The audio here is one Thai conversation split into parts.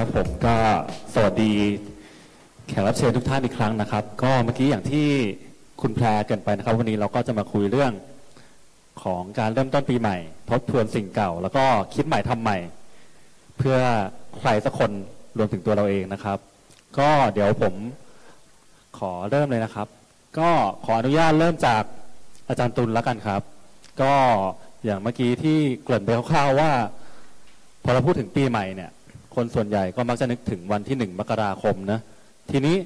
ครับผมก็สวัสดีแขกรับเชิญทุกท่านอีกครั้งนะครับก็เมื่อกี้อย่างที่คุณแพรเกินไปนะครับวันนี้เราก็จะมาคุยเรื่องของการเริ่มต้นปีใหม่ทบทวนสิ่งเก่าแล้วก็คิดใหม่ทำใหม่เพื่อใครสักคนรวมถึงตัวเราเองนะครับก็เดี๋ยวผมขอเริ่มเลยนะครับก็ขออนุญาตเริ่มจากอาจารย์ตุลแล้วกันครับก็อย่างเมื่อกี้ที่เกริ่นไปคร่าวๆว่าพอเราพูดถึงปีใหม่เนี่ยคนส่วนใหญ่ก็มักจะนึกถึงวันที่1 มกราคมนะทีนี้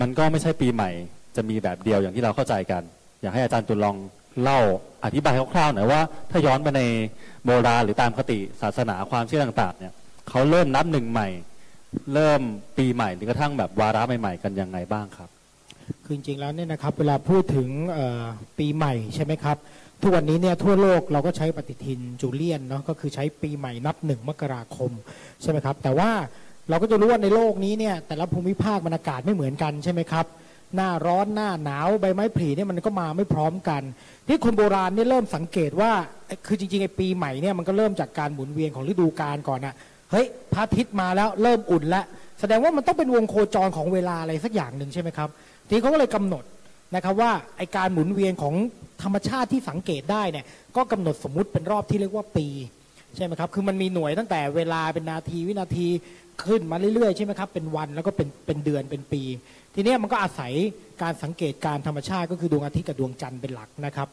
มันก็ไม่ใช่ปีใหม่จะมีแบบเดียวอย่างที่เราเข้าใจกันอยากให้อาจารย์ตุลลองเล่าอธิบายคร่าวๆหน่อยว่าถ้าย้อนไปในโบราณหรือตามคติศาสนาความเชื่อต่างๆเนี่ยเขาเริ่มนับหนึ่งใหม่เริ่มปีใหม่หรือกระทั่งแบบวาระใหม่ๆกันยังไงบ้างครับคือจริงๆแล้วเนี่ยนะครับเวลาพูดถึงปีใหม่ใช่ไหมครับทุกวันนี้เนี่ยทั่วโลกเราก็ใช้ปฏิทินจูเลียนเนาะก็คือใช้ปีใหม่นับ1 มกราคมใช่ไหมครับแต่ว่าเราก็จะรู้ว่าในโลกนี้เนี่ยแต่ละภูมิภาคบรรยากาศไม่เหมือนกันใช่ไหมครับหน้าร้อนหน้าหนาวใบไม้ผลิเนี่ยมันก็มาไม่พร้อมกันที่คนโบราณเนี่ยเริ่มสังเกตว่าคือจริงๆไอ้ปีใหม่เนี่ยมันก็เริ่มจากการหมุนเวียนของฤดูกาลก่อนนะเฮ้ยพระอาทิตย์มาแล้วเริ่มอุ่นแล้วแสดงว่ามันต้องเป็นวงโคจรของเวลาอะไรสักอย่างหนึ่งใช่ไหมครับทีนี้เขาก็เลยกำหนดนะครับว่าไอ้การหมุนเวียนของธรรมชาติที่สังเกตได้เนี่ยก็กำหนดสมมุติเป็นรอบที่เรียกว่าปีใช่ไหมครับคือมันมีหน่วยตั้งแต่เวลาเป็นนาทีวินาทีขึ้นมาเรื่อยๆใช่ไหมครับเป็นวันแล้วก็เป็นเดือนเป็นปีทีนี้มันก็อาศัยการสังเกตการธรรมชาติก็คือดวงอาทิตย์กับดวงจันทร์เป็นหลักนะครับ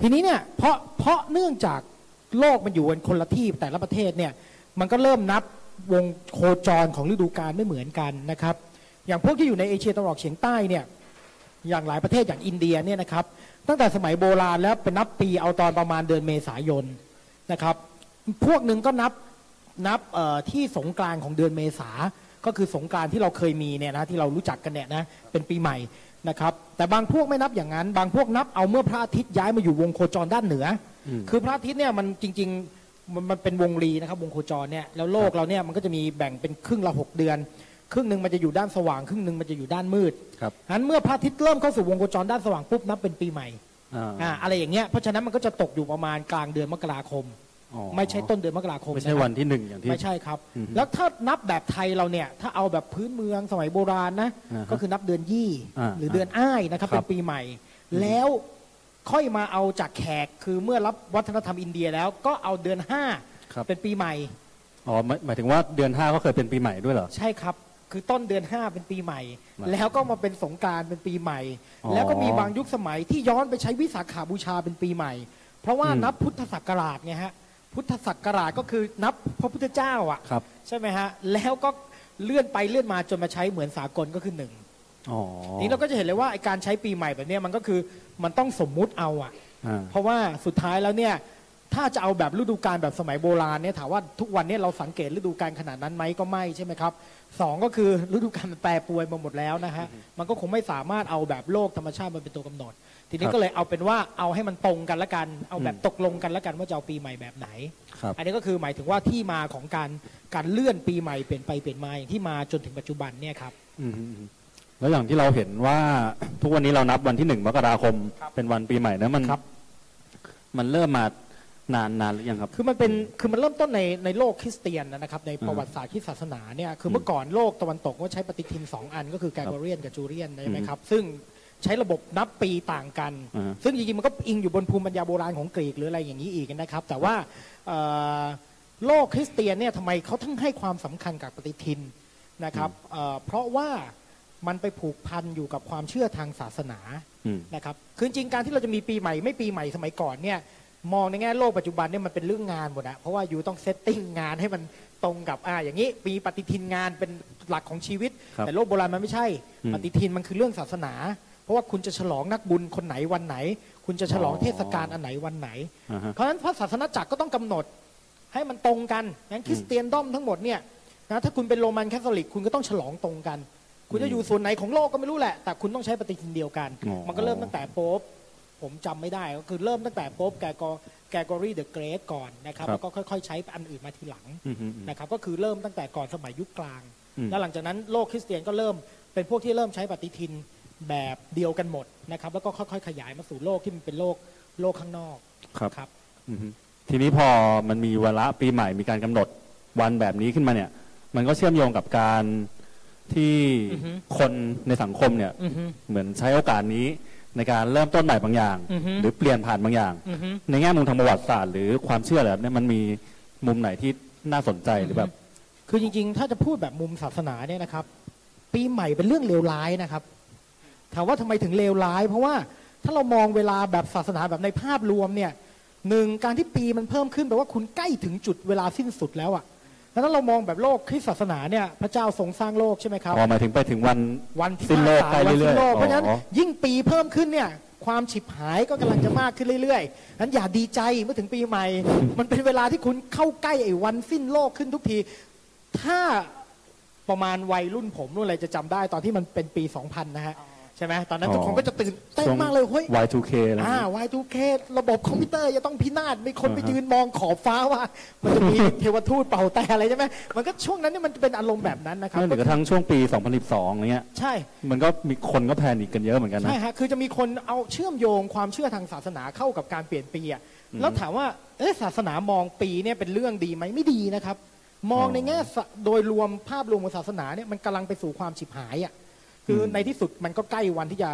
ทีนี้เนี่ยเพราะเนื่องจากโลกมันอยู่กันคนละที่แต่ละประเทศเนี่ยมันก็เริ่มนับวงโคจรของฤดูกาลไม่เหมือนกันนะครับอย่างพวกที่อยู่ในเอเชียตะวันออกเฉียงใต้เนี่ยอย่างหลายประเทศอย่างอินเดียเนี่ยนะครับตั้งแต่สมัยโบราณแล้วเป็นนับปีเอาตอนประมาณเดือนเมษายนนะครับพวกหนึ่งก็นับที่สงกรานต์ของเดือนเมษาก็คือสงกรานต์ที่เราเคยมีเนี่ยนะที่เรารู้จักกันเนี่ยนะเป็นปีใหม่นะครับแต่บางพวกไม่นับอย่างนั้นบางพวกนับเอาเมื่อพระอาทิตย์ย้ายมาอยู่วงโคจรด้านเหนือคือพระอาทิตย์เนี่ยมันจริงๆมันเป็นวงรีนะครับวงโคจรเนี่ยแล้วโลกเราเนี่ยมันก็จะมีแบ่งเป็นครึ่งละ6 เดือนครึ่งหนึ่งมันจะอยู่ด้านสว่างครึ่งหนึ่งมันจะอยู่ด้านมืดครับงั้นเมื่อพระอาทิตย์เริ่มเข้าสู่วงโคจรด้านสว่างปุ๊บนับเป็นปีใหม่อะไรอย่างเงี้ยเพราะฉะนั้นมันก็จะตกอยู่ประมาณกลางเดือนมกราคมไม่ใช่ต้นเดือนมกราคมไม่ใช่วันที่1อย่างที่ไม่ใช่ครับแล้วถ้านับแบบไทยเราเนี่ยถ้าเอาแบบพื้นเมืองสมัยโบราณนะก็คือนับเดือนยี่หรือเดือนอ้ายนะครับเป็นปีใหม่แล้วค่อยมาเอาจากแขกคือเมื่อรับวัฒนธรรมอินเดียแล้วก็เอาเดือน5เป็นปีใหม่อ๋อหมายถึงว่าเดือน5ก็เคยเป็นปีใหม่ด้วยเหรอใช่ครับคือต้นเดือน5เป็นปีใหม่แล้วก็มาเป็นสงกรานต์เป็นปีใหม่แล้วก็มีบางยุคสมัยที่ย้อนไปใช้วิสาขบูชาเป็นปีใหม่เพราะว่านับพุทธศักราชไงฮะพุทธศักราชก็คือนับพระพุทธเจ้าอ่ะใช่ไหมฮะแล้วก็เลื่อนไปเลื่อนมาจนมาใช้เหมือนสากลก็คือ1นี้เราก็จะเห็นเลยว่าการใช้ปีใหม่แบบนี้มันก็คือมันต้องสมมุติเอาอ่ะเพราะว่าสุดท้ายแล้วเนี่ยถ้าจะเอาแบบฤดูกาลแบบสมัยโบราณเนี่ยถามว่าทุกวันนี้เราสังเกตฤดูกาลขนาดนั้นไหมก็ไม่ใช่ไหมครับ2ก็คือฤดูกาลมันแปรปรวนมาหมดแล้วนะฮะมันก็คงไม่สามารถเอาแบบโลกธรรมชาติมาเป็นตัวกำหนดทีนี้ก็เลยเอาเป็นว่าเอาให้มันตรงกันละกันเอาแบบตกลงกันละกันว่าจะเอาปีใหม่แบบไหนอันนี้ก็คือหมายถึงว่าที่มาของการเลื่อนปีใหม่เปลี่ยนไปเปลี่ยนมาอย่างที่มาจนถึงปัจจุบันเนี่ยครับแล้วอย่างที่เราเห็นว่าทุกวันนี้เรานับวันที่1 มกราคมเป็นวันปีใหม่นะมันเริ่มมานานหรือยังครับคือมันเริ่มต้นในโลกคริสเตียนนะครับในประวัติศาสตร์คริสต์ศาสนาเนี่ยคือเมื่อก่อนโลกตะวันตกก็ใช้ปฏิทิน2 อันก็คือแกรโกเรียนกับจูเลียนใช่ไหมครับซึ่งใช้ระบบนับปีต่างกันซึ่งจริงๆมันก็อิงอยู่บนภูมิปัญญาโบราณของกรีกหรืออะไรอย่างนี้อีกนะครับแต่ว่าโลกคริสเตียนเนี่ยทำไมเขาทั้งให้ความสำคัญกับปฏิทินนะครับเพราะว่ามันไปผูกพันอยู่กับความเชื่อทางศาสนานะครับคือจริงการที่เราจะมีปีใหม่ไม่ปีใหม่สมัยก่อนเนี่ยมองในแง่โลกปัจจุบันเนี่ยมันเป็นเรื่องงานหมดนะเพราะว่าอยู่ต้องเซตติ้งงานให้มันตรงกับอย่างนี้ปีปฏิทินงานเป็นหลักของชีวิตแต่โลกโบราณมันไม่ใช่ปฏิทินมันคือเรื่องศาสนาเพราะว่าคุณจะฉลองนักบุญคนไหนวันไหนคุณจะฉลองเทศกาลอันไหนวันไหนเพราะฉะนั้นพระศาสนาจักรก็ต้องกำหนดให้มันตรงกันงั้นคริสเตียนด้อมทั้งหมดเนี่ยนะถ้าคุณเป็นโรมันแคทอลิกคุณก็ต้องฉลองตรงกันคุณจะอยู่ส่วนไหนของโลกก็ไม่รู้แหละแต่คุณต้องใช้ปฏิทินเดียวกันมันก็เริ่มตั้งแต่โป๊ปผมจำไม่ได้ก็คือเริ่มตั้งแต่โป๊ปแกรกอรีเดอะเกรทก่อนนะครับแล้วก็ค่อยๆใช้อันอื่นมาทีหลังนะครับก็คือเริ่มตั้งแต่ก่อนสมัยยุคกลางแล้วหลังจากนั้นโลกคริสเตียนก็เริ่มเป็นพวกที่เริ่มใช้ปฏิทินแบบเดียวกันหมดนะครับแล้วก็ค่อยๆขยายมาสู่โลกที่มันเป็นโลกข้างนอกครับทีนี้พอมันมีวาระปีใหม่มีการกำหนดวันแบบนี้ขึ้นมาเนี่ย มันก็เชื่อมโยงกับการที่คนในสังคมเนี่ยเหมือนใช้โอกาสนี้ในการเริ่มต้นใหม่บางอย่างหรือเปลี่ยนผ่านบางอย่างในแง่มุมทางประวัติศาสตร์หรือความเชื่ออะไรแบบนี้มันมีมุมไหนที่น่าสนใจหรือแบบคือจริงๆถ้าจะพูดแบบมุมศาสนาเนี่ยนะครับปีใหม่เป็นเรื่องเลวร้ายนะครับถามว่าทำไมถึงเลวร้ายเพราะว่าถ้าเรามองเวลาแบบศาสนาแบบในภาพรวมเนี่ยหนึ่งการที่ปีมันเพิ่มขึ้นแปลว่าคุณใกล้ถึงจุดเวลาสิ้นสุดแล้วอ่ะแล้วถ้าเรามองแบบโลกคริสต์ศาสนาเนี่ยพระเจ้าทรงสร้างโลกใช่ไหมครับพอมาถึงไปถึงวันสิ้นโลกไปเรื่อยๆเพราะฉะนั้นยิ่งปีเพิ่มขึ้นเนี่ยความฉิบหายก็กำลังจะมากขึ้นเรื่อยๆนั้นอย่าดีใจเมื่อถึงปีใหม่มันเป็นเวลาที่คุณเข้าใกล้ไอ้วันสิ้นโลกขึ้นทุกทีถ้าประมาณวัยรุ่นผมรุ่นอะไรจะจำได้ตอนที่มันเป็นปี 2000 นะฮะใช่ไหมตอนนั้นทุกคนก็จะตื่นเต้นมากเลยเฮ้ย Y2K นะ Y2K ระบบคอมพิวเตอร์จะต้องพินาศมีคนไปยืนมองขอบฟ้าว่ามันจะมีเทวทูตเป่าแต่อะไรใช่ไหมมันก็ช่วงนั้นเนี่ยมันเป็นอารมณ์แบบนั้นนะครับหรือกระทั่งช่วงปี 2012 อะไรเงี้ยใช่มันก็มีคนก็แพนิคกันเยอะเหมือนกันนะใช่ฮะคือจะมีคนเอาเชื่อมโยงความเชื่อทางศาสนาเข้ากับการเปลี่ยนปีอ่ะแล้วถามว่าศาสนามองปีเนี่ยเป็นเรื่องดีไหมไม่ดีนะครับมองในแง่โดยรวมภาพรวมของศาสนาเนี่ยมันกำลังไปสู่ความฉิบหายอ่ะคือในที่สุดมันก็ใกล้วันที่จะ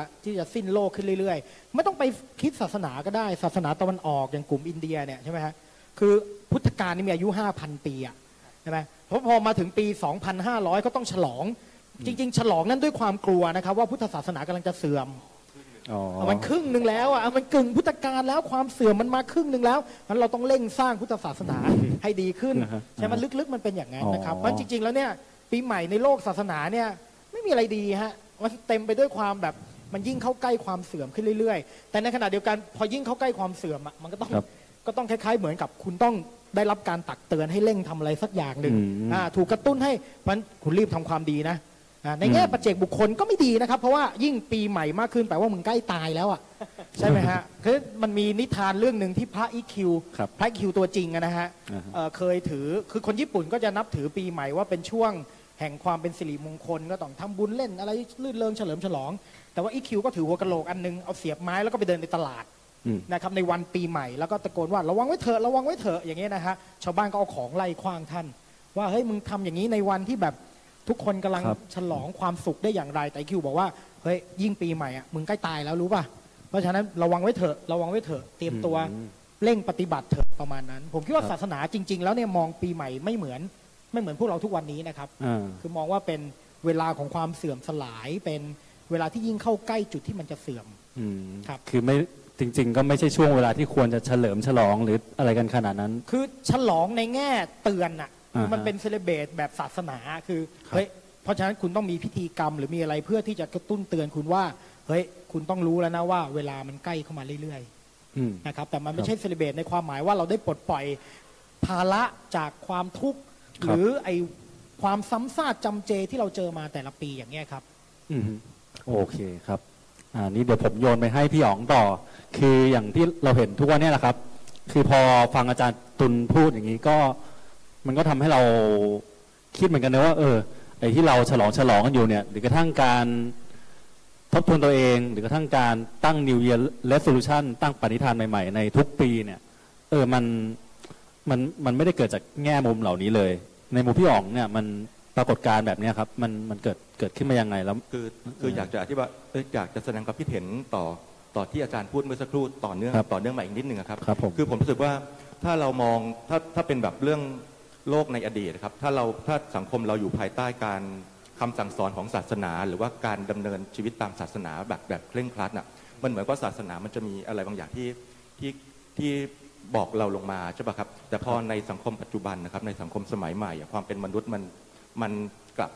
สิ้นโลกขึ้นเรื่อยๆไม่ต้องไปคิดศาสนาก็ได้ศาสนาตะวันออกอย่างกลุ่มอินเดียเนี่ยใช่ไหมฮะคือพุทธกาลนี่มีอายุ 5,000 ปีอ่ะใช่ไหมพอมาถึงปี 2,500 ก็ต้องฉลองจริงๆฉลองนั้นด้วยความกลัวนะครับว่าพุทธศาสนากำลังจะเสื่อมมันครึ่งนึงแล้วอ่ะมันกึ่งพุทธกาลแล้วความเสื่อมมันมาครึ่งนึงแล้วงั้นเราต้องเร่งสร้างพุทธศาสนาให้ดีขึ้นใช่มันลึกๆมันเป็นอย่างนั้นนะครับเพราะจริงๆแล้วเนี่ยปีใหม่ในโลกศาสนาเนี่ยไม่มีอะไรดีฮะมันเต็มไปด้วยความแบบมันยิ่งเข้าใกล้ความเสื่อมขึ้นเรื่อยๆแต่ในขณะเดียวกันพอยิ่งเข้าใกล้ความเสื่อมอ่ะมันก็ต้องคล้ายๆเหมือนกับคุณต้องได้รับการตักเตือนให้เร่งทำอะไรสักอย่างนึงถูกกระตุ้นให้มันคุณรีบทำความดีนะในแง่ปัจเจกบุคคลก็ไม่ดีนะครับเพราะว่ายิ่งปีใหม่มากขึ้นแปลว่ามึงใกล้ตายแล้วอ่ะใช่ไหมฮะคือมันมีนิทานเรื่องหนึ่งที่พระอิคิวตัวจริงนะฮะเคยถือคือคนญี่ปุ่นก็จะนับถือปีใหม่ว่าเป็นช่วงแห่งความเป็นสิริมงคลก็ต้องทำบุญเล่นอะไรลื่นเริงเฉลิมฉลองแต่ว่าอิคิวก็ถือหัวกะโหลกอันนึงเอาเสียบไม้แล้วก็ไปเดินในตลาดนะครับในวันปีใหม่แล้วก็ตะโกนว่าระวังไว้เถอะระวังไว้เถอะอย่างเงี้ยนะฮะชาวบ้านก็เอาของไล่ขว้างท่านว่าเฮ้ยมึงทำอย่างนี้ในวันที่แบบทุกคนกำลังฉลองความสุขได้อย่างไรแต่อิคิวบอกว่าเฮ้ยยิ่งปีใหม่อ่ะมึงใกล้ตายแล้วรู้ป่ะเพราะฉะนั้นระวังไว้เถอะระวังไว้เถอะเตรียมตัวเร่งปฏิบัติเถอะประมาณนั้นผมคิดว่าศาสนาจริงๆแล้วเนี่ยมองปีใหม่ไม่เหมือนพวกเราทุกวันนี้นะครับคือมองว่าเป็นเวลาของความเสื่อมสลายเป็นเวลาที่ยิ่งเข้าใกล้จุดที่มันจะเสื่อมครับคือไม่จริงๆก็ไม่ใช่ช่วงเวลาที่ควรจะเฉลิมฉลองหรืออะไรกันขนาดนั้นคือฉลองในแง่เตือนอ่ะมันเป็นเซเลเบรตแบบศาสนาคือเฮ้ยเพราะฉะนั้นคุณต้องมีพิธีกรรมหรือมีอะไรเพื่อที่จะกระตุ้นเตือนคุณว่าเฮ้ยคุณต้องรู้แล้วนะว่าเวลามันใกล้เข้ามาเรื่อยๆนะครับแต่มันไม่ใช่เซเลเบรตในความหมายว่าเราได้ปลดปล่อยภาระจากความทุกข์หรือไอความซ้ำซากจำเจที่เราเจอมาแต่ละปีอย่างเงี้ยครับโอเคครับนี่เดี๋ยวผมโยนไปให้พี่อ๋องต่อคืออย่างที่เราเห็นทุกวันนี้แหละครับคือพอฟังอาจารย์ตุลพูดอย่างนี้ก็มันก็ทำให้เราคิดเหมือนกันนะว่าไอที่เราฉลองกันอยู่เนี่ยหรือกระทั่งการทบทวนตัวเองหรือกระทั่งการตั้ง New Year Resolution ตั้งปณิธานใหม่ๆในทุกปีเนี่ยมันไม่ได้เกิดจากแง่มุมเหล่านี้เลยในมุมพี่อ๋องเนี่ยมันปรากฏการณ์แบบนี้ครับมันเกิดขึ้นมายังไงแล้วคืออยากจะอธิบายอยากจะแสดงความคิดเห็นต่อที่อาจารย์พูดเมื่อสักครู่ต่อเนื่องมาอีกนิดนึงครับคือผมรู้สึกว่าถ้าเรามองถ้าเป็นแบบเรื่องโลกในอดีตครับถ้าสังคมเราอยู่ภายใต้การคำสั่งสอนของศาสนาหรือว่าการดำเนินชีวิตตามศาสนาแบบเคร่งครัดน่ะมันเหมือนว่าศาสนามันจะมีอะไรบางอย่างที่บอกเราลงมาใช่ป่ะครับแต่พอในสังคมปัจจุบันนะครับในสังคมสมัยใหม่ความเป็นมนุษย์มันกลั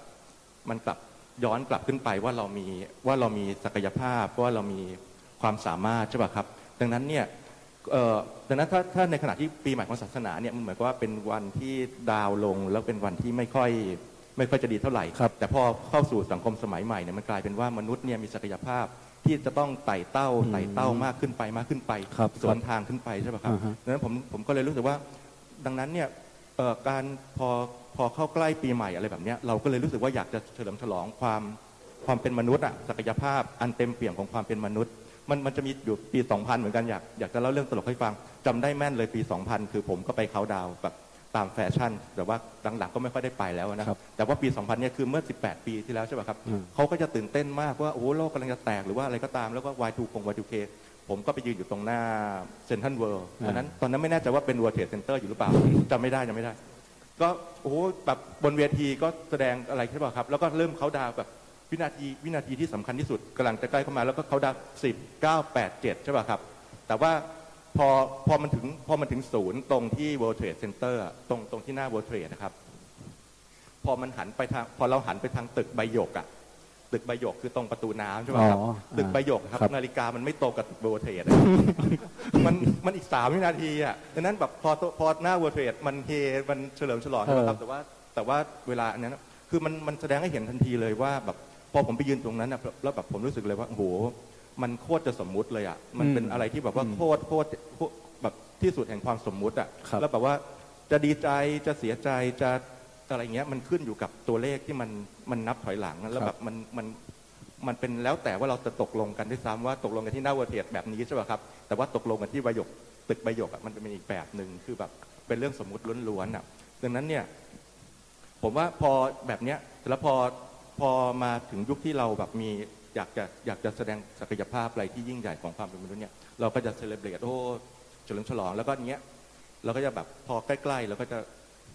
บย้อนกลับขึ้นไปว่าเรามีศักยภาพว่าเรามีความสามารถใช่ป่ะครับดังนั้นถ้าในขณะที่ปีใหม่ของศาสนาเนี่ยมันเหมือนกับว่าเป็นวันที่ดาวลงแล้วเป็นวันที่ไม่ค่อยจะดีเท่าไหร่ครับแต่พอเข้าสู่สังคมสมัยใหม่เนี่ยมันกลายเป็นว่ามนุษย์เนี่ยมีศักยภาพที่จะต้องไต่เต้ามากขึ้นไปสวนทางขึ้นไปใช่ป่ะครับดังนั้นผมก็เลยรู้สึกว่าดังนั้นเนี่ยการพอเข้าใกล้ปีใหม่อะไรแบบนี้เราก็เลยรู้สึกว่าอยากจะเฉลิมฉลองความเป็นมนุษย์อ่ะศักยภาพอันเต็มเปี่ยมของความเป็นมนุษย์มันจะมีอยู่ปี 2000 เหมือนกันอยากจะเล่าเรื่องตลกให้ฟังจำได้แม่นเลยปี 2000 คือผมก็ไปเค้าดาวแบบ ตามแฟชั่นแต่ว่าหลังๆก็ไม่ค่อยได้ไปแล้วนะครับแต่ว่าปี2000เนี่ยคือเมื่อ18ปีที่แล้วใช่ป่ะครับเขาก็จะตื่นเต้นมากว่าโอ้โหโลกกำลังจะแตกหรือว่าอะไรก็ตามแล้วก็ Y2K ผมก็ไปยืนอยู่ตรงหน้าเซ็นทรัลเวิลด์ตอนนั้นไม่แน่ใจว่าเป็น World Trade Center อยู่หรือเปล่าจำไม่ได้ก็โอ้โหแบบบนเวทีก็แสดงอะไรใช่ป่ะครับแล้วก็เริ่มเค้าดาวแบบวินาทีที่สำคัญที่สุดกำลังจะใกล้เข้ามาแล้วก็เค้าดาว10 9 8 7ใช่ป่ะครับแต่ว่าพอมันถึงศูนย์ตรงที่ World Trade Center ตรงที่หน้า World Trade นะครับพอเราหันไปทางตึกใบหยกอ่ะตึกใบหยกคือตรงประตูน้ำใช่ไหมครับตึกใบหยกครับนาฬิกามันไม่ตรงกับตึก World Trade มันอีก3วินาทีอ่ะดังนั้นแบบพอหน้า World Trade มันเฮมันเฉลิมฉลองนะครับแต่ว่าเวลาอันนั้นคือมันแสดงให้เห็นทันทีเลยว่าแบบพอผมไปยืนตรงนั้นนะแล้วแบบผมรู้สึกเลยว่าโอ้โหมันโคตรจะสมมุติเลยอ่ะมันเป็นอะไรที่แบบว่าโคตรแบบที่สุดแห่งความสมมุติอ่ะแล้วแบบว่าจะดีใจจะเสียใจจะอะไรเงี้ยมันขึ้นอยู่กับตัวเลขที่มันนับถอยหลังแล้วแบบมันเป็นแล้วแต่ว่าเราจะตกลงกันด้วยซ้ำว่าตกลงกันที่หน้าเวทีแบบนี้ใช่ป่ะครับแต่ว่าตกลงกันที่ใบหยกตึกใบหยกอ่ะมันเป็นอีกแบบนึงคือแบบเป็นเรื่องสมมุติล้วนๆอ่ะดังนั้นเนี่ยผมว่าพอแบบเนี้ยแล้วพอมาถึงยุคที่เราแบบมีอยากจะแสดงศักยภาพอะไรที่ยิ่งใหญ่ของความเป็นมนุษย์เนี่ยเราก็จะเซเลบเรตโอ้เฉลิมฉลองแล้วก็อย่างเงี้ยเราก็จะแบบพอใกล้ๆเราก็จะ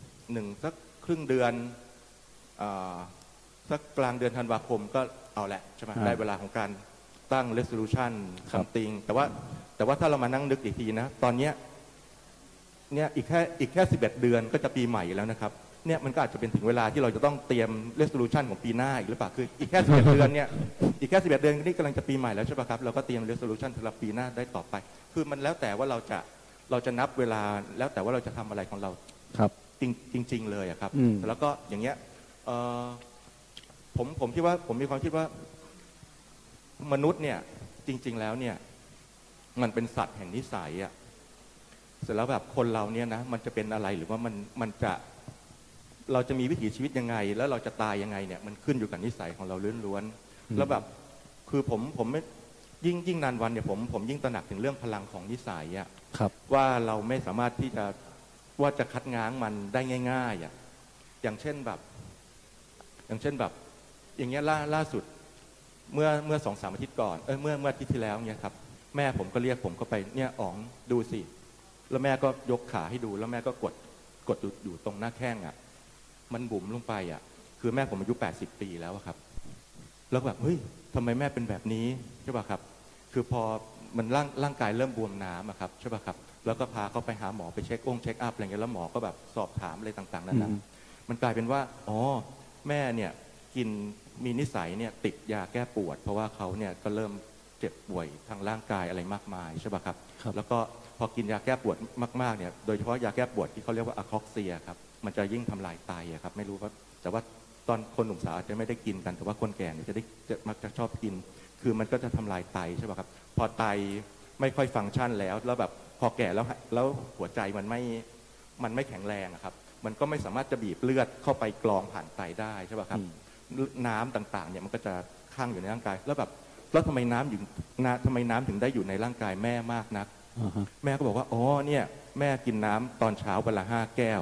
1สักครึ่งเดือนสักกลางเดือนธันวาคมก็เอาแหละใช่ไหมได้เวลาของการตั้ง resolution something แต่ว่าถ้าเรามานั่งนึกอีกทีนะตอนเนี้ยเนี่ยอีกแค่11เดือนก็จะปีใหม่แล้วนะครับเนี่ยมันก็อาจจะเป็นถึงเวลาที่เราจะต้องเตรียม resolution ของปีหน้าอีกหรือเปล่าคืออีกแค่11เดือนเนี่ยอีกแค่11เดือนนี่กำลังจะปีใหม่แล้วใช่ป่ะครับเราก็เตรียม resolution สำหรับปีหน้าได้ต่อไปคือมันแล้วแต่ว่าเราจะนับเวลาแล้วแต่ว่าเราจะทำอะไรของเราครับจริงเลยอะครับแล้วก็อย่างเงี้ยผมคิดว่าผมมีความคิดว่ามนุษย์เนี่ยจริงๆแล้วเนี่ยมันเป็นสัตว์แห่งนิสัยอะเสร็จแล้วแบบคนเราเนี่ยนะมันจะเป็นอะไรหรือว่าเราจะมีวิถีชีวิตยังไงแล้วเราจะตายยังไงเนี่ยมันขึ้นอยู่กับนิสัยของเราล้วนๆแล้วแบบคือผมไม่ยิ่งนานวันเนี่ยผมยิ่งตระหนักถึงเรื่องพลังของนิสัยอ่ะว่าเราไม่สามารถที่จะว่าจะคัดง้างมันได้ง่ายๆอ่ะอย่างเช่นแบบอย่างเงี้ยล่าสุดเมื่อ 2-3 อาทิตย์ก่อนเมื่ออาทิตย์ที่แล้วเนี่ยครับแม่ผมก็เรียกผมเข้าไปเนี่ยอ๋องดูสิแล้วแม่ก็ยกขาให้ดูแล้วแม่ก็กดอยู่ตรงหน้าแข้งอ่ะมันบุ๋มลงไปอ่ะคือแม่ผมอายุ80ปีแล้วครับแล้วแบบเฮ้ยทำไมแม่เป็นแบบนี้ใช่ป่ะครับคือพอมันร่างกายเริ่มบวมน้ำครับใช่ป่ะครับแล้วก็พาเขาไปหาหมอไปเช็คเช็คอัพอะไรเงี้ยแล้วหมอก็แบบสอบถามอะไรต่างๆนั่นแหละมันกลายเป็นว่าอ๋อแม่เนี่ยกินมีนิสัยเนี่ยติดยาแก้ปวดเพราะว่าเขาเนี่ยก็เริ่มเจ็บป่วยทางร่างกายอะไรมากมายใช่ป่ะครับแล้วก็พอกินยาแก้ปวดมากๆเนี่ยโดยเฉพาะยาแก้ปวดที่เขาเรียกว่าอะคอกเซียครับมันจะยิ่งทำลายไตครับไม่รู้ว่าแต่ว่าตอนคนหนุ่มสาวอาจจะไม่ได้กินกันแต่ว่าคนแก่เนี่ยจะมักจะชอบกินคือมันก็จะทำลายไตใช่ป่ะครับพอไตไม่ค่อยฟังก์ชันแล้วแบบพอแก่แล้วหัวใจมันไม่แข็งแรงครับมันก็ไม่สามารถจะบีบเลือดเข้าไปกรองผ่านไตได้ใช่ป่ะครับน้ำต่างๆเนี่ยมันก็จะคั่งอยู่ในร่างกายแล้วแบบแล้วทำไมน้ำถึงได้อยู่ในร่างกายแม่มากนักแม่ก็บอกว่าอ๋อเนี่ยแม่กินน้ำตอนเช้าวันละ5 แก้ว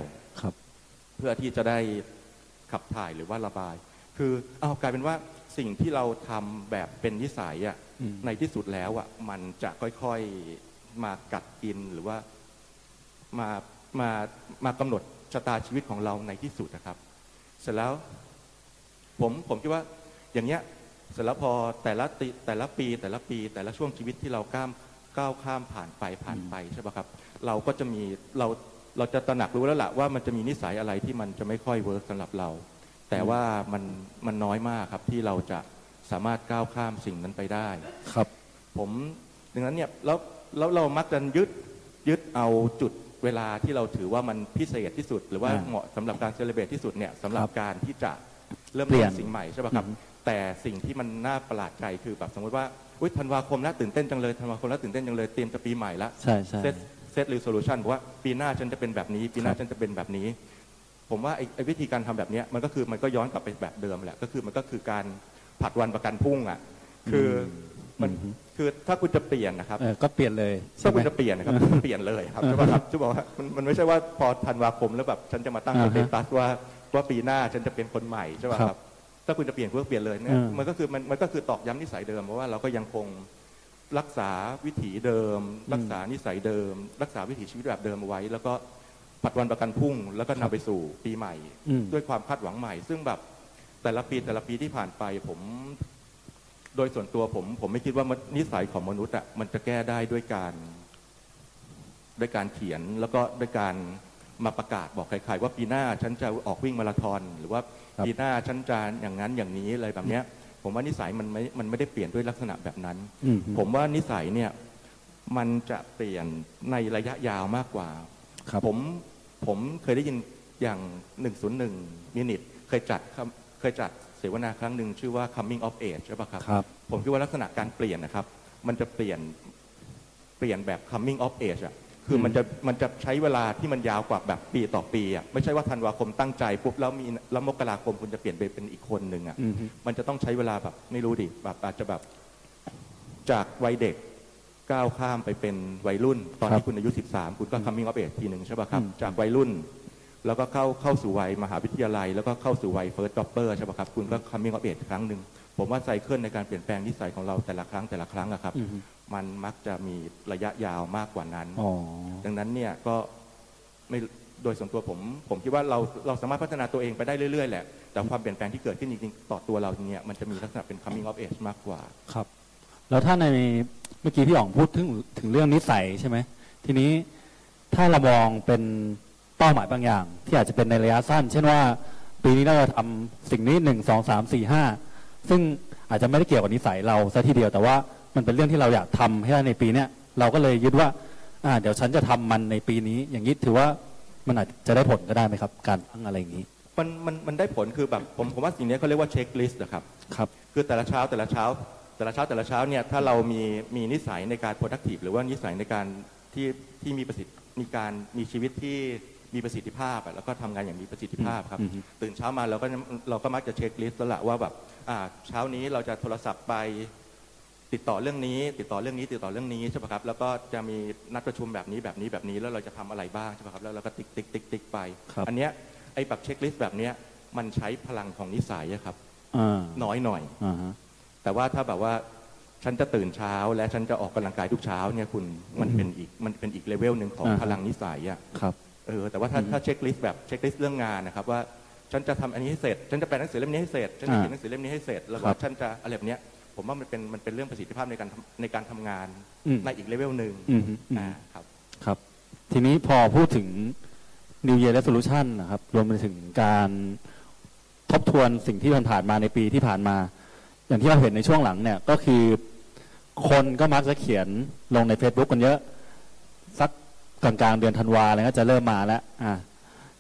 เพื่อที่จะได้ขับถ่ายหรือว่าระบายคือเอากลายเป็นว่าสิ่งที่เราทำแบบเป็นนิสัยอ่ะในที่สุดแล้วอ่ะมันจะค่อยๆมากัดกินหรือว่ามากำหนดชะตาชีวิตของเราในที่สุดนะครับเสร็จแล้วผมคิดว่าอย่างเงี้ยเสร็จแล้วพอแต่ละปีแต่ละช่วงชีวิตที่เราก้าวข้ามผ่านไปใช่ป่ะครับเราก็จะมีเราจะตระหนักรู้แล้วล่ะว่ามันจะมีนิสัยอะไรที่มันจะไม่ค่อยเวิร์คสำหรับเราแต่ว่ามันน้อยมากครับที่เราจะสามารถก้าวข้ามสิ่งนั้นไปได้ครับผมดังนั้นเนี่ยแล้วเรามักจะยึดเอาจุดเวลาที่เราถือว่ามันพิเศษที่สุดหรือว่าเหมาะสำหรับการเซเลเบรตที่สุดเนี่ยสำหรับการที่จะเริ่มเปลี่ยนสิ่งใหม่ใช่ป่ะครับแต่สิ่งที่มันน่าประหลาดใจคือแบบสมมติว่าอุ๊ยธันวาคมน่าตื่นเต้นจังเลยธันวาคมน่าตื่นเต้นจังเลยเตรียมจะปีใหม่ละใช่เซต resolution บอกว่าปีหน้าฉันจะเป็นแบบนี้ปีหน้าฉันจะเป็นแบบนี้ผมว่าไอ้วิธีการทำแบบนี้มันก็คือมันก็ย้อนกลับไปแบบเดิมแหละก็คือมันก็คือการผัดวันประกันพรุ่งอ่ะคือ มันคือถ้าคุณจะเปลี่ยนนะครับก็เปลี่ยนเลยถ้าคุณจะเปลี่ยนนะครับเปลี่ยนเลยครับใช่ป่ะครับจะบอกว่ามันไม่ใช่ว่าพอธันวาคมแล้วแบบฉันจะมาตั้งสเตตัสว่าปีหน้าฉันจะเป็นคนใหม่ใช่ป่ะครับถ้าคุณจะเปลี่ยนก็เปลี่ยนเลยเนี่ยมันก็คือตอกย้ำนิสัยเดิมเพราะว่าเราก็ยังคงรักษาวิถีเดิมรักษานิสัยเดิมรักษาวิถีชีวิตแบบเดิมไว้แล้วก็ผัดวันประกันพรุ่งแล้วก็นำไปสู่ปีใหม่ด้วยความคาดหวังใหม่ซึ่งแบบแต่ละปีที่ผ่านไปผมโดยส่วนตัวผมไม่คิดว่านิสัยของมนุษย์อ่ะมันจะแก้ได้ด้วยการเขียนแล้วก็ด้วยการมาประกาศบอกใครๆว่าปีหน้าฉันจะออกวิ่งมาราธอนหรือว่าปีหน้าฉันจะอย่างนั้นอย่างนี้อะไรแบบเนี้ยผมว่านิสัยมันไม่ได้เปลี่ยนด้วยลักษณะแบบนั้นผมว่านิสัยเนี่ยมันจะเปลี่ยนในระยะยาวมากกว่าผมเคยได้ยินอย่าง 101 มินิทเคยจัดเสวนาครั้งหนึ่งชื่อว่า coming of age ใช่ป่ะครับผมคิดว่าลักษณะการเปลี่ยนนะครับมันจะเปลี่ยนแบบ coming of age อ่ะคือมันจะใช้เวลาที่มันยาวกว่าแบบปีต่อปีอ่ะไม่ใช่ว่าธันวาคมตั้งใจปุ๊บแล้วมกราคมคุณจะเปลี่ยนไปเป็นอีกคนหนึ่งอ่ะมันจะต้องใช้เวลาแบบไม่รู้ดิแบบอาจจะแบบจากวัยเด็กก้าวข้ามไปเป็นวัยรุ่นตอนที่คุณอายุ13คุณก็ coming of age ทีหนึ่งใช่ป่ะครับจากวัยรุ่นแล้วก็เข้าสู่วัยมหาวิทยาลัยแล้วก็เข้าสู่วัย first jobber ใช่ป่ะครับคุณก็ coming of age ครั้งหนึ่งผมว่าไซเคิลในการเปลี่ยนแปลงนิสัยของเราแต่ละครั้งอะครับมันมักจะมีระยะยาวมากกว่านั้นดังนั้นเนี่ยก็ไม่โดยส่วนตัวผมคิดว่าเราสามารถพัฒนาตัวเองไปได้เรื่อยๆแหละแต่ความเปลี่ยนแปลงที่เกิดขึ้นจริงๆต่อตัวเราเนี่ยมันจะมีลักษณะเป็น coming of age มากกว่าครับแล้วถ้าในเมื่อกี้พี่อ๋องพูดถึงเรื่องนิสัยใช่ไหมทีนี้ถ้าเรามองเป็นเป้าหมายบางอย่างที่อาจจะเป็นในระยะสั้นเช่นว่าปีนี้เราจะทำสิ่งนี้1 2 3 4 5ซึ่งอาจจะไม่ได้เกี่ยวกับนิสัยเราซะทีเดียวแต่ว่ามันเป็นเรื่องที่เราอยากทำให้ได้ในปีนี้เราก็เลยยึดว่าเดี๋ยวฉันจะทำมันในปีนี้อย่างนี้ถือว่ามันอาจจะได้ผลก็ได้ไหมครับการตั้งอะไรอย่างนี้มันได้ผลคือแบบผมว่าสิ่งนี้เขาเรียกว่าเช็คลิสต์นะครับครับคือแต่ละเช้าเนี่ยถ้าเรามีนิสัยในการ productive หรือว่านิสัยในการที่มีประสิทธิมีการมีชีวิตที่มีประสิทธิภาพแล้วก็ทำงานอย่างมีประสิทธิภาพครับตื่นเช้ามาเราก็มักจะเช็คลิสต์แล้วล่ะว่าแบบเช้านี้เราจะโทรศัพท์ไปติดต่อเรื่องนี้ใช่ป่ะครับแล้วก็จะมีนัดประชุมแบบนี้แล้วเราจะทำอะไรบ้างใช่ป่ะครับแล้วเราก็ติ๊กไปอันเนี้ยไอ้แบบเช็คลิสต์แบบเนี้ยมันใช้พลังของนิสัยครับน้อยหน่อยแต่ว่าถ้าแบบว่าฉันจะตื่นเช้าและฉันจะออกกำลังกายทุกเช้าเนี่ยคุณมันเป็นอีกเลเวลหนึ่งของพลังนิสัยอ่ะครับแต่ว่าถ้าเช็คลิสต์แบบเช็คลิสต์เรื่องงานนะครับว่าฉันจะทำอันนี้ให้เสร็จฉันจะแปลหนังสือเล่มนี้ให้เสร็จฉันจะเขียนหนังสือเล่มนี้ให้เสร็จแล้วก็ฉันจะอะไรแบบเนี้ยผมว่ามันเป็นเรื่องประสิทธิภาพในการทำงานในอีกเลเวลหนึ่งครับครับทีนี้พอพูดถึง New Year Resolution นะครับรวมไปถึงการทบทวนสิ่งที่ผ่านมาในปีที่ผ่านมาอย่างที่เราเห็นในช่วงหลังเนี่ยก็คือคนก็มักจะเขียนลงใน Facebook กันเยอะสักกลางๆเดือนธันวาอะไรก็จะเริ่มมาแล้ว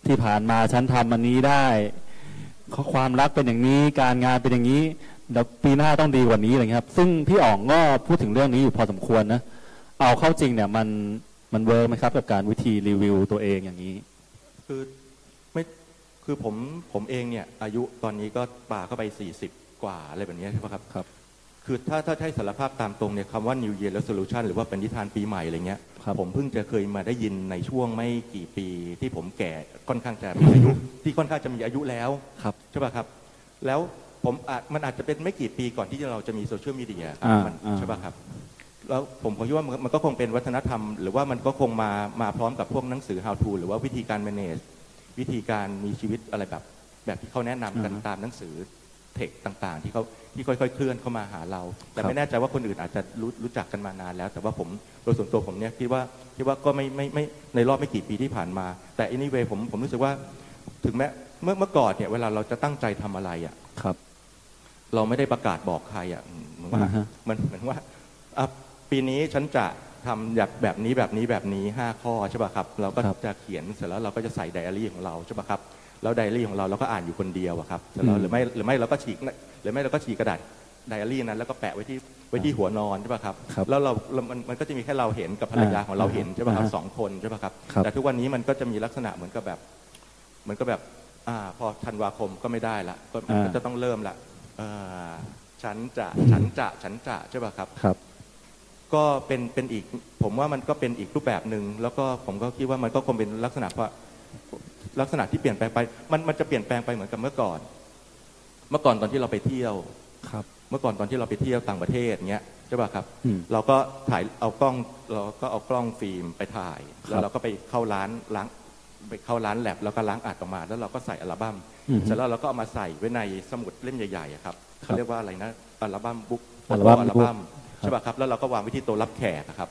ที่ผ่านมาฉันทำอันนี้ได้ข้อความรักเป็นอย่างนี้การงานเป็นอย่างนี้เดี๋ยวปีหน้าต้องดีกว่านี้อะไรครับซึ่งพี่อ๋องก็พูดถึงเรื่องนี้อยู่พอสมควรนะเอาเข้าจริงเนี่ยมันเวิร์กไหมครับกับการวิธีรีวิวตัวเองอย่างนี้คือผมเองเนี่ยอายุตอนนี้ก็ป่าเข้าไป40กว่าอะไรแบบนี้ใช่ไหมครับครับคือถ้าใช้สารภาพตามตรงเนี่ยคำว่า New Year Resolution หรือว่าเป็นนิทานปีใหม่อะไรเงี้ยผมเพิ่งจะเคยมาได้ยินในช่วงไม่กี่ปีที่ผมแก่ค่อนข้างจะมีอายุที่ค่อนข้างจะมีอายุแล้วใช่ป่ะครับแล้วผมมันอาจจะเป็นไม่กี่ปีก่อนที่เราจะมีโซเชียลมีเดียใช่ป่ะครับแล้วผมคิดว่ามันก็คงเป็นวัฒนธรรมหรือว่ามันก็คงมาพร้อมกับพวกหนังสือ How to หรือว่าวิธีการ manage วิธีการมีชีวิตอะไรแบบที่เขาแนะนำกันตามหนังสือเทคต่างๆที่ค่อยๆเคลื่อนเข้ามาหาเราแต่ไม่แน่ใจว่าคนอื่นอาจจะรู้จักกันมานานแล้วแต่ว่าผมโดยส่วนตัวผมเนี่ยคิดว่าก็ไม่ในรอบไม่กี่ปีที่ผ่านมาแต่ anyway ผมรู้สึกว่าถึงแม้เมื่อก่อนเนี่ยเวลาเราจะตั้งใจทำอะไรอ่ะครับเราไม่ได้ประกาศบอกใครอ่ะเหมือนว่าปีนี้ฉันจะทำแบบนี้5ข้อใช่ป่ะครับเราก็จะเขียนเสร็จแล้วเราก็จะใส่ไดอารี่ของเราใช่ป่ะครับแล้วไดอารี่ของเราก็อ่านอยู่คนเดียวอะครับแต่เราหรือไม่เราก็ฉีกกระดาษไดอารี่นั้นแล้วก็แปะไว้ที่หัวนอนใช่ป่ะครับแล้วมันก็จะมีแค่เราเห็นกับภรรยาของเราเห็นใช่ป่ะครับ2คนใช่ป่ะครับแต่ทุกวันนี้มันก็จะมีลักษณะเหมือนกับแบบพอธันวาคมก็ไม่ได้ละก็จะต้องเริ่มละ ฉันจะใช่ป่ะครับครับก็เป็นอีกผมว่ามันก็เป็นอีกรูปแบบหนึ่งแล้วก็ผมก็คิดว่ามันก็คงเป็นลักษณะที่เปลี่ยนแปลงไปมันจะเปลี่ยนแปลงไปเหมือนกับเมื่อก่อนตอนที่เราไปเที่ยวครับเมื่อก่อนตอนที่เราไปเที่ยวต่างประเทศเงี้ยใช่ป่ะครับเราก็ถ่ายเอากล้องฟิล์มไปถ่ายแล้วเราก็ไปเข้าร้านล้างไปเข้าร้านแล็บแล้วก็ล้างอัดออกมาแล้วเราก็ใส่อัลบั้มเสร็จแล้วเราก็เอามาใส่ไว้ในสมุดเล่มใหญ่ๆครับเขาเรียกว่าอะไรนะอัลบั้มบุ๊กอัลบั้มใช่ป่ะครับแล้วเราก็วางไว้ที่โต๊ะรับแขกครับ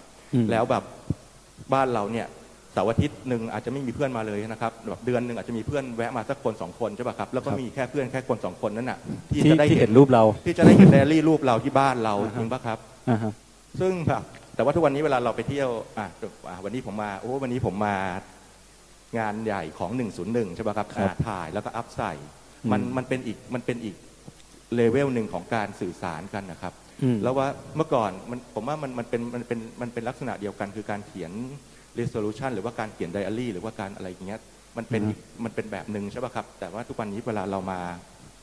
แล้วแบบบ้านเราเนี่ยเสาร์อาทิตย์นึงอาจจะไม่มีเพื่อนมาเลยนะครับแบบเดือนนึงอาจจะมีเพื่อนแวะมาสักคน2คนใช่ป่ะครับแล้วก็มีแค่เพื่อนแค่คน2คนนั่นน่ะที่จะได้เห็นรูปเราที่จะได้เห็นไดอารี่รูปเราที่บ้านเราจริงป่ะครับซึ่งแบบแต่ว่าทุกวันนี้เวลาเราไปเที่ยววันนี้ผมมางานใหญ่ของ101ใช่ป่ะครับถ่ายแล้วก็อัพใส่มันเป็นอีกเลเวลหนึ่งของการสื่อสารกันนะครับแล้วว่าเมื่อก่อนผมว่ามันเป็นลักษณะเดียวกันคือการเขียน resolution หรือว่าการเขียน diary หรือว่าการอะไรอย่างเงี้ยมันเป็นแบบนึงใช่ป่ะครับแต่ว่าทุกวันนี้เวลาเรามา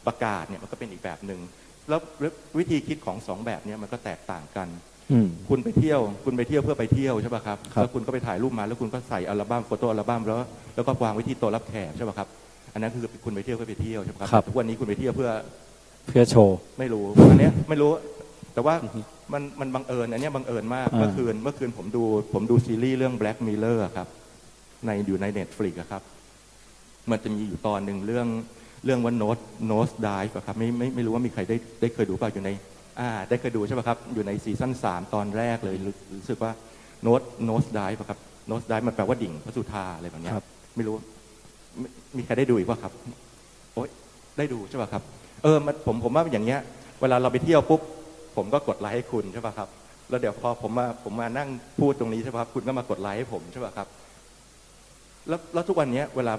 ประกาศเนี่ยมันก็เป็นอีกแบบนึงแล้ววิธีคิดของสองแบบเนี้ยมันก็แตกต่างกันคุณไปเที่ยวเพื่อไปเที่ยวใช่ป่ะครับแล้วคุณก็ไปถ่ายรูปมาแล้วคุณก็ใส่อัลบั้มโฟโต้อัลบั้มแล้วก็วางไว้ที่โต๊ะรับแขกใช่ป่ะครับอันนั้นคือคุณไปเที่ยวก็ไปเที่ยวใช่ป่ะครับทุกวันนี้คุณไปเที่ยวเพื่อโชว์ไม่รู้อันเนี้ยไม่รู้แต่ว่ามันบังเอิญอันนี้บังเอิญมากเมื่อคืนผมดูซีรีส์เรื่อง Black Mirror ครับอยู่ใน Netflix อ่ะครับมันจะมีอยู่ตอนนึงเรื่องว่า Nose Dive อ่ะครับไม่รู้ว่ามีใครได้เคยดูป่ะอยู่ในได้เคยดูใช่ป่ะครับอยู่ในซีซั่น3ตอนแรกเลยรู้สึกว่า Nose Dive ป่ะครับ Nose Dive มันแปลว่าดิ่งพระสุธาอะไรแบบเนี้ยไม่รู้มีใครได้ดูอีกป่ะครับโอ๊ยได้ดูใช่ป่ะครับผมว่าอย่างเงี้ยเวลาเราไปเที่ยวปุ๊บผมก็กดไลค์ให้คุณใช่ป่ะครับแล้วเดี๋ยวพอผมมานั่งพูดตรงนี้ใช่ป่ะครับคุณก็มากดไลค์ให้ผมใช่ป่ะครับแล้วทุกวันนี้เวลา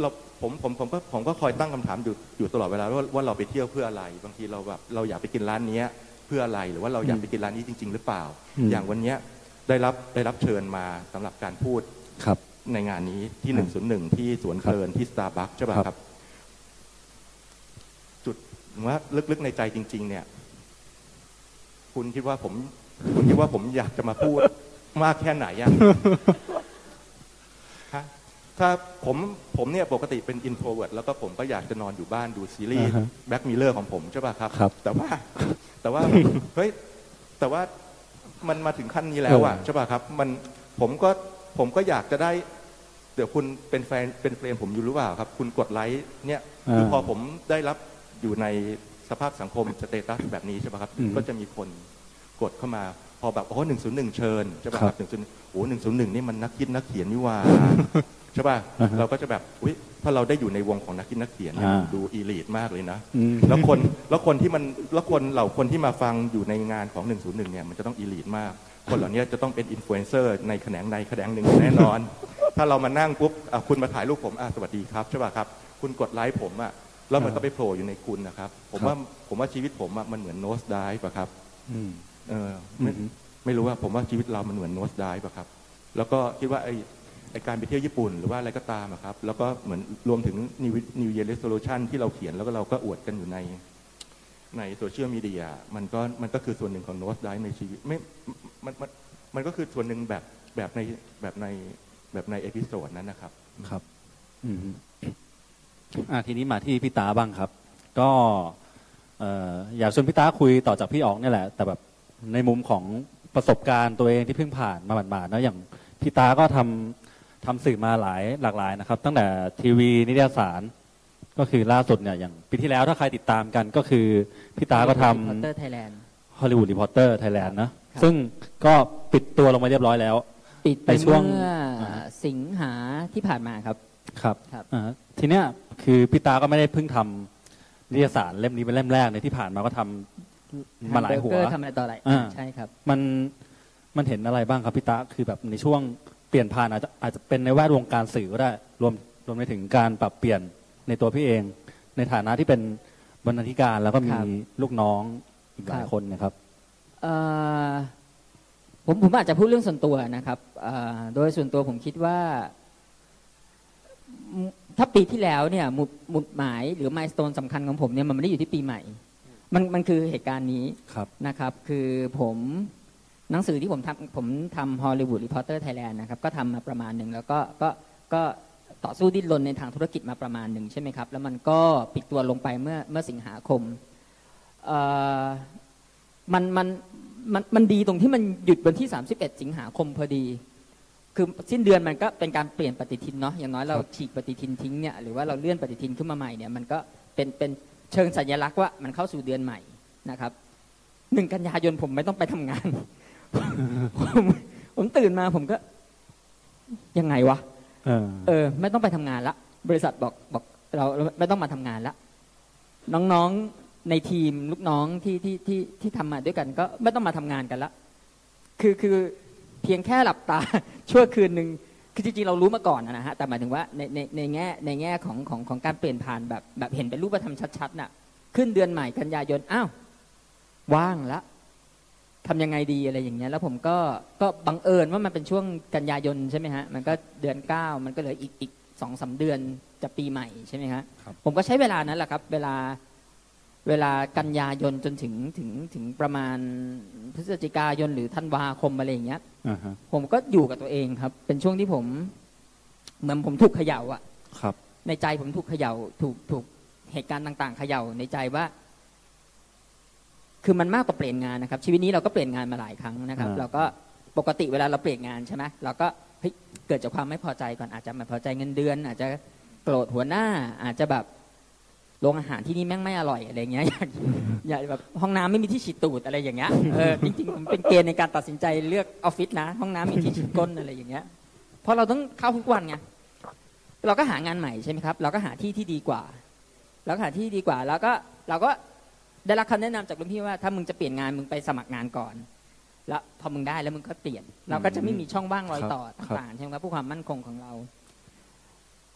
เราผมก็คอยตั้งคำถามอยู่ตลอดเวลาว่าเราไปเที่ยวเพื่ออะไรบางทีเราแบบเราอยากไปกินร้านนี้เพื่ออะไรหรือว่าเราอยากไปกินร้านนี้จริงๆหรือเปล่าอย่างวันนี้ได้รับเชิญมาสำหรับการพูดในงานนี้ที่101ที่สวนเพลินที่ Starbucks ใช่ป่ะครับว่าลึกๆในใจจริงๆเนี่ยคุณคิดว่าผมอยากจะมาพูดมากแค่ไหนอ่ะฮะถ้าผมเนี่ยปกติเป็น introvert แล้วก็ผมก็อยากจะนอนอยู่บ้านดูซีรีส์ Black Mirror ของผมใช่ป่ะครับแต่ว่าเฮ้ยแต่ว่ามันมาถึงขั้นนี้แล้วอ่ะใช่ป่ะครับมันผมก็อยากจะได้เดี๋ยวคุณเป็นแฟนผมอยู่หรือเปล่าครับคุณกดไลค์เนี่ยคือพอผมได้รับอยู่ในสภาพสังคมสเตตัสแบบนี้ใช่ป่ะครับก็จะมีคนกดเข้ามาพอแบบโอ้101เชิญใช่ป่ะครับ101โอ้101นี่มันนักคิดนักเขียนนี่ว่าใช่ป่ะเราก็จะแบบอุ๊ยถ้าเราได้อยู่ในวงของนักคิดนักเขียนดูอีลีทมากเลยนะแล้วคนที่มาฟังอยู่ในงานของ101เนี่ยมันจะต้องอีลีทมากคนเหล่านี้จะต้องเป็นอินฟลูเอนเซอร์ในแขนงหนึ่งแน่นอนถ้าเรามานั่งปุ๊บคุณมาถ่ายรูปผมสวัสดีครับใช่ป่ะครับคุณกดไลค์ผมอะแล้วมันก็ไปโผล่อยู่ในคุณนะครับผมว่าชีวิตผมมันเหมือนโนสไดฟ์ป่ะครับไม่รู้ว่าผมว่าชีวิตเรามันเหมือนโนสไดฟ์ป่ะครับแล้วก็คิดว่าไอ้การไปเที่ยวญี่ปุ่นหรือว่าอะไรก็ตามครับแล้วก็เหมือนรวมถึง New Year Resolution ที่เราเขียนแล้วก็เราก็อวดกันอยู่ในโซเชียลมีเดียมันก็คือส่วนหนึ่งของโนสไดฟ์ในชีวิตไม่มันก็คือส่วนหนึ่งแบบในเอพิโซดนั้นนะครับครับทีนี้มาที่พี่ตาบ้างครับก็อยากชวนพี่ตาคุยต่อจากพี่อ๋องนี่แหละแต่แบบในมุมของประสบการณ์ตัวเองที่เพิ่งผ่านมาหมาดๆเนาะอย่างพี่ตาก็ทำสื่อมาหลากหลายนะครับตั้งแต่ทีวีนิตยสารก็คือล่าสุดเนี่ยอย่างปีที่แล้วถ้าใครติดตามกันก็คือพี่ตาก็ทำ Reporter Thailand Hollywood Reporter Thailand นะซึ่งก็ปิดตัวลงไปเรียบร้อยแล้วปิดไปช่วงสิงหาที่ผ่านมาครับครับทีเนี้ยคือพี่ตาก็ไม่ได้เพิ่งทำนิตยสารเล่มนี้เป็นเล่มแรกในที่ผ่านมาก็ทำมาหลายหัวทำอะไรต่ออะไรใช่ครับมันเห็นอะไรบ้างครับพี่ตาคือแบบในช่วงเปลี่ยนผ่านอาจจะเป็นในแวดวงการสื่อก็ได้รวมไปถึงการปรับเปลี่ยนในตัวพี่เองในฐานะที่เป็นบรรณาธิการแล้วก็มีลูกน้องอีกหลายคนนะครับผมอาจจะพูดเรื่องส่วนตัวนะครับโดยส่วนตัวผมคิดว่า ถ้าปีที่แล้วเนี่ยหมุดหมายหรือมายสเตนสำคัญของผมเนี่ยมันไม่ได้อยู่ที่ปีใหม่มันคือเหตุการณ์นี้นะครับคือผมหนังสือที่ผมทำ Hollywood Reporter Thailand นะครับก็ทำมาประมาณหนึ่งแล้วก็ต่อสู้ดิ้นรนในทางธุรกิจมาประมาณหนึ่งใช่ไหมครับแล้วมันก็ปิดตัวลงไปเมื่อสิงหาคมมันดีตรงที่มันหยุดวันที่31สิงหาคมพอดีคือสิ้นเดือนมันก็เป็นการเปลี่ยนปฏิทินเนาะอย่างน้อยเราฉีกปฏิทินทิ้งเนี่ยหรือว่าเราเลื่อนปฏิทินขึ้นมาใหม่เนี่ยมันก็เป็นเชิงสัญลักษณ์ว่ามันเข้าสู่เดือนใหม่นะครับ1กันยายนผมไม่ต้องไปทำงาน ผมตื่นมาผมก็ยังไงวะไม่ต้องไปทำงานละบริษัทบอกเราไม่ต้องมาทำงานละน้องๆในทีมลูกน้องที่ทำมาด้วยกันก็ไม่ต้องมาทำงานกันละคือเพียงแค่หลับตาชั่วคืนนึงคือจริงๆเรารู้มาก่อนนะฮะแต่หมายถึงว่าในแง่ของการเปลี่ยนผ่านแบบเห็นเป็นรูปธรรมชัดๆน่ะขึ้นเดือนใหม่กันยายนอ้าวว่างละทำยังไงดีอะไรอย่างเงี้ยแล้วผมก็บังเอิญว่ามันเป็นช่วงกันยายนใช่ไหมฮะมันก็เดือน9มันก็เหลืออีก 2-3 เดือนจะปีใหม่ใช่ไหมฮะผมก็ใช้เวลานั้นแหละครับเวลากันยายนจนถึงประมาณพฤศจิกายนหรือธันวาคมอะไรอย่างเงี้ย uh-huh. ผมก็อยู่กับตัวเองครับเป็นช่วงที่ผมเหมือนผมถูกเขย่าอ่ะครับในใจผมถูกเขย่าถูกเหตุการณ์ต่างๆเขย่าในใจว่าคือมันมากกว่าเปลี่ยนงานนะครับชีวิตนี้เราก็เปลี่ยนงานมาหลายครั้งนะครับ uh-huh. เราก็ปกติเวลาเราเปลี่ยนงานใช่ไหมเราก็เฮ้ยเกิดจากความไม่พอใจก่อนอาจจะไม่พอใจเงินเดือนอาจจะโกรธหัวหน้าอาจจะแบบโรงอาหารที่นี่แม่งไม่อร่อยอะไรเงี้ยอยากแบบห้องน้ำไม่มีที่ฉีดตูดอะไรอย่างเงี้ยจริงๆมันเป็นเกณฑ์ในการตัดสินใจเลือกออฟฟิศนะห้องน้ำมีที่ฉีดก้นอะไรอย่างเงี้ยเพราะเราต้องเข้าทุกวันไงเราก็หางานใหม่ใช่ไหมครับเราก็หาที่ที่ดีกว่าเราหาที่ดีกว่าแล้วก็เราก็ได้รับคำแนะนำจากรุ่นพี่ว่าถ้ามึงจะเปลี่ยนงานมึงไปสมัครงานก่อนแล้วพอมึงได้แล้วมึงก็เปลี่ยนเราก็จะไม่มีช่องว่างรอยต่อต่างๆใช่ไหมครับเพื่อความมั่นคงของเรา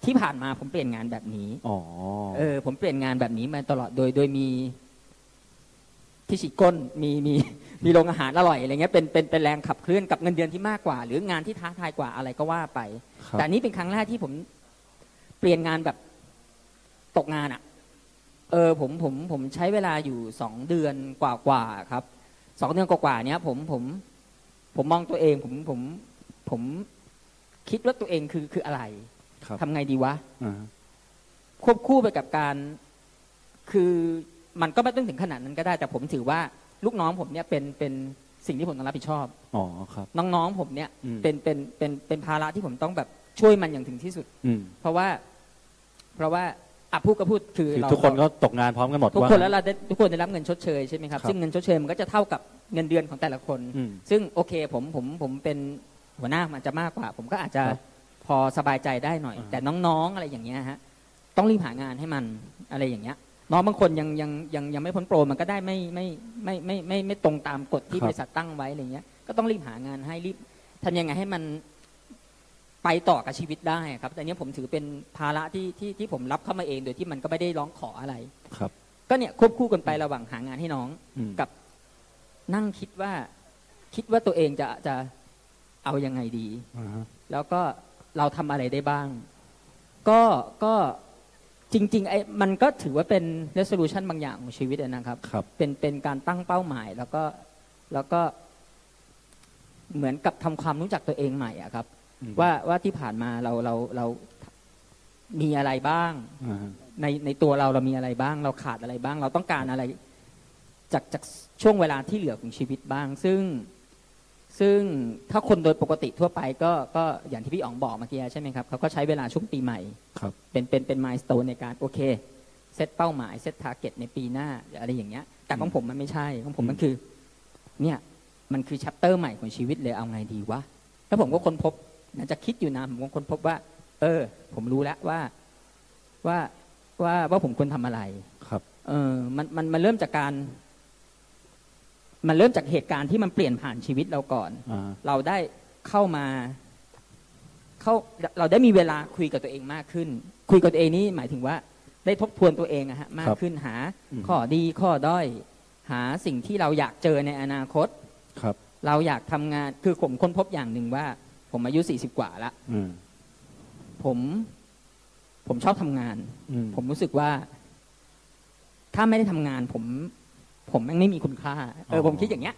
ที่ผ่านมาผมเปลี่ยนงานแบบนี้ผมเปลี่ยนงานแบบนี้มาตลอดโดยมีที่ฉีดก้นมีโรงอาหารอร่อยอะไรเงี้ยเป็นแรงขับเคลื่อนกับเงินเดือนที่มากกว่าหรืองานที่ท้าทายกว่าอะไรก็ว่าไปแต่นี้เป็นครั้งแรกที่ผมเปลี่ยนงานแบบตกงานอ่ะผมใช้เวลาอยู่2เดือนกว่าๆครับ2เดือนกว่าๆเนี้ยผมมองตัวเองผมคิดว่าตัวเองคืออะไรทำไงดีวะควบคู่ไปกับการคือมันก็ไม่ต้องถึงขนาดนั้นก็ได้แต่ผมถือว่าลูกน้องผมเนี่ยเป็นสิ่งที่ผมต้องรับผิดชอบอ๋อครับน้องๆผมเนี่ยเป็นภาระที่ผมต้องแบบช่วยมันอย่างถึงที่สุดเพราะว่าอ่ะพูดก็พูดคือทุกคนก็ตกงานพร้อมกันหมดทุกคนแล้วทุกคนได้รับเงินชดเชยใช่ไหมครับซึ่งเงินชดเชยมันก็จะเท่ากับเงินเดือนของแต่ละคนซึ่งโอเคผมเป็นหัวหน้ามันจะมากกว่าผมก็อาจจะพอสบายใจได้หน่อยแต่น้องๆอะไรอย่างเงี้ยฮะต้องรีบหางานให้มันอะไรอย่างเงี้ยน้องบางคนยังไม่พ้นโปรมันก็ได้ไม่ตรงตามกฎที่บริษัทตั้งไว้อะไรเงี้ยก็ต้องรีบหางานให้รีบทำยังไงให้มันไปต่อกับชีวิตได้ครับแต่เนี้ยผมถือเป็นภาระที่ผมรับเข้ามาเองโดยที่มันก็ไม่ได้ร้องขออะไรครับก็เนี่ยควบคู่กันไประหว่างหางานให้น้องกับนั่งคิดว่าตัวเองจะเอายังไงดีแล้วก็เราทำอะไรได้บ้างก็จริงๆไอ้มันก็ถือว่าเป็น resolution บางอย่างของชีวิตนะครับเป็นการตั้งเป้าหมายแล้วก็เหมือนกับทำความรู้จักตัวเองใหม่อ่ะครับว่าที่ผ่านมาเรามีอะไรบ้างในตัวเรามีอะไรบ้างเราขาดอะไรบ้างเราต้องการอะไรจากช่วงเวลาที่เหลือของชีวิตบ้างซึ่งถ้าคนโดยปกติทั่วไปก็อย่างที่พี่อ๋องบอกเมื่อกี้ใช่ไหมครับเขาก็ใช้เวลาช่วงปีใหม่เป็นมายสเตนในการโอเคเซตเป้าหมายเซตทาร์เก็ตในปีหน้าอะไรอย่างเงี้ยแต่ของผมมันไม่ใช่ของผมมันคือเนี่ยมันคือแชปเตอร์ใหม่ของชีวิตเลยเอาไงดีวะแล้วผมก็ค้นพบหลังจากคิดอยู่นานผมก็ค้นพบว่าผมรู้แล้วว่าผมควรทำอะไรครับมันเริ่มจากการมันเริ่มจากเหตุการณ์ที่มันเปลี่ยนผ่านชีวิตเราก่อนเราได้เราได้มีเวลาคุยกับตัวเองมากขึ้นคุยกับตัวเองนี่หมายถึงว่าได้ทบทวนตัวเองอะฮะมากขึ้นหาข้อดีข้อด้อยหาสิ่งที่เราอยากเจอในอนาคตครับเราอยากทำงานคือผมค้นพบอย่างหนึ่งว่าผมอายุ40กว่าละผม ผมชอบทำงานผมรู้สึกว่าถ้าไม่ได้ทำงานผมแม่งไม่มีคุณค่าผมคิดอย่างเงี้ย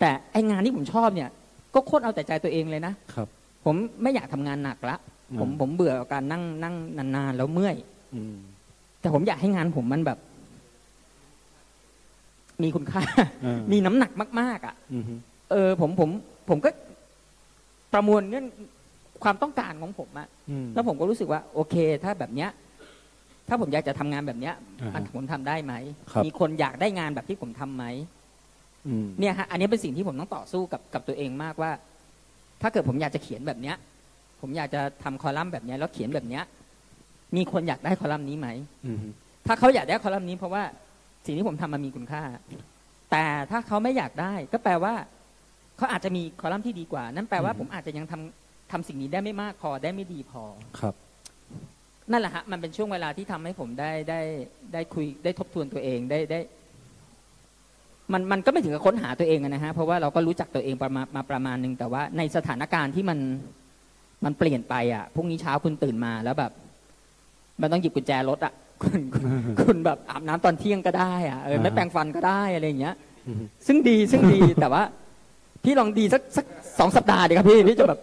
แต่ไองานที่ผมชอบเนี่ยก็โคตรเอาแต่ใจตัวเองเลยนะครับผมไม่อยากทำงานหนักละผมเบื่อการนั่งนานๆแล้วเมื่อยแต่ผมอยากให้งานผมมันแบบมีคุณค่ามีน้ำหนักมากๆอ่ะผมก็ประมวลเงื่อนความต้องการของผมอ่ะแล้วผมก็รู้สึกว่าโอเคถ้าแบบเนี้ยถ้าผมอยากจะทำงานแบบเนี้ยมันผมทำได้ไหมมีคนอยากได้งานแบบที่ผมทำไหมเนี่ยฮะอันนี้เป็นสิ่งที่ผมต้องต่อสู้กับตัวเองมากว่าถ้าเกิดผมอยากจะเขียนแบบเนี้ยผมอยากจะทำคอลัมน์แบบเนี้ยแล้วเขียนแบบเนี้ยมีคนอยากได้คอลัมน์นี้ไหมถ้าเขาอยากได้คอลัมน์นี้เพราะว่าสิ่งที่ผมทำมันมีคุณค่าแต่ถ้าเขาไม่อยากได้ก็แปลว่าเขาอาจจะมีคอลัมน์ที่ดีกว่านั่นแปลว่าผมอาจจะยังทำสิ่งนี้ได้ไม่มากพอได้ไม่ดีพอครับนั่นแหละฮะมันเป็นช่วงเวลาที่ทำให้ผมได้คุยได้ทบทวนตัวเองได้มันก็ไม่ถึงกับค้นหาตัวเองนะฮะเพราะว่าเราก็รู้จักตัวเองประมาณนึงแต่ว่าในสถานการณ์ที่มันเปลี่ยนไปอ่ะพรุ่งนี้เช้าคุณตื่นมาแล้วแบบมันต้องหยิบกุญแจรถอ่ะคุณแบบอาบน้ำตอนเที่ยงก็ได้อ่ะไม่แปรงฟันก็ได้อะไรอย่างเงี้ยซึ่งดีแต่ว่าพี่ลองดีสัก2 สัปดาห์ดีครับพี่จะแบบ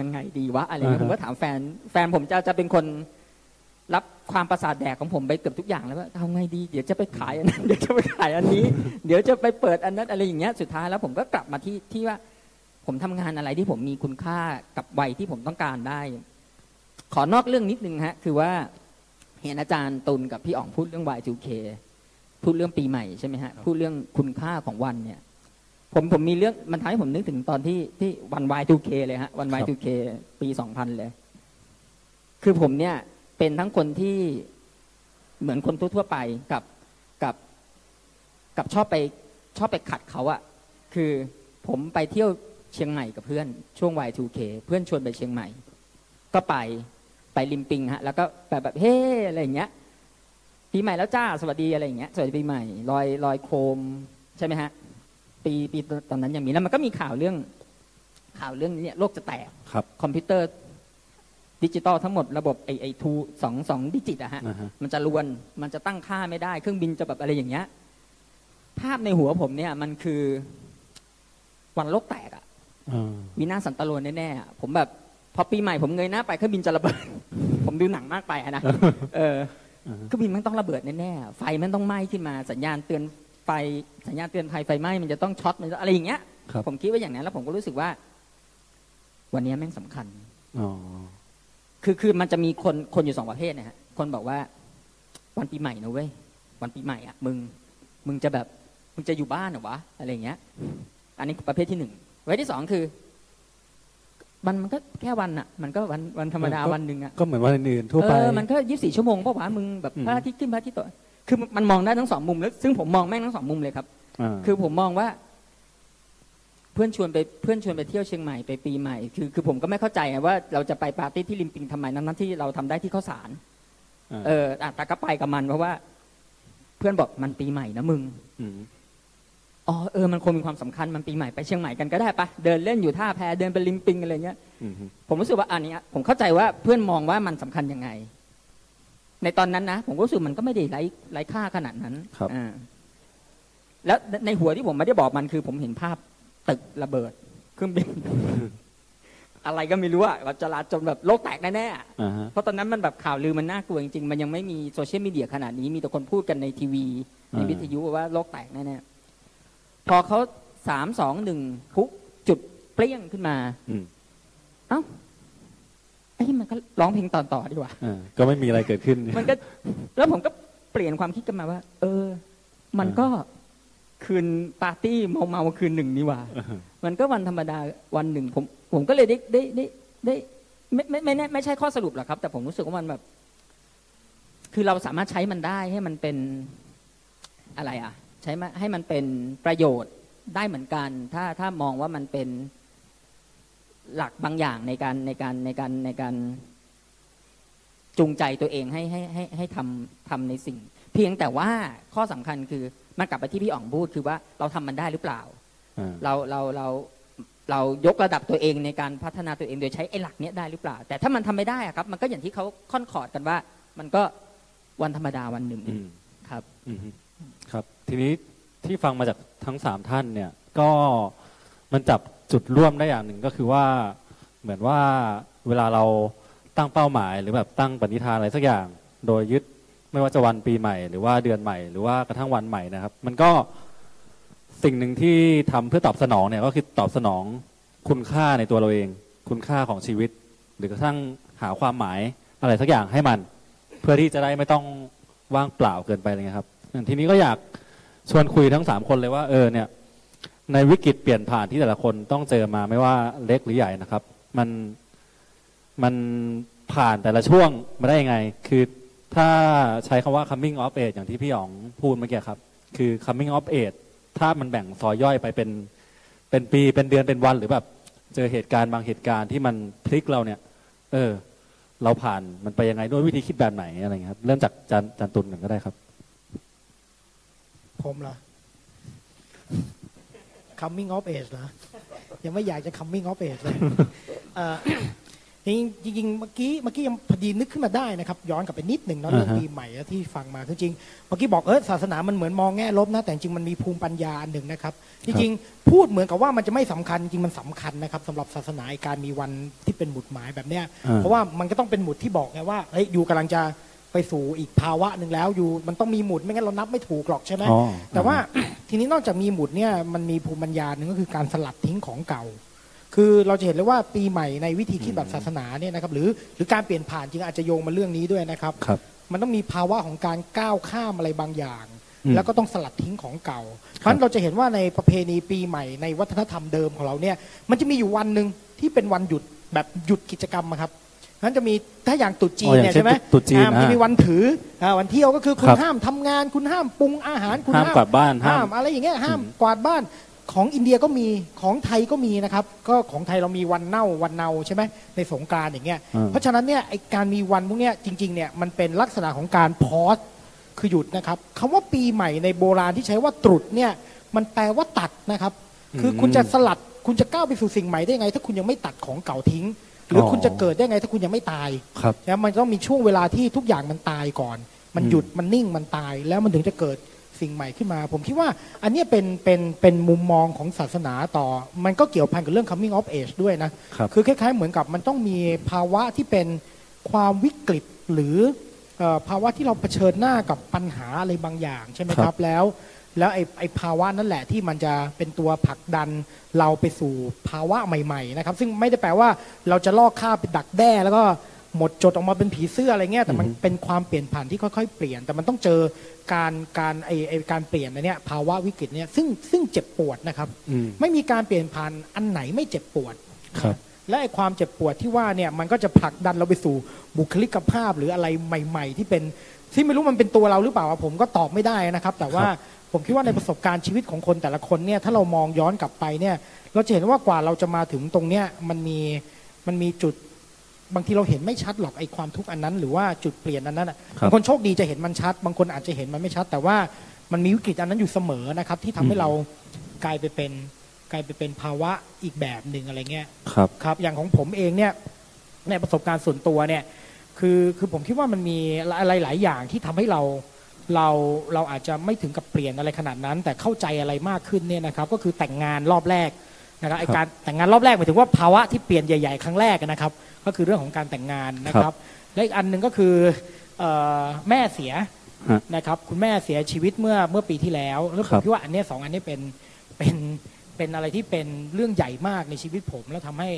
ยังไงดีวะอะไรเงี้ยผมก็ถามแฟนผมจะเป็นคนรับความประสาทแดกของผมไปเกือบทุกอย่างแล้วว่าเอาไงดีเดี๋ยวจะไปขายอันนั้นเดี๋ยวจะไปขายอันนี้เดี๋ยวจะไปเปิดอันนั้นอะไรอย่างเงี้ยสุดท้ายแล้วผมก็กลับมาที่ว่าผมทำงานอะไรที่ผมมีคุณค่ากับวัยที่ผมต้องการได้ขอนอกเรื่องนิดนึงฮะคือว่าเห็นอาจารย์ตุลกับพี่อ๋องพูดเรื่อง Y2K พูดเรื่องปีใหม่ใช่ไหมฮะพูดเรื่องคุณค่าของวันเนี่ยผมมีเรื่องมันทำให้ผมนึกถึงตอนที่วัน Y2K เลยฮะวัน Y2K ปี 2000 เลยคือผมเนี่ยเป็นทั้งคนที่เหมือนคนทั่วไปกับชอบไปขัดเขาอะคือผมไปเที่ยวเชียงใหม่กับเพื่อนช่วง Y2K เพื่อนชวนไปเชียงใหม่ก็ไปริมปิงฮะแล้วก็แบบเฮ้อะไรอย่างเงี้ยปีใหม่แล้วจ้าสวัสดีอะไรอย่างเงี้ยสวัสดีปีใหม่ลอยโคมใช่ไหมฮะปีตอนนั้นยังมีแล้วมันก็มีข่าวเรื่องเนี่ยโลกจะแตกคอมพิวเตอร์ดิจิตอลทั้งหมดระบบไอทูสองดิจิตอะฮะมันจะรวนมันจะตั้งค่าไม่ได้เครื่องบินจะแบบอะไรอย่างเงี้ยภาพในหัวผมเนี่ยมันคือวันโลกแตกอะวินาศสันตโลแน่ๆผมแบบพอปีใหม่ผมเงยหน้าไปเครื่องบินจะระเบิด ผมดูหนังมากไปนะเครื่องบินมันต้องระเบิดแน่ๆไฟมันต้องไหม้ขึ้นมาสัญญาณเตือนภัยไฟไหม้มันจะต้องช็อตมันอะไรอย่างเงี้ยผมคิดว่าอย่างนั้นแล้วผมก็รู้สึกว่าวันนี้แม่งสำคัญคือมันจะมีคนอยู่2ประเภทนะฮะคนบอกว่าวันปีใหม่นะเว้ยวันปีใหม่อ่ะมึงจะแบบมึงจะอยู่บ้านเหรอวะอะไรอย่างเงี้ยอันนี้ประเภทที่1ประเภทที่2คือมันก็แค่วันอ่ะมันก็วันธรรมดาวันนึงอ่ะก็เหมือนวันอื่นทั่วไปมันก็24ชั่วโมงเพราะว่ามึงแบบพระอาทิตย์ขึ้นพระอาทิตย์ตกคือมันมองได้ทั้ง2มุมแล้วซึ่งผมมองแม่งทั้ง2มุมเลยครับคือผมมองว่าเพื่อนชวนไปเที่ยวเชียงใหม่ไปปีใหม่คือผมก็ไม่เข้าใจว่าเราจะไปปาร์ตี้ที่ริมปิงทำไมนั้นที่เราทำได้ที่ข้าวสารแต่ก็ไปกับมันเพราะว่าเพื่อนบอกมันปีใหม่นะมึงอ๋อมันคงมีความสำคัญมันปีใหม่ไปเชียงใหม่กันก็ได้ปะเดินเล่นอยู่ท่าแพเดินไปริมปิงอะไรเงี้ยผมรู้สึกว่าอันนี้ผมเข้าใจว่าเพื่อนมองว่ามันสำคัญยังไงในตอนนั้นนะผมรู้สึกมันก็ไม่ได้ไร้ค่าขนาดนั้นแล้วในหัวที่ผมไม่ได้บอกมันคือผมเห็นภาพตึกระเบิดเครื่องบิน อะไรก็ไม่รู้อะจราจนแบบโลกแตกแน่ๆ เพราะตอนนั้นมันแบบข่าวลือมันน่ากลัวจริงๆมันยังไม่มีโซเชียลมีเดียขนาดนี้มีแต่คนพูดกันในทีวีในวิทยุว่าโลกแตกแน่ๆพอเขา3-2-1พุจุดเปรี้ยงขึ้นมาเอ้าไอ้มันก็ร้องเพลงต่อดีกว่าก็ไม่มีอะไรเกิดขึ้นมันก็แล้วผมก็เปลี่ยนความคิดกันมาว่ามันก็คืนปาร์ตี้เมาๆคืนหนึ่งนี่หว่ามันก็วันธรรมดาวันหนึ่งผมก็เลยได้ไม่ใช่ข้อสรุปหรอกครับแต่ผมรู้สึกว่ามันแบบคือเราสามารถใช้มันได้ให้มันเป็นอะไรอ่ะใช้ให้มันเป็นประโยชน์ได้เหมือนกันถ้ามองว่ามันเป็นหลักบางอย่างในการจูงใจตัวเองให้ทำในสิ่งเพียงแต่ว่าข้อสำคัญคือมันกลับไปที่พี่อ๋องพูดคือว่าเราทำมันได้หรือเปล่าเรา เรายกระดับตัวเองในการพัฒนาตัวเองโดยใช้ไอ้หลักเนี้ยได้หรือเปล่าแต่ถ้ามันทำไม่ได้ครับมันก็อย่างที่เขาค่อนขอดกันว่ามันก็วันธรรมดาวันหนึ่งครับครับทีนี้ที่ฟังมาจากทั้ง3ท่านเนี่ยก็มันจับจุดร่วมได้อย่างหนึ่งก็คือว่าเหมือนว่าเวลาเราตั้งเป้าหมายหรือแบบตั้งปณิธานอะไรสักอย่างโดยยึดไม่ว่าจะวันปีใหม่หรือว่าเดือนใหม่หรือว่ากระทั่งวันใหม่นะครับมันก็สิ่งหนึ่งที่ทำเพื่อตอบสนองเนี่ยก็คือตอบสนองคุณค่าในตัวเราเองคุณค่าของชีวิตหรือกระทั่งหาความหมายอะไรสักอย่างให้มันเพื่อที่จะได้ไม่ต้องว่างเปล่าเกินไปอะไรเงี้ยครับทีนี้ก็อยากชวนคุยทั้ง3คนเลยว่าเนี่ยในวิกฤตเปลี่ยนผ่านที่แต่ละคนต้องเจอมาไม่ว่าเล็กหรือใหญ่นะครับมันผ่านแต่ละช่วงมาได้ยังไงคือถ้าใช้คำว่า coming of age อย่างที่พี่อ๋องพูดเมื่อกี้ครับคือ coming of age ถ้ามันแบ่งซอยย่อยไปเป็นปีเป็นเดือนเป็นวันหรือแบบเจอเหตุการณ์บางเหตุการณ์ที่มันพลิกเราเนี่ยเราผ่านมันไปยังไงด้วยวิธีคิดแบบไหนอะไรเงี้ยครับเริ่มจากจันตุลหนึ่งก็ได้ครับผมเหรอ coming of age นะยังไม่อยากจะ coming of age เลยจริงเมื่อกี้ยังพอดีนึกขึ้นมาได้นะครับย้อนกลับไปนิดหนึ่งเนาะเรื่องปีใหม่ที่ฟังมาจริงเมื่อกี้บอกศาสนามันเหมือนมองแง่ลบนะแต่จริงมันมีภูมิปัญญาอันหนึ่งนะครับจริงพูดเหมือนกับว่ามันจะไม่สำคัญจริงมันสำคัญนะครับสำหรับศาสนาการมีวันที่เป็นหมุดหมายแบบเนี้ยเพราะว่ามันก็ต้องเป็นหมุดที่บอกไงว่าเฮ้ยอยู่กำลังจะไปสู่อีกภาวะหนึ่งแล้วอยู่มันต้องมีหมุดไม่งั้นเรานับไม่ถูกหรอกใช่ไหมแต่ว่าทีนี้นอกจากมีหมุดเนี่ยมันมีภูมิปัญญาหนึ่งก็คือการสลัดทิ้งของเก่าคือเราจะเห็นเลยว่าปีใหม่ในวิธีคิดแบบศาสนาเนี่ยนะครับหรือการเปลี่ยนผ่านจริงอาจจะโยงมาเรื่องนี้ด้วยนะครับมันต้องมีภาวะของการก้าวข้ามอะไรบางอย่างแล้วก็ต้องสลัดทิ้งของเก่าเพราะฉะนั้นเราจะเห็นว่าในประเพณีปีใหม่ในวัฒนธรรมเดิมของเราเนี่ยมันจะมีอยู่วันหนึ่งที่เป็นวันหยุดแบบหยุดกิจกรรมครับนั้นจะมีถ้าอย่างตุ๊จีนเนี่ยใช่ไหมมันจะมีวันถือวันเที่ยวก็คือคุณห้ามทำงานคุณห้ามปรุงอาหารคุณห้ามกวาดบ้านห้ามอะไรอย่างเงี้ยห้ามกวาดบ้านของอินเดียก็มีของไทยก็มีนะครับก็ของไทยเรามีวันเน่าวันเนาใช่ไหมในสงกรานต์อย่างเงี้ยเพราะฉะนั้นเนี่ยการมีวันพวกเนี้ยจริงๆเนี่ยมันเป็นลักษณะของการพอสคือหยุดนะครับคำว่าปีใหม่ในโบราณที่ใช้ว่าตรุษเนี่ยมันแปลว่าตัดนะครับคือคุณจะสลัดคุณจะก้าวไปสู่สิ่งใหม่ได้ไงถ้าคุณยังไม่ตัดของเก่าทิ้งหรือคุณจะเกิดได้ไงถ้าคุณยังไม่ตายนะมันต้องมีช่วงเวลาที่ทุกอย่างมันตายก่อนมันหยุดมันนิ่งมันตายแล้วมันถึงจะเกิดสิ่งใหม่ขึ้นมาผมคิดว่าอันนี้เป็นมุมมองของศาสนาต่อมันก็เกี่ยวพันกับเรื่อง coming of age ด้วยนะ คือคล้ายๆเหมือนกับมันต้องมีภาวะที่เป็นความวิกฤตหรือภาวะที่เราเผชิญหน้ากับปัญหาอะไรบางอย่างใช่ไหมครับแล้วไอ้ภาวะนั่นแหละที่มันจะเป็นตัวผลักดันเราไปสู่ภาวะใหม่ๆนะครับซึ่งไม่ได้แปลว่าเราจะลอกคราบไปดักแด้แล้วก็หมดจดออกมาเป็นผีเสื้ออะไรเงี้ยแต่มันเป็นความเปลี่ยนผ่านที่ค่อยๆเปลี่ยนแต่มันต้องเจอการเปลี่ยนเนี่ยภาวะวิกฤตเนี่ยซึ่งเจ็บปวดนะครับไม่มีการเปลี่ยนผ่านอันไหนไม่เจ็บปวดครับและไอ้ความเจ็บปวดที่ว่าเนี่ยมันก็จะผลักดันเราไปสู่บุคลิกภาพหรืออะไรใหม่ๆที่เป็นที่ไม่รู้มันเป็นตัวเราหรือเปล่าผมก็ตอบไม่ได้นะครับแต่ว่าผมคิดว่าในประสบการณ์ชีวิตของคนแต่ละคนเนี่ยถ้าเรามองย้อนกลับไปเนี่ยเราจะเห็นว่ากว่าเราจะมาถึงตรงเนี้ยมันมีจุดบางทีเราเห็นไม่ชัดหรอกไอ้ความทุกข์อันนั้นหรือว่าจุดเปลี่ยนอันนั้นบางคนโชคดีจะเห็นมันชัดบางคนอาจจะเห็นมันไม่ชัดแต่ว่ามันมีวิกฤตอันนั้นอยู่เสมอนะครับที่ทำให้เรากลายไปเป็นภาวะอีกแบบหนึ่งอะไรเงี้ยครับอย่างของผมเองเนี่ยในประสบการณ์ส่วนตัวเนี่ยคือผมคิดว่ามันมีอะไรหลายอย่างที่ทำให้เราอาจจะไม่ถึงกับเปลี่ยนอะไรขนาดนั้นแต่เข้าใจอะไรมากขึ้นเนี่ยนะครับก็คือแต่งงานรอบแรกนะครับไอ้การแต่งงานรอบแรกหมายถึงว่าภาวะที่เปลี่ยนใหญ่ๆครั้งแรกนะครับก็คือเรื่องของการแต่งงานนะครับและอีกอันหนึ่งก็คือแม่เสียนะครับคุณแม่เสียชีวิตเมื่อปีที่แล้วแล้วผมคิดว่าอันนี้2อันนี้เป็นอะไรที่เป็นเรื่องใหญ่มากในชีวิตผมแล้วทำให้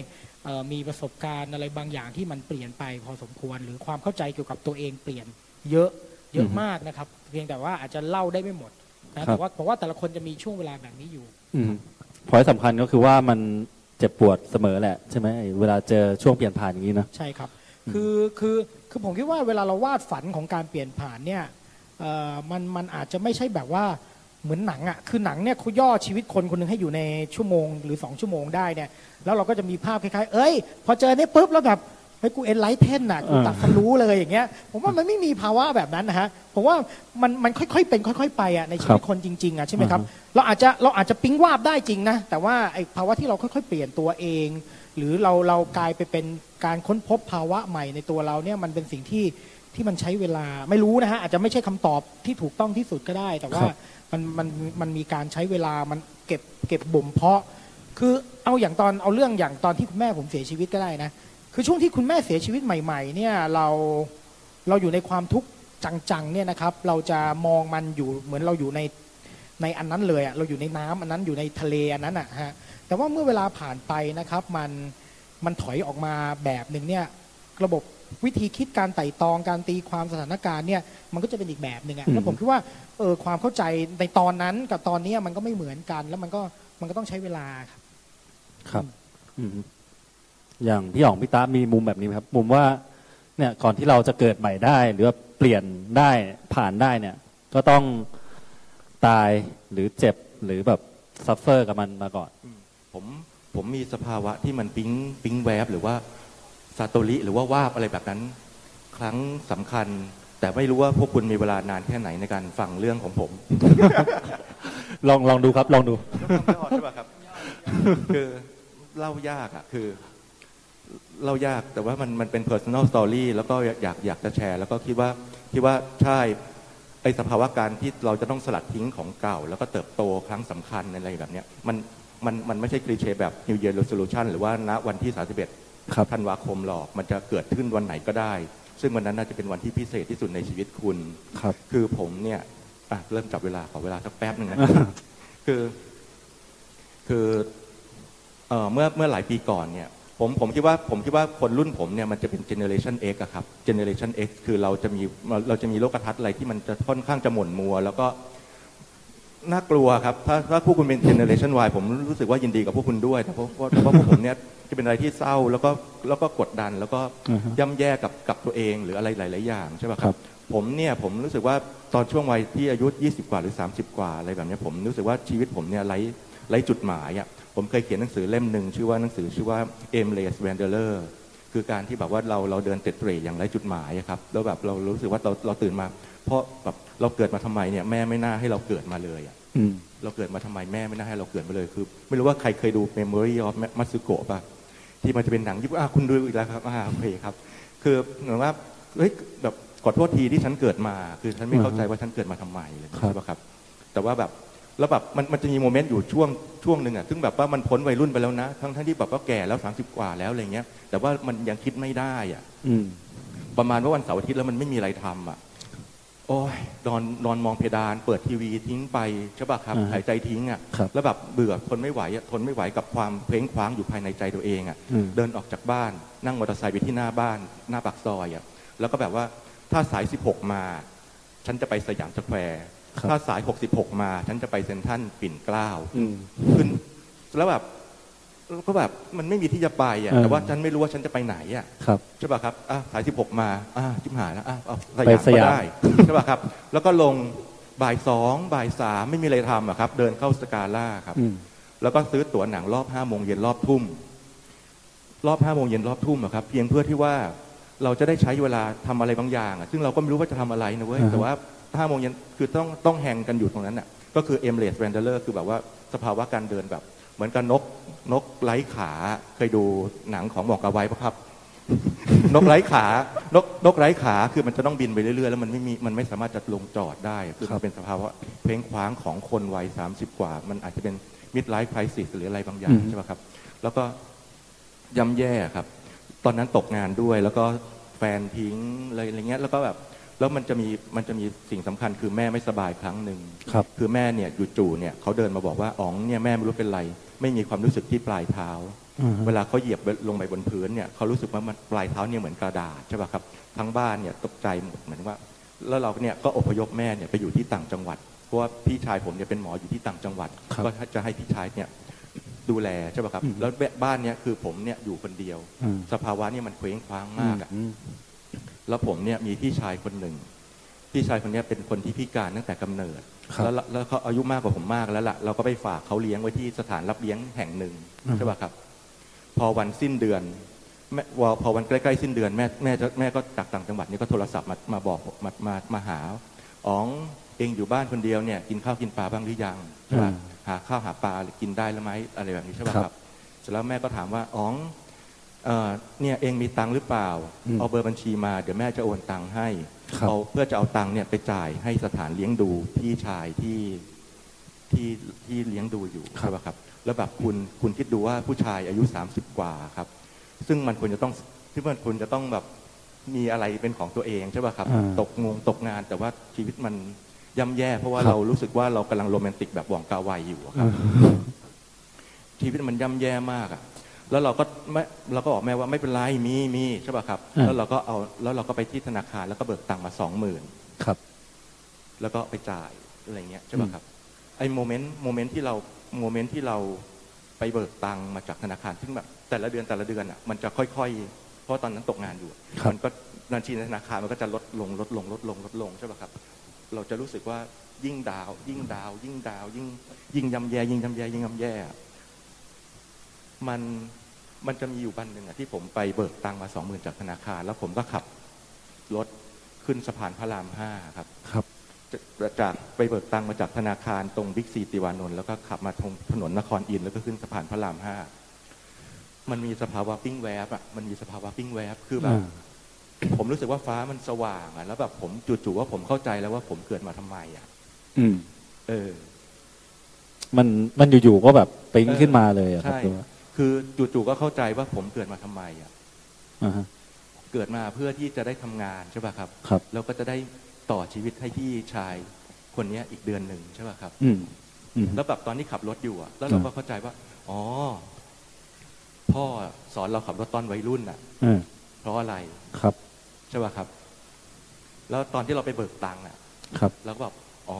มีประสบการณ์อะไรบางอย่างที่มันเปลี่ยนไปพอสมควรหรือความเข้าใจเกี่ยวกับตัวเองเปลี่ยนเยอะมากนะครับเพียงแต่ว่าอาจจะเล่าได้ไม่หมดนะแต่ว่าเพราะว่าแต่ละคนจะมีช่วงเวลาแบบนี้อยู่พอยสำคัญก็คือว่ามันเจ็บปวดเสมอแหละใช่ไหมเวลาเจอช่วงเปลี่ยนผ่านอย่างนี้นะใช่ครับคือผมคิดว่าเวลาเราวาดฝันของการเปลี่ยนผ่านเนี่ยมันอาจจะไม่ใช่แบบว่าเหมือนหนังอ่ะคือหนังเนี่ยเขาย่อชีวิตคนคนนึงให้อยู่ในชั่วโมงหรือ2 ชั่วโมงได้เนี่ยแล้วเราก็จะมีภาพคล้ายๆพอเจอเนี่ยปุ๊บแล้วแบบ เฮ้ยกูเอ็นไลท์เท่นน่ะกูตัดคนรู้เลยอย่างเงี้ยผมว่ามันไม่มีภาวะแบบนั้นนะฮะผมว่ามันค่อยๆเป็นค่อยๆไปอ่ะในชีวิตคนจริงๆอ่ะใช่ไหมครับเราอาจจะปิ๊งวาบได้จริงนะแต่ว่าไอ้ภาวะที่เราค่อยๆเปลี่ยนตัวเองหรือเรากลายไปเป็นการค้นพบภาวะใหม่ในตัวเราเนี่ยมันเป็นสิ่งที่มันใช้เวลาไม่รู้นะฮะอาจจะไม่ใช่คำตอบที่ถูกต้องที่สุดก็ได้แต่ว่ามันมีการใช้เวลามันเก็บบ่มเพาะคือเอาเรื่องอย่างตอนที่คุณแม่ผมเสียชีวิตก็ได้นะคือช่วงที่คุณแม่เสียชีวิตใหม่ๆเนี่ยเราอยู่ในความทุกข์จังๆเนี่ยนะครับเราจะมองมันอยู่เหมือนเราอยู่ในอันนั้นเลยอ่ะเราอยู่ในน้ำอันนั้นอยู่ในทะเลอันนั้นอ่ะฮะแต่ว่าเมื่อเวลาผ่านไปนะครับมันถอยออกมาแบบหนึ่งเนี่ยระบบวิธีคิดการไต่ตองการตีความสถานการณ์เนี่ยมันก็จะเป็นอีกแบบหนึ่งอ่ะแล้วผมคิดว่าความเข้าใจในตอนนั้นกับตอนนี้มันก็ไม่เหมือนกันแล้วมันก็ต้องใช้เวลาครับครับอย่างพี่อ๋องพี่ตามีมุมแบบนี้ครับมุมว่าเนี่ยก่อนที่เราจะเกิดใหม่ได้หรือว่าเปลี่ยนได้ผ่านได้เนี่ยก็ต้องตายหรือเจ็บหรือแบบซัฟเฟอร์กับมันมาก่อนผมมีสภาวะที่มันปิ๊งแวบหรือว่าซาโตริหรือว่าวาบอะไรแบบนั้นครั้งสำคัญแต่ไม่รู้ว่าพวกคุณมีเวลานานแค่ไหนในการฟังเรื่องของผม ลองดูครับลองดูไม่ออกใช่ป่ะครับคือเล่ายากอ่ะคือเล่ายากแต่ว่ามันเป็น personal story แล้วก็อยากจะแชร์แล้วก็คิดว่าใช่ไอ้สภาวะการที่เราจะต้องสลัดทิ้งของเก่าแล้วก็เติบโตครั้งสำคัญอะไรแบบเนี้ยมันไม่ใช่คลีเช่แบบ New Year Resolution หรือว่าณวันที่31ธันวาคมหรอกมันจะเกิดขึ้นวันไหนก็ได้ซึ่งวันนั้นน่าจะเป็นวันที่พิเศษที่สุดในชีวิตคุณคือผมเนี่ยเริ่มจับเวลาขอเวลาสักแป๊บนึงนะ คือเมื่อหลายปีก่อนเนี่ยผมคิดว่าคนรุ่นผมเนี่ยมันจะเป็น Generation X อะครับ Generation X คือเราจะมีโลกทัศน์อะไรที่มันจะค่อนข้างจะหม่นมัวแล้วก็น่ากลัวครับถ้าพวกคุณเป็น Generation Y ผมรู้สึกว่ายินดีกับพวกคุณด้วยแต่เพราะพวกผมเนี่ยจะเป็นอะไรที่เศร้าแล้วก็กดดันแล้วก็ย่ำแย่กับตัวเองหรืออะไรหลายๆอย่างใช่ป่ะครับผมรู้สึกว่าตอนช่วงวัยที่อายุ20กว่าหรือ30กว่าอะไรแบบนี้ผมรู้สึกว่าชีวิตผมเนี่ยไร้จุดหมายอ่ะผมเคยเขียนหนังสือเล่มนึงชื่อว่า Aimless Wanderer คือการที่แบบว่าเราเดินเตร่อย่างไร้จุดหมายครับแล้วแบบเรารู้สึกว่าเราตื่นมาเพราะแบบเราเกิดมาทำไมเนี่ยแม่ไม่น่าให้เราเกิดมาเลยอ่ะเราเกิดมาทำไมแม่ไม่น่าให้เราเกิดมาเลยคือไม่รู้ว่าใครเคยดู Memory of Matsuko ป่ะที่มันจะเป็นหนังญี่ปุ่นคุณดูอีกแล้วครับโอเคครับคือเหมือนว่าเฮ้ยแบบขอโทษทีที่ฉันเกิดมาคือฉันไม่เข้าใจว่าฉันเกิดมาทำไมเลยใช่ป่ะครับแต่ว่าแบบแล้วแบบมันจะมีโมเมนต์อยู่ช่วงนึงอ่ะซึ่งแบบว่ามันพ้นวัยรุ่นไปแล้วนะทั้งที่แบบว่าแก่แล้ว30กว่าแล้วอะไรเงี้ยแต่ว่ามันยังคิดไม่ได้อ่ะประมาณว่าวันเสาร์อาทิตย์แล้วมันไม่มีอะไรทำอ่ะโอ้ยนอนมองเพดานเปิดทีวีทิ้งไปใช่ป่ะครับหายใจทิ้งอ่ะแล้วแบบเบื่อทนไม่ไหวกับความเคว้งคว้างอยู่ภายในใจตัวเองอ่ะเดินออกจากบ้านนั่งมอเตอร์ไซค์ไปที่หน้าบ้านหน้าปากซอยอ่ะแล้วก็แบบว่าถ้าสาย16มาฉันจะไปสยามสแควร์ถ้าสาย66มาฉันจะไปเซ็นทรัลปิ่นเกล้าขึ้นแล้วแบบก็แบบมันไม่มีที่จะไปอ่ะแต่ว่าฉันไม่รู้ว่าฉันจะไปไหนอ่ะใช่ป่ะครับสาย16มาชิบหายแล้วไปสยามก็ได้ใช่ป่ะครับแล้วก็ลงบ่าย2บ่าย3ไม่มีอะไรทำอ่ะครับเดินเข้าสกาล่าครับแล้วก็ซื้อตั๋วหนังรอบ 5:00 นรอบ 5:00 นอ่ะครับเพียงเพื่อที่ว่าเราจะได้ใช้เวลาทำอะไรบางอย่างอ่ะซึ่งเราก็ไม่รู้ว่าจะทำอะไรนะเว้ยแต่ว่า5:00 นคือต้องแห่งกันอยู่ตรงนั้นน่ะก็คือ Aimless Wanderer คือแบบว่าสภาวะการเดินแบบเหมือนกับนกไร้ขาเคยดูหนังของหม่องกาไว้ป่ะครับ นกไร้ขานกไร้ขาคือมันจะต้องบินไปเรื่อยๆแล้วมันไม่สามารถจะลงจอดได้คือมันเป็นสภาวะเคว้งคว้างของคนวัย30กว่ามันอาจจะเป็น midlife crisis หรืออะไรบางอย่างใช่ป่ะครับแล้วก็ย่ำแย่ครับตอนนั้นตกงานด้วยแล้วก็แฟนทิ้งเลยอะไรเงี้ยแล้วก็แบบแล้วมันจะมีสิ่งสำคัญคือแม่ไม่สบายครั้งหนึ่ง คือแม่เนี่ยจู่ๆเนี่ยเขาเดินมาบอกว่าอ๋องเนี่ยแม่ไม่รู้เป็นไรไม่มีความรู้สึกที่ปลายเท้า เวลาเขาเหยียบลงไปบนพื้นเนี่ยเขารู้สึกว่ามันปลายเท้าเนี่ยเหมือนกระดาษใช่ป่ะครับทั้งบ้านเนี่ยตกใจหมดเหมือนว่าแล้วเราเนี่ยก็อพยพแม่เนี่ยไปอยู่ที่ต่างจังหวัดเพราะว่าพี่ชายผมเนี่ยเป็นหมออยู่ที่ต่างจังหวัดก็จะให้พี่ชายเนี่ยดูแลใช่ป่ะครับแล้วบ้านเนี่ยคือผมเนี่ยอยู่คนเดียวสภาวะเนี่ยมันเคว้งคว้างมากอ่ะแล้วผมเนี่ยมีพี่ชายคนหนึ่งพี่ชายคนนี้เป็นคนที่พิการตั้งแต่กำเนิดแล้วเขาอายุมากกว่าผมมากแล้วล่ะเราก็ไปฝากเขาเลี้ยงไว้ที่สถานรับเลี้ยงแห่งหนึ่งใช่ป่ะครับพอวันสิ้นเดือน พอวันใกล้ๆสิ้นเดือนแม่ก็จากต่างจังหวัดนี่ก็โทรศัพท์มาบอกมาหาอ๋องเองอยู่บ้านคนเดียวเนี่ยกินข้าวกินปลาบ้างหรือยังใช่ป่ะหาข้าวหาปลากินได้แล้วไหมอะไรแบบนี้ใช่ป่ะครับเสร็จแล้วแม่ก็ถามว่าอ๋องเนี่ยเองมีตังค์หรือเปล่าเอาเบอร์บัญชีมาเดี๋ยวแม่จะโอนตังค์ให้เอาเพื่อจะเอาตังค์เนี่ยไปจ่ายให้สถานเลี้ยงดูพี่ชายที่เลี้ยงดูอยู่ใช่ป่ะครับแล้วแบบคุณคิดดูว่าผู้ชายอายุ30กว่าครับซึ่งมันควรจะต้องแบบมีอะไรเป็นของตัวเองใช่ป่ะครับตกงานแต่ว่าชีวิตมันย่ำแย่เพราะว่าเรารู้สึกว่าเรากำลังโรแมนติกแบบหว่องกาไวอยู่ครับชีวิตมันย่ำแย่มากอ่ะแล้วเราก็บอกแม่ว่าไม่เป็นไรมีใช่ป่ะครับแล้วเราก็ไปที่ธนาคารแล้วก็เบิกตังค์มา 20,000 ครับแล้วก็ไปจ่ายอะไรเงี้ยใช่ป่ะครับไอ้โมเมนต์ที่เราไปเบิกตังค์มาจากธนาคารซึ่งแบบแต่ละเดือนอ่ะมันจะค่อยๆเพราะตอนนั้นตกงานอยู่มันก็บัญชีธนาคารมันก็จะลดลงใช่ป่ะครับเราจะรู้สึกว่ายิ่งดาวยิ่งย่ำแย่มันจะมีอยู่วันหนึ่งอ่ะที่ผมไปเบิกตังมา 20,000 จากธนาคารแล้วผมก็ขับรถขึ้นสะพานพระราม5ครับจากไปเบิกตังมาจากธนาคารตรงบิ๊กซีติวานนท์แล้วก็ขับมาตรงถนนนครอินทร์แล้วก็ขึ้นสะพานพระราม5มันมีสภาวะปิ้งแวบอ่ะคือแบบผมรู้สึกว่าฟ้ามันสว่างอ่ะแล้วแบบผมจู่ๆว่าผมเข้าใจแล้วว่าผมเกิดมาทำไมอ่ะมันอยู่ๆก็แบบปิ๊งขึ้นมาเลยอ่ะครับคือจู่ๆก็เข้าใจว่าผมเกิดมาทำไมอ่ะเกิดมาเพื่อที่จะได้ทำงานใช่ป่ะครับแล้วก็จะได้ต่อชีวิตให้พี่ชายคนนี้อีกเดือนหนึ่งใช่ป่ะครับแล้วแบบตอนที่ขับรถอยู่อ่ะแล้วเราก็เข้าใจว่าอ๋อพ่อสอนเราขับรถตอนวัยรุ่นอ่ะเพราะอะไรครับใช่ป่ะครับแล้วตอนที่เราไปเบิกตังค์อ่ะครับแล้วก็แบบอ๋อ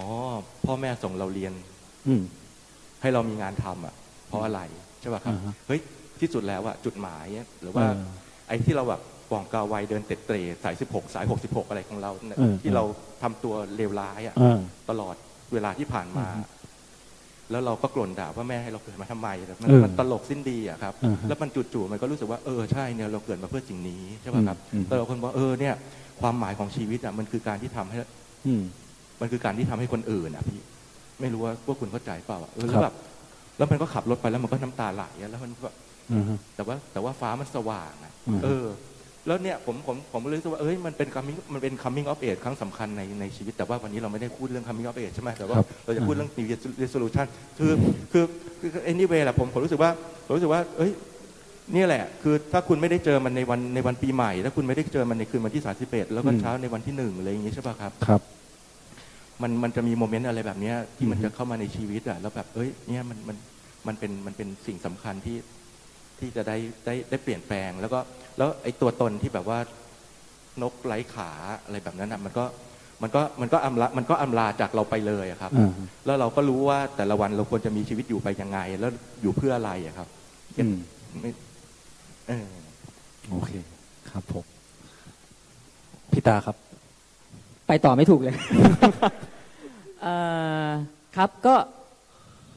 พ่อแม่ส่งเราเรียนให้เรามีงานทำอ่ะเพราะอะไรใช่ป่ะครับเฮ้ยที่สุดแล้วอ่ะจุดหมายหรือว่าไอ้ที่เราแบบกว่างกาไวเดินเตะเตะสาย16สาย66อะไรของเราที่เราทำตัวเลวร้ายอ่ะตลอดเวลาที่ผ่านมาแล้วเราก็กล่นด่าว่าแม่ให้เราเกิดมาทำไมมันตลกสิ้นดีอ่ะครับแล้วมันจู่ๆมันก็รู้สึกว่าใช่เนี่ยเราเกิดมาเพื่อสิ่งนี้ใช่ป่ะครับแต่เราคนบอกเนี่ยความหมายของชีวิตอ่ะมันคือการที่ทำให้คนอื่นอ่ะพี่ไม่รู้ว่าพวกคุณเข้าใจเปล่าแล้วแบบแล้วมันก็ขับรถไปแล้วมันก็น้ำตาไหลแล้วมันแบบแต่ว่าฟ้ามันสว่างนะแล้วเนี่ยผมรู้สึกว่ามันเป็น coming of age ครั้งสำคัญในชีวิตแต่ว่าวันนี้เราไม่ได้พูดเรื่อง coming of age ใช่ไหมแต่ว่าเราจะพูดเรื่อง new resolution คือ anyway แหละผมรู้สึกว่านี่แหละคือถ้าคุณไม่ได้เจอมันในวันปีใหม่ถ้าคุณไม่ได้เจอมันในคืนวันที่31แล้วก็เช้าในวันที่1อะไรอย่างนี้ใช่ป่ะครับครับมันจะมีโมเมนต์อะไรแบบนี้ที่มันจะเข้ามาในชีวิตอ่ะแล้วแบบเนี่ยมันเป็นสิ่งสำคัญที่จะได้เปลี่ยนแปลงแล้วไอ้ตัวตนที่แบบว่านกไร้ขาอะไรแบบนั้นอ่ะมันก็อำลาจากเราไปเลยอ่ะครับแล้วเราก็รู้ว่าแต่ละวันเราควรจะมีชีวิตอยู่ไปยังไงแล้วอยู่เพื่ออะไรอ่ะครับโอเคครับผมพี่ตาครับไปต่อไม่ถูกเลยครับก็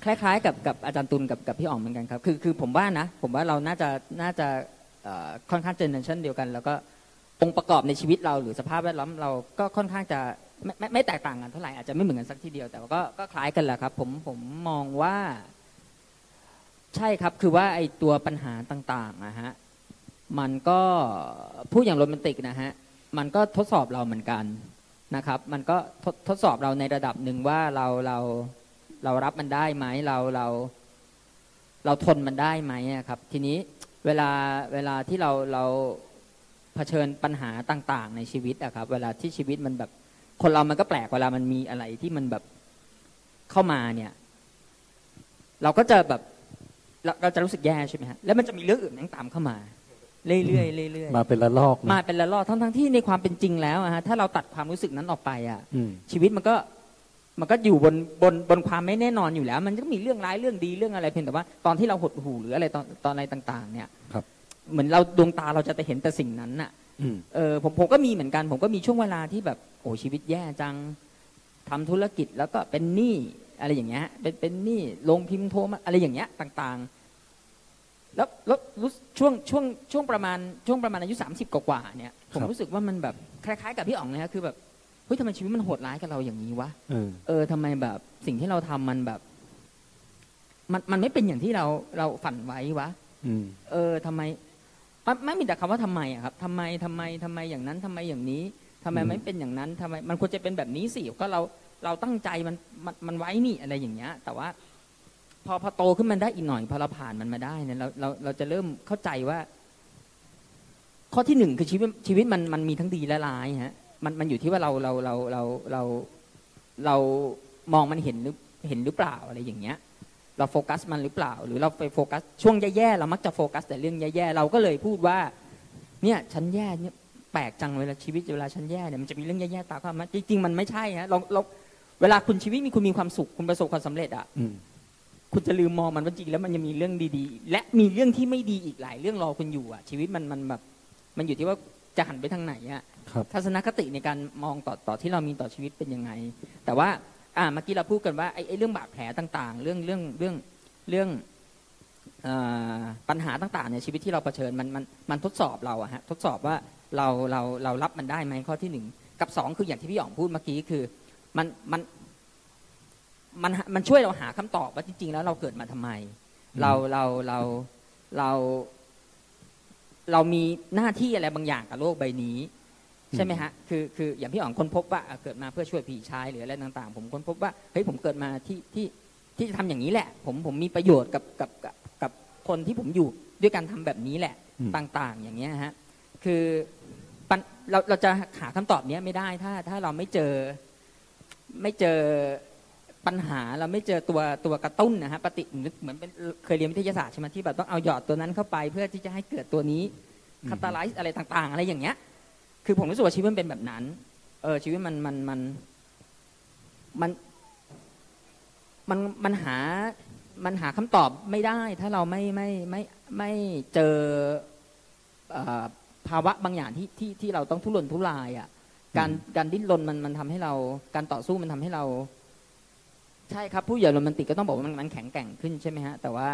คล้ายๆกับอาจารย์ตุลกับพี่อ๋องเหมือนกันครับคือผมว่านะผมว่าเราน่าจะค่อนข้างเจเนอเรชั่นเดียวกันแล้วก็องค์ประกอบในชีวิตเราหรือสภาพแวดล้อมเราก็ค่อนข้างจะไม่แตกต่างกันเท่าไหร่อาจจะไม่เหมือนกันสักทีเดียวแต่ว่าก็คล้ายกันแหละครับผมมองว่าใช่ครับคือว่าไอ้ตัวปัญหาต่างๆนะฮะมันก็พูดอย่างโรแมนติกนะฮะมันก็ทดสอบเราเหมือนกันนะครับมันก็ทดสอบเราในระดับหนึ่งว่าเรารับมันได้ไหมเราทนมันได้ไหมครับทีนี้เวลาที่เราเผชิญปัญหาต่างๆในชีวิตอะครับเวลาที่ชีวิตมันแบบคนเรามันก็แปลกเวลามันมีอะไรที่มันแบบเข้ามาเนี่ยเราก็จะแบบเราจะรู้สึกแย่ใช่ไหมฮะแล้วมันจะมีเรื่องอื่นตามเข้ามาเรื่อยๆมาเป็นละลอกทั้งที่ในความเป็นจริงแล้วอะฮะถ้าเราตัดความรู้สึกนั้นออกไปอะชีวิตมันก็อยู่บนความไม่แน่นอนอยู่แล้วมันก็มีเรื่องร้ายเรื่องดีเรื่องอะไรเพียงแต่ว่าตอนที่เราหดหู่หรืออะไรตอนอะไรต่างๆเนี่ยครับเหมือนเราดวงตาเราจะเห็นแต่สิ่งนั้นน่ะผมก็มีเหมือนกันผมก็มีช่วงเวลาที่แบบโอ้ชีวิตแย่จังทำธุรกิจแล้วก็เป็นหนี้อะไรอย่างเงี้ยเป็นหนี้ลงพิมพ์โทรมาอะไรอย่างเงี้ยต่างๆ แล้วช่วงประมาณอายุ30กว่าเนี่ยผมรู้สึกว่ามันแบบคล้ายๆกับพี่อ๋องเลยฮะคือแบบเฮ้ยทำไมชีวิตมันโหดร้ายกับเราอย่างนี้วะทำไมแบบสิ่งที่เราทำมันแบบมันไม่เป็นอย่างที่เราฝันไว้วะทำไมไม่มีแต่คำว่าทำไมอะครับทำไมอย่างนั้นทำไมอย่างนี้ทำไมไม่เป็นอย่างนั้นทำไมมันควรจะเป็นแบบนี้สิก็เราตั้งใจมันไว้นี่อะไรอย่างเงี้ยแต่ว่าพอโตขึ้นมันได้อีกหน่อยพอเราผ่านมันมาได้เนี่ยเราจะเริ่มเข้าใจว่าข้อที่หนึ่งคือชีวิตมันมีทั้งดีและร้ายฮะมันอยู่ที่ว่าเรามองมันเห็นหรือเปล่าอะไรอย่างเงี้ยเราโฟกัสมันหรือเปล่าหรือเราไปโฟกัสช่วงแย่ๆเรามักจะโฟกัสแต่เรื่องแย่ๆเราก็เลยพูดว่าเนี่ยฉันแย่เนี่ยแปลกจังเวลาชีวิตเวลาฉันแย่เนี่ยมันจะมีเรื่องแย่ๆตามเข้ามาจริงๆมันไม่ใช่ฮะเราเวลาคุณชีวิตคุณมีความสุขคุณประสบความสำเร็จอ่ะคุณจะลืมมองมันว่าจริงแล้วมันยังมีเรื่องดีๆและมีเรื่องที่ไม่ดีอีกหลายเรื่องรอคุณอยู่อ่ะชีวิตมันแบบมันอยู่ที่ว่าจะหันไปทางไหนอ่ะทัศนคติในการมองต่อที่เรามีต่อชีวิตเป็นยังไงแต่ว่าเมื่อกี้เราพูดกันว่าไอ้เรื่องบาดแผลต่างๆเรื่องปัญหาต่างๆในชีวิตที่เราเผชิญมันทดสอบเราอะฮะทดสอบว่าเรารับมันได้ไหมข้อที่หนึ่งกับสองคืออย่างที่พี่อ๋องพูดเมื่อกี้คือมันช่วยเราหาคำตอบว่าจริงๆแล้วเราเกิดมาทำไมเรามีหน้าที่อะไรบางอย่างกับโลกใบนี้ใช่ไหมฮะคืออย่างพี่อ๋องค้นพบว่าเกิดมาเพื่อช่วยพี่ชายหรืออะไรต่างๆผมค้นพบว่าเฮ้ยผมเกิดมาที่ทำอย่างนี้แหละผมมีประโยชน์กับคนที่ผมอยู่ด้วยการทำแบบนี้แหละต่างๆอย่างเงี้ยฮะคือเราจะหาคำตอบนี้ไม่ได้ถ้าเราไม่เจอปัญหาเราไม่เจอตัวกระตุ้นนะฮะปฏิเหมือนเป็นเคยเรียนวิทยาศาสตร์ใช่ไหมที่แบบต้องเอาหยอดตัวนั้นเข้าไปเพื่อที่จะให้เกิดตัวนี้คัตตาไลซ์อะไรต่างๆอะไรอย่างเงี้ยคือผมรู้สึกว่าชีวิตมันเป็นแบบนั้นชีวิตมันหาคำตอบไม่ได้ถ้าเราไม่เจอภาวะบางอย่างที่เราต้องทุรนทุรายอ่ะการดิ้นรนมันทำให้เราการต่อสู้มันทำให้เราใช่ครับผู้ใหญ่โรแมนติกก็ต้องบอกว่ามันแข็งแกร่งขึ้นใช่ไหมฮะแต่ว่า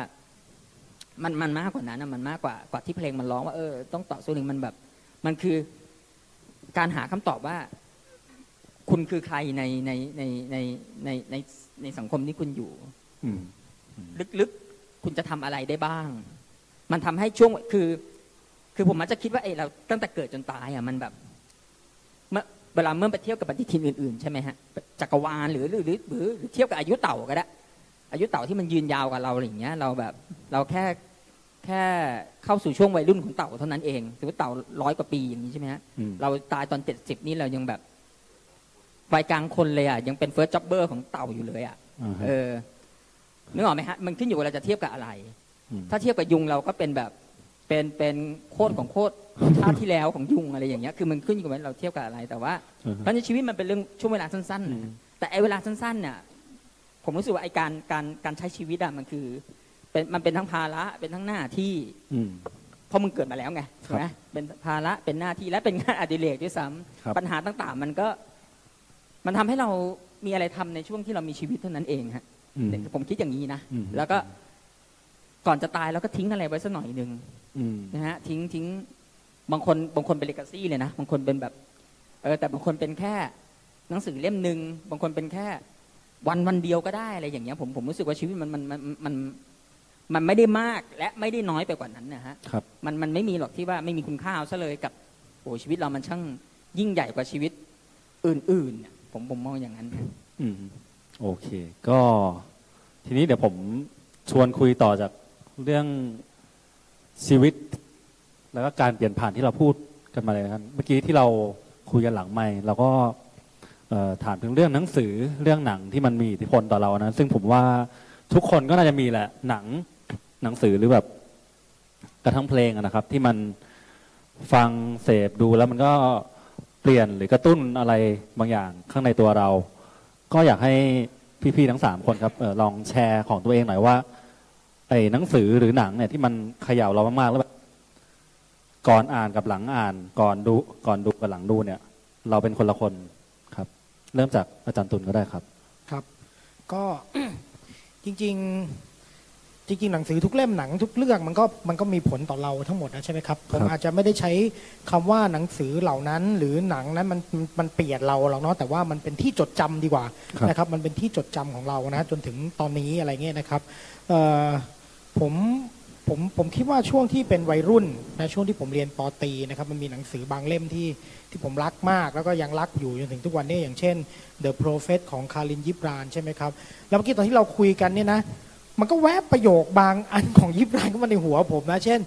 มันมากกว่านั้นนะมันมากกว่าที่เพลงมันร้องว่าต้องต่อสู้หนึ่งมันแบบมันคือการหาคำตอบว่าคุณคือใครในสังคมที่คุณอยู่ลึกๆคุณจะทำอะไรได้บ้างมันทำให้ช่วงคือผมมักจะคิดว่าเราตั้งแต่เกิดจนตายอ่ะมันแบบเมื่อไปเทียบกับปฏิทินอื่นๆใช่ไหมฮะจักรวาลหรือเทียบกับอายุเต่าก็ได้อายุเต่าที่มันยืนยาวกว่าเราอะไรอย่างเงี้ยเราแบบเราแค่เข้าสู่ช่วงวัยรุ่นของเต่าเท่านั้นเองถือว่าเต่า100กว่าปีอย่างนี้ใช่ไหมฮะเราตายตอน70นี่เรายังแบบวัยกลางคนเลยอ่ะยังเป็นเฟิร์สจ็อบเบอร์ของเต่าอยู่เลยอ่ะนึกออกไหมฮะมันขึ้นอยู่ว่าเราจะเทียบกับอะไรถ้าเทียบกับยุงเราก็เป็นแบบเป็นโคตรของโคตรชาติที่แล้วของยุงอะไรอย่างเงี้ยคือมันขึ้นอยู่กับเราเทียบกับอะไรแต่ว่าเพราะในชีวิตมันเป็นเรื่องช่วงเวลาสั้นๆแต่ไอ้เวลาสั้นๆเนี่ยผมรู้สึกว่าไอ้การใช้ชีวิตอ่ะมันคือมันเป็นทั้งภาระเป็นทั้งหน้าที่เพราะมึงเกิดมาแล้วไงใช่ไหมเป็นภาระเป็นหน้าที่และเป็นงานอดิเรกด้วยซ้ำปัญหาต่างๆมันทำให้เรามีอะไรทำในช่วงที่เรามีชีวิตเท่านั้นเองฮะผมคิดอย่างนี้นะแล้วก็ก่อนจะตายเราก็ทิ้งอะไรไว้สักหน่อยนึงนะฮะทิ้งบางคนเป็นเลกาซี่เลยนะบางคนเป็นแบบแต่บางคนเป็นแค่หนังสือเล่มนึงบางคนเป็นแค่วันเดียวก็ได้อะไรอย่างเงี้ยผมรู้สึกว่าชีวิตมันไม่ได้มากและไม่ได้น้อยไปกว่านั้นนะฮะมันไม่มีหรอกที่ว่าไม่มีคุณค่าซะเลยกับโอ้ชีวิตเรามันช่างยิ่งใหญ่กว่าชีวิตอื่นๆผมมองอย่างนั้นโอเคก็ทีนี้เดี๋ยวผมชวนคุยต่อจากเรื่องชีวิตแล้วก็การเปลี่ยนผ่านที่เราพูดกันมาเลยนะครับเมื่อกี้ที่เราคุยกันหลังไมค์เราก็ถามถึงเรื่องหนังสือเรื่องหนังที่มันมีอิทธิพลต่อเรานะซึ่งผมว่าทุกคนก็น่าจะมีแหละหนังสือหรือแบบกระทั่งเพลงนะครับที่มันฟังเสพดูแล้วมันก็เปลี่ยนหรือกระตุ้นอะไรบางอย่างข้างในตัวเราก็อยากให้พี่ๆทั้ง3คนครับลองแชร์ของตัวเองหน่อยว่าไอ้หนังสือหรือหนังเนี่ยที่มันเขย่าเรามากๆแล้วแบบก่อนอ่านกับหลังอ่านก่อนดูกับหลังดูเนี่ยเราเป็นคนละคนครับเริ่มจากอาจารย์ตุลก็ได้ครับครับก็ จริงๆ จริงๆหนังสือทุกเล่มหนังทุกเรื่องมันก็มีผลต่อเราทั้งหมดนะใช่ไหมครับผมอาจจะไม่ได้ใช้คำว่าหนังสือเหล่านั้นหรือหนังนั้นมันเปลี่ยนเราหรอกเนาะแต่ว่ามันเป็นที่จดจำดีกว่านะครับมันเป็นที่จดจำของเรานะจนถึงตอนนี้อะไรเงี้ยนะครับผมคิดว่าช่วงที่เป็นวัยรุ่นนะช่วงที่ผมเรียนป.ตรีนะครับมันมีหนังสือบางเล่มที่ผมรักมากแล้วก็ยังรักอยู่จนถึงทุกวันนี้อย่างเช่น The Prophet ของคารินยิบรานใช่ไหมครับแล้วเมื่อกี้ตอนที่เราคุยกันเนี่ยนะมันก็แวบประโยคบางอันของยิบรานก็มาในหัวผมนะเช่น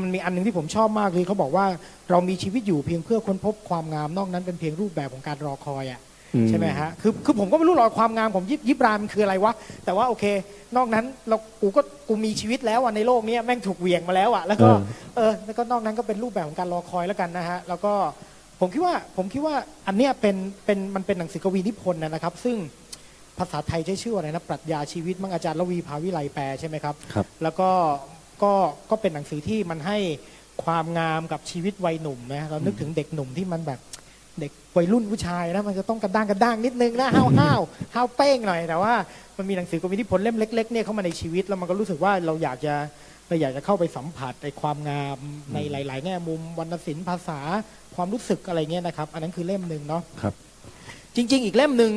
มันมีอันนึงที่ผมชอบมากคือเขาบอกว่าเรามีชีวิตอยู่เพียงเพื่อค้นพบความงามนอกนั้นเป็นเพียงรูปแบบของการรอคอยอ่ะใช่ไหมฮะคือผมก็ไม่รู้หรอกความงามของยิบรานมันคืออะไรวะแต่ว่าโอเคนอกนั้นเรากูมีชีวิตแล้วอ่ะในโลกนี้แม่งถูกเหวี่ยงมาแล้วอ่ะแล้วก็แล้วก็นอกนั้นก็เป็นรูปแบบของการรอคอยแล้วกันนะฮะแล้วก็ผมคิดว่าอันเนี้ยมันเป็นหนังสือกวีนิพนธ์นะครับซึ่งภาษาไทยใช้ชื่ออะไรนะปรัชญาชีวิตมังอาจารย์ระวีภาวิไลแปลใช่ไหมครับแล้วก็เป็นหนังสือที่มันให้ความงามกับชีวิตวัยหนุ่มนะเรานึกถึงเด็กหนุ่มที่มันแบบเด็กวัยรุ่นผู้ชายนะมันจะต้องกระด้างนิดนึงนะห้าวเป้งหน่อยแต่ว่ามันมีหนังสือกวีนิพนธ์เล่มเล็กๆเนี่ยเข้ามาในชีวิตแล้วมันก็รู้สึกว่าเราอยากจะเข้าไปสัมผัสในความงามในหลายๆแง่มุมวรรณศิลป์ภาษาความรู้สึกอะไรเงี้ยนะครับอันนั้นคือเล่มหนึ่งเนาะครับจริงๆอีกเล่มหนึ่ง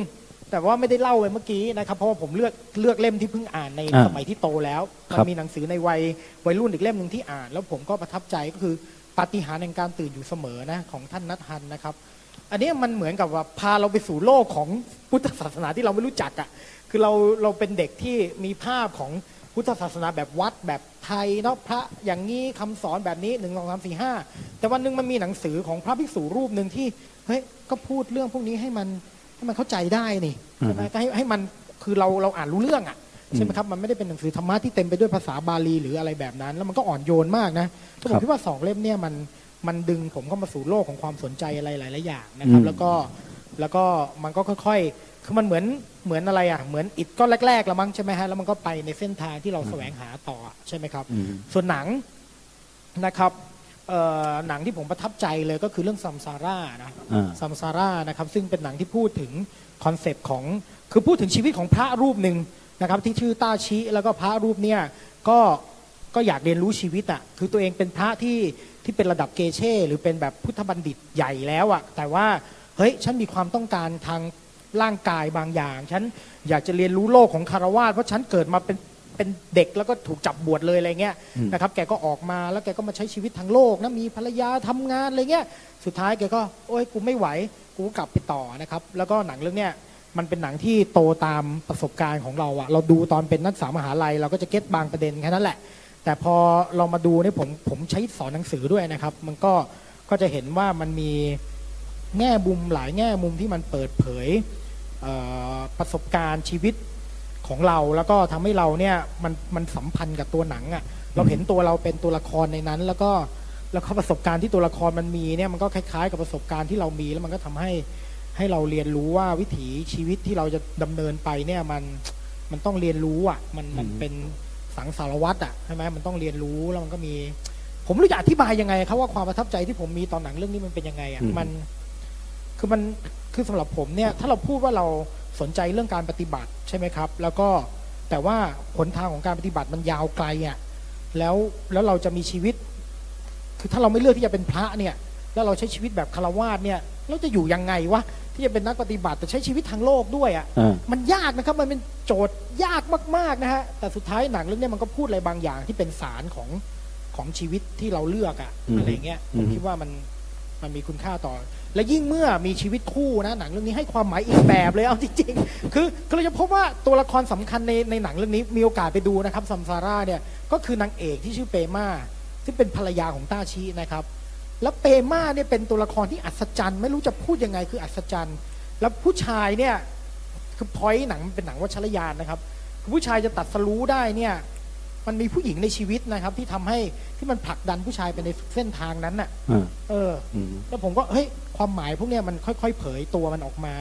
แต่ว่าไม่ได้เล่าไปเมื่อกี้นะครับเพราะว่าผมเลือกเล่มที่เพิ่งอ่านในสมัยที่โตแล้วมันมีหนังสือในวัยรุ่นอีกเล่มหนึ่งที่อ่านแล้วผมก็ประทับใจก็คือปาฏิหาริย์แห่งการตื่นอยู่เสมอนะของท่านนัทฮันนะครับอันนี้มันเหมือนกับว่าพาเราไปสู่โลกของพุทธศาสนาที่เราไม่รู้จักอ่ะคือเราเป็นเด็กที่มีภาพของพุทธศาสนาแบบวัดแบบไทยเนาะพระอย่างนี้คำสอนแบบนี้1 2 3 4 5แต่วันนึงมันมีหนังสือของพระภิกษุรูปหนึ่งที่เฮ้ยก็พูดเรื่องพวกนี้ให้มันเข้าใจได้นี่ใช่ไหมให้มันคือเราอ่านรู้เรื่องอ่ะใช่ไหมครับมันไม่ได้เป็นหนังสือธรรมะที่เต็มไปด้วยภาษาบาลีหรืออะไรแบบนั้นแล้วมันก็อ่อนโยนมากนะผมคิดว่า2 เล่มเนี่ยมันดึงผมเข้ามาสู่โลกของความสนใจอะไรหลายๆอย่างนะครับแล้วก็มันก็ค่อยๆคือมันเหมือนอะไรอ่ะเหมือนอิฐก้อนแรกๆละมั้งใช่ไหมฮะแล้วมันก็ไปในเส้นทางที่เราแสวงหาต่อใช่ไหมครับส่วนหนังนะครับหนังที่ผมประทับใจเลยก็คือเรื่องซัมซาร่านะซัมซาร่านะครับซึ่งเป็นหนังที่พูดถึงคอนเซปต์ของคือพูดถึงชีวิตของพระรูปหนึ่งนะครับที่ชื่อต้าชิแล้วก็พระรูปเนี่ยก็อยากเรียนรู้ชีวิตอ่ะคือตัวเองเป็นพระที่เป็นระดับเกเช่หรือเป็นแบบพุทธบัณฑิตใหญ่แล้วอ่ะแต่ว่าเฮ้ยฉันมีความต้องการทางร่างกายบางอย่างฉันอยากจะเรียนรู้โลกของคารวาสเพราะฉันเกิดมาเป็นเด็กแล้วก็ถูกจับบวชเลยอะไรเงี้ยนะครับแกก็ออกมาแล้วแกก็มาใช้ชีวิตทางโลกนะมีภรรยาทำงานอะไรเงี้ยสุดท้ายแกก็โอ๊ยกูไม่ไหวกูกลับไปต่อนะครับแล้วก็หนังเรื่องเนี้ยมันเป็นหนังที่โตตามประสบการณ์ของเราอ่ะเราดูตอนเป็นนักศึกษามหาลัยเราก็จะเก็ตบางประเด็นแค่นั้นแหละแต่พอเรามาดูเนี่ยผมใช้สอนหนังสือด้วยนะครับมันก็จะเห็นว่ามันมีแง่มุมหลายแง่มุมที่มันเปิดเผยประสบการณ์ชีวิตของเราแล้วก็ทำให้เราเนี่ยมันสัมพันธ์กับตัวหนังอ่ะเราเห็นตัวเราเป็นตัวละครในนั้นแล้วก็ประสบการณ์ที่ตัวละครมันมีเนี่ยมันก็คล้ายๆกับประสบการณ์ที่เรามีแล้วมันก็ทำให้เราเรียนรู้ว่าวิถีชีวิตที่เราจะดำเนินไปเนี่ยมันต้องเรียนรู้อ่ะมันเป็นสังสารวัตรอ่ะใช่ไหมมันต้องเรียนรู้แล้วมันก็มีผมรู้จะอธิบายยังไงครับว่าความประทับใจที่ผมมีตอนหนังเรื่องนี้มันเป็นยังไงอ่ะมันคือสำหรับผมเนี่ยถ้าเราพูดว่าเราสนใจเรื่องการปฏิบัติใช่ไหมครับแล้วก็แต่ว่าหนทางของการปฏิบัติมันยาวไกลอ่ะแล้วเราจะมีชีวิตคือถ้าเราไม่เลือกที่จะเป็นพระเนี่ยแล้วเราใช้ชีวิตแบบฆราวาสเนี่ยเราจะอยู่ยังไงวะที่จะเป็นนักปฏิบัติแต่ใช้ชีวิตทางโลกด้วยอ่ะมันยากนะครับมันเป็นโจทย์ยากมากๆนะฮะแต่สุดท้ายหนังเรื่องนี้มันก็พูดอะไรบางอย่างที่เป็นสารของชีวิตที่เราเลือกอ่ะอะไรเงี้ยผมคิดว่ามันมีคุณค่าต่อและยิ่งเมื่อมีชีวิตคู่นะหนังเรื่องนี้ให้ความหมายอีกแบบเลยเอาจริงๆคือเราจะพบว่าตัวละครสำคัญในหนังเรื่องนี้มีโอกาสไปดูนะครับซัมซาร่าเนี่ยก็คือนางเอกที่ชื่อเปม่าซึ่งเป็นภรรยาของต้าชินะครับแล้วเปม่าเนี่ยเป็นตัวละครที่อัศจรรย์ไม่รู้จะพูดยังไงคืออัศจรรย์แล้วผู้ชายเนี่ยคือพอยต์หนังเป็นหนังวัชรยานนะครับผู้ชายจะตัดสรู้ได้เนี่ยมันมีผู้หญิงในชีวิตนะครับที่ทำให้ที่มันผลักดันผู้ชายไปในเส้นทางนั้นน่ะแล้วผมก็เฮ้ยความหมายพวกเนี้ยมันค่อยๆเผยตัวมันออกมา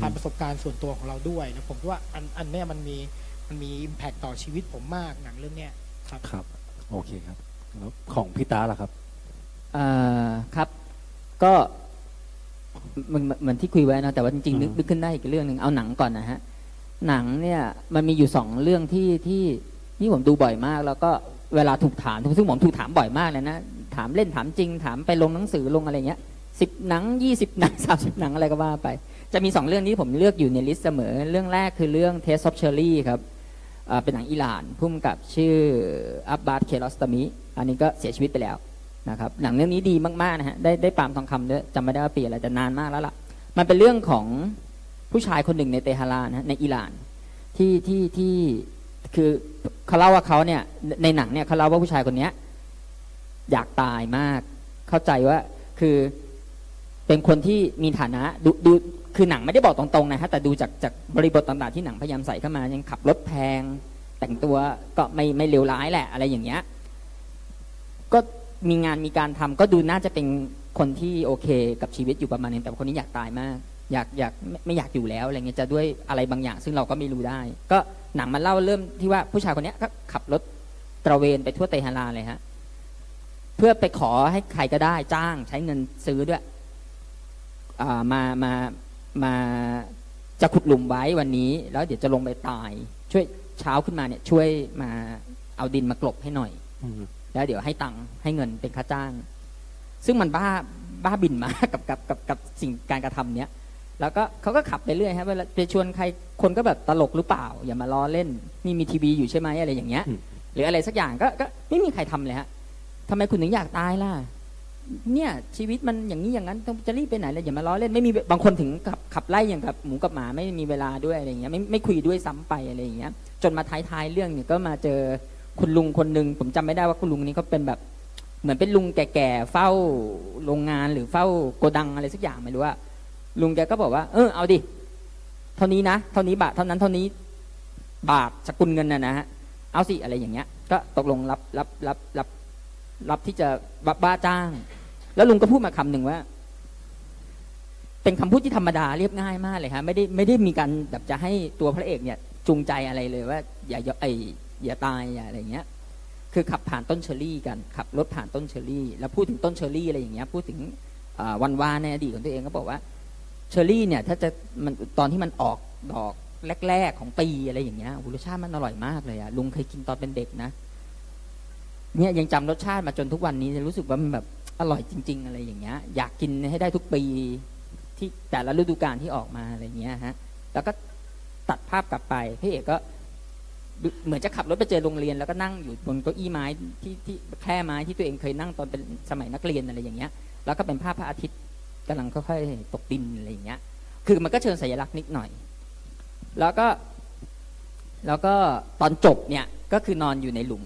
ผ่านประสบการณ์ส่วนตัวของเราด้วยนะผมว่าอันเนี้ยมันมี impact ต่อชีวิตผมมากหนังเรื่องเนี้ยครับครับโอเคครับแล้วของพี่ตาล่ะครับครับก็มันที่คุยไว้นะแต่ว่าจริงๆนึกขึ้นได้อีกเรื่องหนึ่งเอาหนังก่อนนะฮะหนังเนี่ยมันมีอยู่2 เรื่องที่ นี่ผมดูบ่อยมากแล้วก็เวลาถูกถามซึ่งผมถูกถามบ่อยมากเลยนะถามเล่นถามจริงถามไปลงหนังสือลงอะไรเงี้ย10 หนัง 20 หนัง 30 หนังอะไรก็ว่าไปจะมี2เรื่องนี้ผมเลือกอยู่ในลิสต์เสมอเรื่องแรกคือเรื่อง Taste of Cherry ครับเป็นหนังอิหร่านพุ่มกับชื่ออับบาส เคลอสตามิอันนี้ก็เสียชีวิตไปแล้วนะครับหนังเรื่องนี้ดีมากๆนะฮะได้ปาล์มทองคำด้วยจำไม่ได้ว่าปีอะไรแต่นานมากแล้วล่ะมันเป็นเรื่องของผู้ชายคนหนึ่งในเตหะรานนะในอิหร่านที่คือเขาเล่าว่าเขาเนี่ยในหนังเนี่ยเขาเล่าว่าผู้ชายคนนี้อยากตายมากเข้าใจว่าคือเป็นคนที่มีฐานะดูคือหนังไม่ได้บอกตรงๆนะฮะแต่ดูจากบริบทต่างๆที่หนังพยายามใส่เข้ามายังขับรถแพงแต่งตัวก็ไม่เลวร้ายแหละอะไรอย่างเงี้ยก็มีงานมีการทำก็ดูน่าจะเป็นคนที่โอเคกับชีวิตอยู่ประมาณนึงแต่คนนี้อยากตายมากอยากไม่อยากอยู่แล้วอะไรเงี้ยจะด้วยอะไรบางอย่างซึ่งเราก็ไม่รู้ได้ก็หนังมันเล่าเริ่มที่ว่าผู้ชายคนนี้ก็ขับรถตระเวนไปทั่วเตหะรานเลยฮะเพื่อไปขอให้ใครก็ได้จ้างใช้เงินซื้อด้วยมาจะขุดหลุมไว้วันนี้แล้วเดี๋ยวจะลงไปตายช่วยเช้าขึ้นมาเนี่ยช่วยมาเอาดินมากลบให้หน่อยแล้วเดี๋ยวให้ตังค์ให้เงินเป็นค่าจ้างซึ่งมันบ้าบินมากกับสิ่งการกระทำเนี้ยแล้วก็เขาก็ขับไปเรื่อยฮะเวลาไปชวนใครคนก็แบบตลกหรือเปล่าอย่ามาล้อเล่นนี่มีทีวีอยู่ใช่ไหมอะไรอย่างเงี้ยหรืออะไรสักอย่างก็ไม่มีใครทำเลยฮะทำไมคุณถึงอยากตายล่ะเนี่ยชีวิตมันอย่างนี้อย่างนั้นต้องจะรีบไปไหนเลยอย่ามาล้อเล่นไม่มีบางคนถึงขับไล่อย่างกับหมูกับหมาไม่มีเวลาด้วยอะไรอย่างเงี้ยไม่คุยด้วยซ้ำไปอะไรอย่างเงี้ยจนมาท้ายเรื่องเนี่ยก็มาเจอคุณลุงคนหนึ่งผมจำไม่ได้ว่าคุณลุงนี้เขาเป็นแบบเหมือนเป็นลุงแก่ๆเฝ้าโรงงานหรือเฝ้าโกดังอะไรสักอย่างไม่รู้ว่าลุงแกก็บอกว่าเอาดิเท่านี้นะเท่านี้บาทเท่านั้นเท่านี้บาทสกุลเงินนะฮะเอาสิอะไรอย่างเงี้ยก็ตกลงรับที่จะบ้าจ้างแล้วลุงก็พูดมาคำหนึ่งว่าเป็นคำพูดที่ธรรมดาเรียบง่ายมากเลยฮะไม่ได้มีการแบบจะให้ตัวพระเอกเนี่ยจูงใจอะไรเลยว่าอย่าตายอะไรอย่างเงี้ยคือขับผ่านต้นเชอร์รี่กันขับรถผ่านต้นเชอร์รี่แล้วพูดถึงต้นเชอร์รี่อะไรอย่างเงี้ยพูดถึงวันวานในอดีตของตัวเองก็บอกว่าเชอร์รี่เนี่ยถ้าจะมันตอนที่มันออกดอกแรกๆของปีอะไรอย่างเงี้ยรสชาติมันอร่อยมากเลยอะลุงเคยกินตอนเป็นเด็กนะเนี่ยยังจำรสชาติมาจนทุกวันนี้รู้สึกว่ามันแบบอร่อยจริงๆอะไรอย่างเงี้ยอยากกินให้ได้ทุกปีที่แต่ละฤดูกาลที่ออกมาอะไรเงี้ยฮะแล้วก็ตัดภาพกลับไปพี่เอกก็เหมือนจะขับรถไปเจอโรงเรียนแล้วก็นั่งอยู่บนเก้าอี้ไม้ที่แคร่ไม้ที่ตัวเองเคยนั่งตอนเป็นสมัยนักเรียนอะไรอย่างเงี้ยแล้วก็เป็นภาพพระอาทิตย์กำลังค่อยๆตกดินอะไรอย่างเงี้ยคือมันก็เชิงสัญลักษณ์นิดหน่อยแล้วก็ตอนจบเนี่ยก็คือนอนอยู่ในหลุม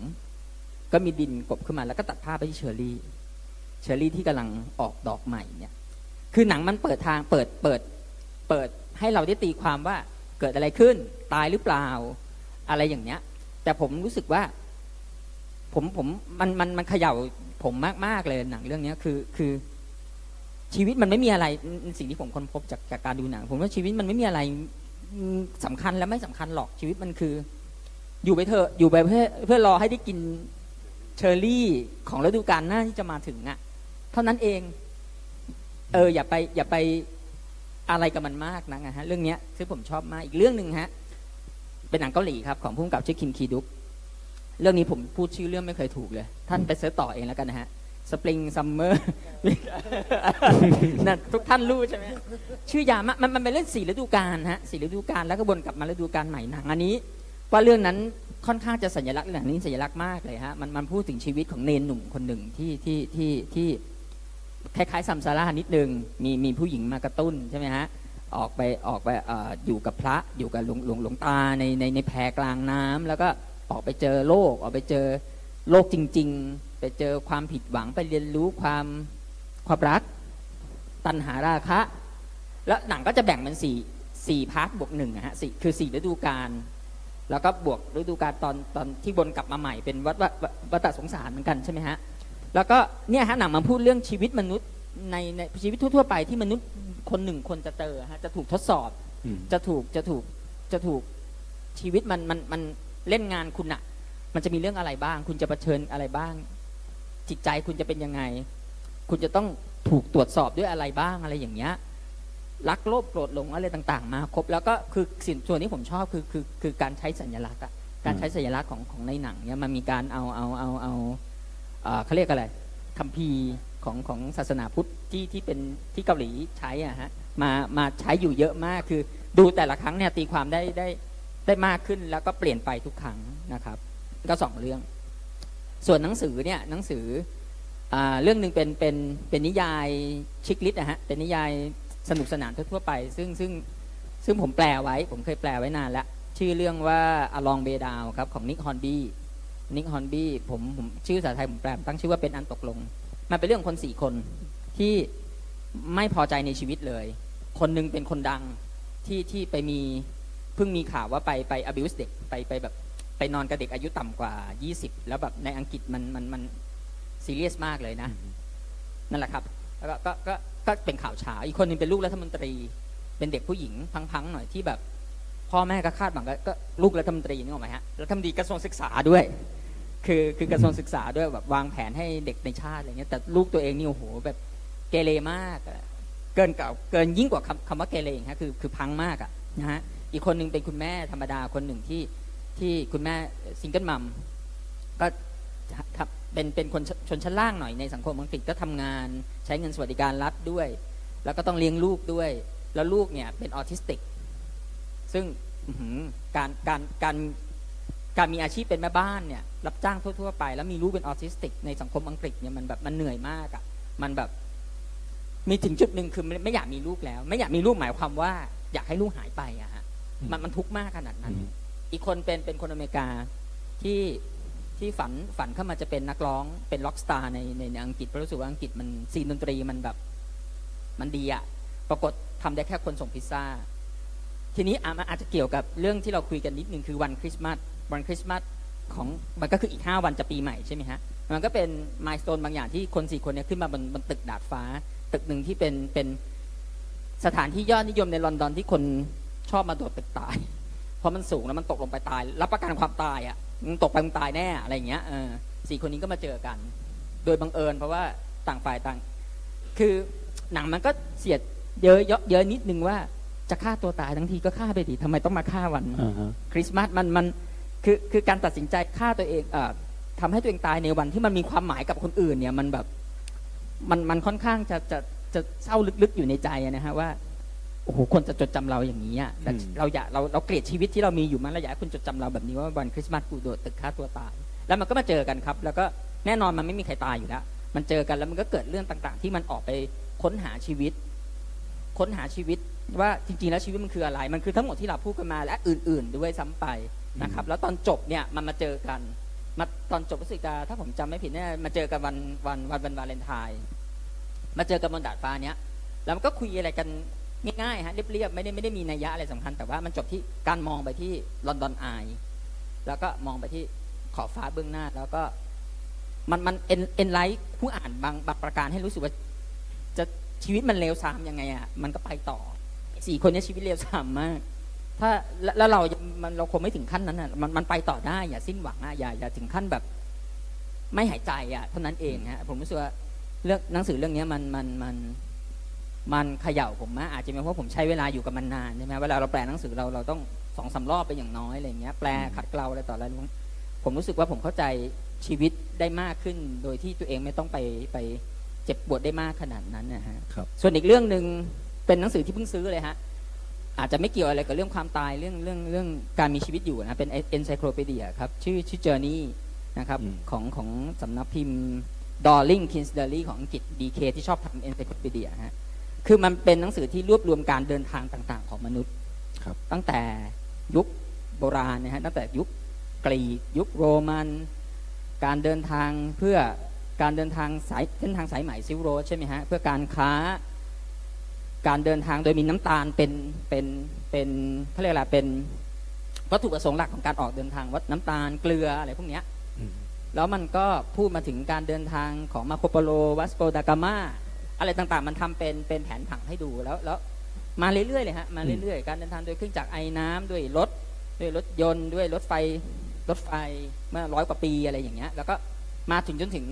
ก็มีดินกบขึ้นมาแล้วก็ตัดภาพไปที่เชอร์รี่ที่กำลังออกดอกใหม่เนี่ยคือหนังมันเปิดทางเปิดให้เราได้ตีความว่าเกิดอะไรขึ้นตายหรือเปล่าอะไรอย่างเนี้ยแต่ผมรู้สึกว่ามันเขย่าผมมากๆเลยหนังเรื่องนี้คือชีวิตมันไม่มีอะไรสิ่งที่ผมค้นพบจากการดูหนังผมว่าชีวิตมันไม่มีอะไรสำคัญและไม่สำคัญหรอกชีวิตมันคืออยู่ไปเถอะอยู่ไปเพื่อรอให้ได้กินเชอร์รี่ของฤดูกาลหน้าที่จะมาถึงอ่ะเท่านั้นเองอย่าไปอะไรกับมันมากนักนะฮะเรื่องนี้ซึ่งผมชอบมากอีกเรื่องนึงฮะเป็นหนังเกาหลีครับของผู้กำกับชื่อคิมคีดุกเรื่องนี้ผมพูดชื่อเรื่องไม่เคยถูกเลยท่านไปเสิร์ชต่อเองแล้วกันนะฮะสปริงซัมเมอร์นั่นทุกท่านรู้ใช่ไหมชื่อยาวมากมันเป็นเรื่อง4ฤดูกาลฮะ4ฤดูกาลแล้วก็วนกลับมาฤดูกาลใหม่หนังอันนี้ว่าเรื่องนั้นค่อนข้างจะสัญลักษณ์หนังนี้สัญลักษณ์มากเลยฮะมันพูดถึงชีวิตของเนนหนุ่มคนหนึ่งที่คล้ายๆซัมซารานิดนึงมีผู้หญิงมากระตุ้นใช่ไหมฮะออกไปอยู่กับพระอยู่กับหลวงตาในแพกลางน้ำแล้วก็ออกไปเจอโลกออกไปเจอโลกจริงๆไปเจอความผิดหวังไปเรียนรู้ความรักตัณหาราคะแล้วหนังก็จะแบ่งเป็นสี่พาร์ทบวกหนึ่งนะฮะคือสี่ฤดูกาลแล้วก็บวกฤดูกาลตอนที่บนกลับมาใหม่เป็นวัฏฏะสงสารเหมือนกันใช่ไหมฮะแล้วก็เนี่ยฮะหนังมันพูดเรื่องชีวิตมนุษย์ในชีวิตทั่วๆไปที่มนุษย์คนหนึ่งคนจะเจอฮะจะถูกทดสอบจะถูกชีวิตมันเล่นงานคุณอะมันจะมีเรื่องอะไรบ้างคุณจะเผชิญอะไรบ้างจิตใจคุณจะเป็นยังไงคุณจะต้องถูกตรวจสอบด้วยอะไรบ้างอะไรอย่างเงี้ยรักโลภโกรธหลงอะไรต่างๆมาครบแล้วก็คือสิ่งส่วนนี้ผมชอบคือการใช้สัญลักษณ์ การใช้สัญลักษณ์ของในหนังเนี่ยมันมีการเอาเขาเรียกอะไรคัมภีร์ของศาสนาพุทธที่เป็นที่เกาหลีใช้อ่ะฮะมาใช้อยู่เยอะมากคือดูแต่ละครั้งเนี่ยตีความได้มากขึ้นแล้วก็เปลี่ยนไปทุกครั้งนะครับก็สองเรื่องส่วนหนังสือเนี่ยหนังสือเรื่องนึงเป็นนิยายชิคลิตนะฮะเป็นนิยายสนุกสนานทั่วไปซึ่งผมแปลไว้ผมเคยแปลไว้นานแล้วชื่อเรื่องว่า Along the Down ครับของนิกฮอนบี้ผมชื่อภาษาไทยผมแปลตั้งชื่อว่าเป็นอันตกลงมันเป็นเรื่องคน4คนที่ไม่พอใจในชีวิตเลยคนนึงเป็นคนดังที่ไปมีเพิ่งมีข่าวว่าไป abuse เด็กไปแบบไปนอนกับเด็กอายุต่ำกว่า20แล้วแบบในอังกฤษมันซีเรียสมากเลยนะนั่นแหละครับแล้วก็เป็นข่าวเช้าอีกคนนึงเป็นลูกรัฐมนตรีเป็นเด็กผู้หญิงพังๆหน่อยที่แบบพ่อแม่ก็คาดหวังก็ลูกรัฐมนตรีนี่ออกไหมฮะรัฐมนตรีกระทรวงศึกษาด้วยคือกระทรวงศึกษาด้วยแบบวางแผนให้เด็กในชาติอะไรเงี้ยแต่ลูกตัวเองนี่โอ้โหแบบเกเรมากเกินเก่าเกินยิ่งกว่าคำว่าเกเรฮะคือพังมากอ่ะนะฮะอีกคนนึงเป็นคุณแม่ธรรมดาคนหนึ่งที่คุณแม่ซิงเกิลมัมก็เป็นคนชนชั้นล่างหน่อยในสังคมอังกฤษก็ทำงานใช้เงินสวัสดิการรัฐด้วยแล้วก็ต้องเลี้ยงลูกด้วยแล้วลูกเนี่ยเป็นออทิสติกซึ่งการมีอาชีพเป็นแม่บ้านเนี่ยรับจ้างทั่วๆไปแล้วมีลูกเป็นออทิสติกในสังคมอังกฤษเนี่ยมันแบบมันเหนื่อยมากอ่ะมันแบบมีถึงจุดนึงคือไม่อยากมีลูกแล้วไม่อยากมีลูกหมายความว่าอยากให้ลูกหายไปอะฮะมันทุกข์มากขนาดนั้นอีกคนเป็นคนอเมริกาที่ฝันเข้ามาจะเป็นนักร้องเป็นร็อกสตาร์ในอังกฤษเพราะรู้สึกว่าอังกฤษมันซีนดนตรีมันแบบมันดีอะปรากฏทำได้แค่คนส่งพิซซ่าทีนี้อาจจะเกี่ยวกับเรื่องที่เราคุยกันนิดนึงคือวันคริสต์มาสของมันก็คืออีก5วันจะปีใหม่ใช่ไหมฮะมันก็เป็นมายสโตนบางอย่างที่คน4คนเนี่ยขึ้นมาบนตึกดาดฟ้าตึกหนึ่งที่เป็นสถานที่ยอดนิยมในลอนดอนที่คนชอบมาโดดตึกตายเพราะมันสูงแล้วมันตกลงไปตายรับประกันความตายอ่ะมันตกไปมันตายแน่อะไรอย่างเงี้ย4คนนี้ก็มาเจอกันโดยบังเอิญเพราะว่าต่างฝ่ายต่างคือหนังมันก็เสียดเยอะนิดนึงว่าจะฆ่าตัวตายทั้งทีก็ฆ่าไปดิทำไมต้องมาฆ่าวันคริสต์มาสมันคือการตัดสินใจฆ่าตัวเองทำให้ตัวเองตายในวันที่มันมีความหมายกับคนอื่นเนี่ยมันแบบมันค่อนข้างจะเศร้าลึกๆอยู่ในใจนะฮะว่าโอ้โหคนจะจดจำเราอย่างนี้อ่ะเราเกลียดชีวิตที่เรามีอยู่มันเราอยากให้คนจดจำเราแบบนี้ว่าวันคริสต์มาสกูโดดตึกฆ่าตัวตายแล้วมันก็มาเจอกันครับแล้วก็แน่นอนมันไม่มีใครตายอยู่แล้วมันเจอกันแล้วมันก็เกิดเรื่องต่างๆที่มันออกไปค้นหาชีวิตว่าจริงๆแล้วชีวิตมันคืออะไรมันคือทั้งหมดที่เราพูดกันมาและอื่นๆด้วยซ้ำไปนะครับแล้วตอนจบเนี่ยมันมาเจอกันมาตอนจบรู้สึกว่าถ้าผมจำไม่ผิดเนี่ยมาเจอกันวันวาเลนไทน์มาเจอกันบนดาดฟ้าเนี้ยแล้วมันก็คุยอะไรกันง่ายๆฮะเรียบๆไม่ได้มีนัยยะอะไรสำคัญแต่ว่ามันจบที่การมองไปที่ลอนดอนไอแล้วก็มองไปที่ขอบฟ้าเบื้องหน้าแล้วก็มันเอ็นไลท์ผู้อ่านบางประการให้รู้สึกว่าจะชีวิตมันเลวทรามยังไงอ่ะมันก็ไปต่อ4คนนี้ชีวิตเลวทรามมากถ้าแล้วเราคงไม่ถึงขั้นนั้นอ่ะมันไปต่อได้อย่าสิ้นหวังอ่ะอย่าถึงขั้นแบบไม่หายใจอ่ะเท่านั้นเองฮะผมรู้สึกว่าเรื่องหนังสือเรื่องนี้มันเขย่าผมมากอาจจะเป็นเพราะผมใช้เวลาอยู่กับมันนานใช่ไหมเวลาเราแปลหนังสือเราต้อง 2-3 รอบไปอย่างน้อยอะไรเงี้ยแปลขัดเกลาอะไรต่ออะไรผมรู้สึกว่าผมเข้าใจชีวิตได้มากขึ้นโดยที่ตัวเองไม่ต้องไปเจ็บปวดได้มากขนาดนั้นนะฮะส่วนอีกเรื่องนึงเป็นหนังสือที่เพิ่งซื้อเลยฮะอาจจะไม่เกี่ยวอะไรกับเรื่องความตายเรื่องการมีชีวิตอยู่นะเป็น Encyclopedia ครับชื่อ Journey นะครับของสำนักพิมพ์ Darling Kinsdale ของอังกฤษ DK ที่ชอบทำ Encyclopedia ฮะคือมันเป็นหนังสือที่รวบรวมการเดินทางต่างๆของมนุษย์ครับตั้งแต่ยุคโบราณนะฮะตั้งแต่ยุคกรีกยุคโรมันการเดินทางเพื่อการเดินทางเส้นทางสายไหมซิลโรดใช่ไหมฮะเพื่อการค้าการเดินทางโดยมีน้ำตาลเป็นเขาเรียกอะไรเป็นวัตถุประสงค์หลักของการออกเดินทางวัดน้ำตาลเกลืออะไรพวกเนี้ยแล้วมันก็พูดมาถึงการเดินทางของมาโคโปโลวัสโกดากามาอะไรต่างๆมันทำเป็นแผนผังให้ดูแล้วมาเรื่อยๆเลยฮะมาเรื่อยๆการเดินทางโดยเครื่องจักรไอน้ำด้วยรถด้วยรถยนต์ด้วยรถไฟเมื่อ100 กว่าปีอะไรอย่างเงี้ยแล้วก็มาถึงจนถึง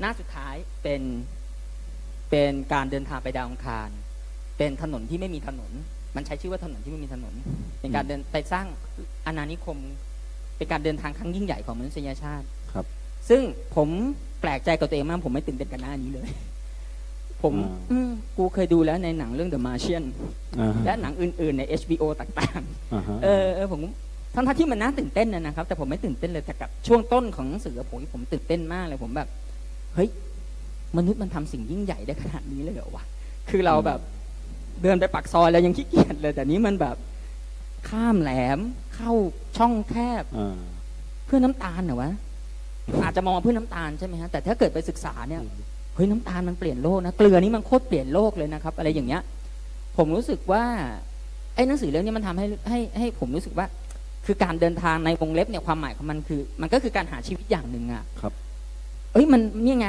หน้าสุดท้ายเป็นการเดินทางไปดาวอังคารเป็นถนนที่ไม่มีถนนมันใช้ชื่อว่าถนนที่ไม่มีถนนเป็นการเดินไปสร้างอาณานิคม เป็นการเดินทางครั้งยิ่งใหญ่ของมนุษยชาติครับซึ่งผมแปลกใจกับตัวเองมากผมไม่ตื่นเต้นกับหน้านี้เลยผมกูเคยดูแล้วในหนังเรื่อง The Martian และหนังอื่นๆใน HBO ต่างๆผมทั้งที่มันน่าตื่นเต้นนะครับแต่ผมไม่ตื่นเต้นเลยแต่กับช่วงต้นของหนังสือผมตื่นเต้นมากเลยผมแบบเฮ้ยมนุษย์มันทำสิ่งยิ่งใหญ่ได้ขนาดนี้เลยเหรอวะคือเราแบบเดินไปปากซอยแล้วยังขี้เกียจเลยแต่นี้มันแบบข้ามแหลมเข้าช่องแคบเพื่อน้ำตาลเหรอวะอาจจะมองเพื่อน้ำตาลใช่ไหมฮะแต่ถ้าเกิดไปศึกษาเนี่ยเฮ้ยน้ำตาลมันเปลี่ยนโลกนะเกลือนี่มันโคตรเปลี่ยนโลกเลยนะครับอะไรอย่างเงี้ยผมรู้สึกว่าไอ้หนังสือเรื่องนี้มันทำให้ผมรู้สึกว่าคือการเดินทางในวงเล็บเนี่ยความหมายของมันคือมันก็คือการหาชีวิตอย่างหนึ่งอะครับเอ้ยมันนี่ไง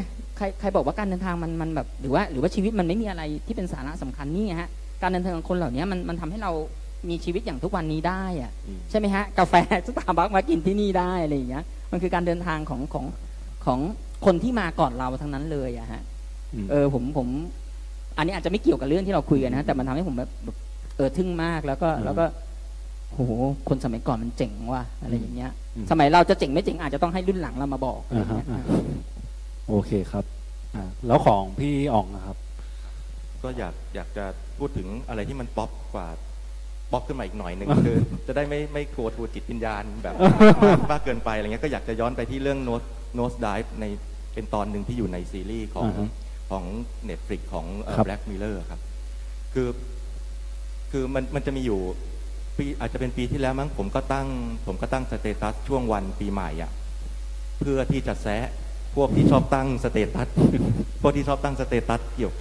ใครบอกว่าการเดินทางมันแบบหรือว่าชีวิตมันไม่มีอะไรที่เป็นสาระสำคัญนี่ไงฮะการเดินทางของคนเหล่านี้มันทำให้เรามีชีวิตอย่างทุกวันนี้ได้อะใช่ไหมฮะกาแฟStarbucksมากินที่นี่ได้อะไรอย่างเงี้ยมันคือการเดินทางของคนที่มาก่อนเราทั้งนั้นเลยอะฮะผมอันนี้อาจจะไม่เกี่ยวกับเรื่องที่เราคุยกันนะแต่มันทำให้ผมแบบทึ่งมากแล้วก็โหคนสมัยก่อนมันเจ๋งว่ะอะไรอย่างเงี้ยสมัยเราจะเจ๋งไม่เจ๋งอาจจะต้องให้รุ่นหลังเรามาบอกโอเคครับแล้วของพี่อ่องนะครับก็อยากจะพูดถึงอะไรที่มันป๊อปกว่าป๊อปขึ้นมาอีกหน่อยหนึ่งคือจะได้ไม่กลัวถูกจิตวิญญาณแบบมากเกินไปอะไรเงี้ยก็อยากจะย้อนไปที่เรื่องNose Diveในเป็นตอนหนึ่งที่อยู่ในซีรีส์ของ Netflix ของ Black Mirror ครับคือมันจะมีอยู่ปีอาจจะเป็นปีที่แล้วมั้งผมก็ตั้งสเตตัสช่วงวันปีใหม่อ่ะเพื่อที่จะแซะพวกที่ชอบตั้งสเตตัสเกี่ยว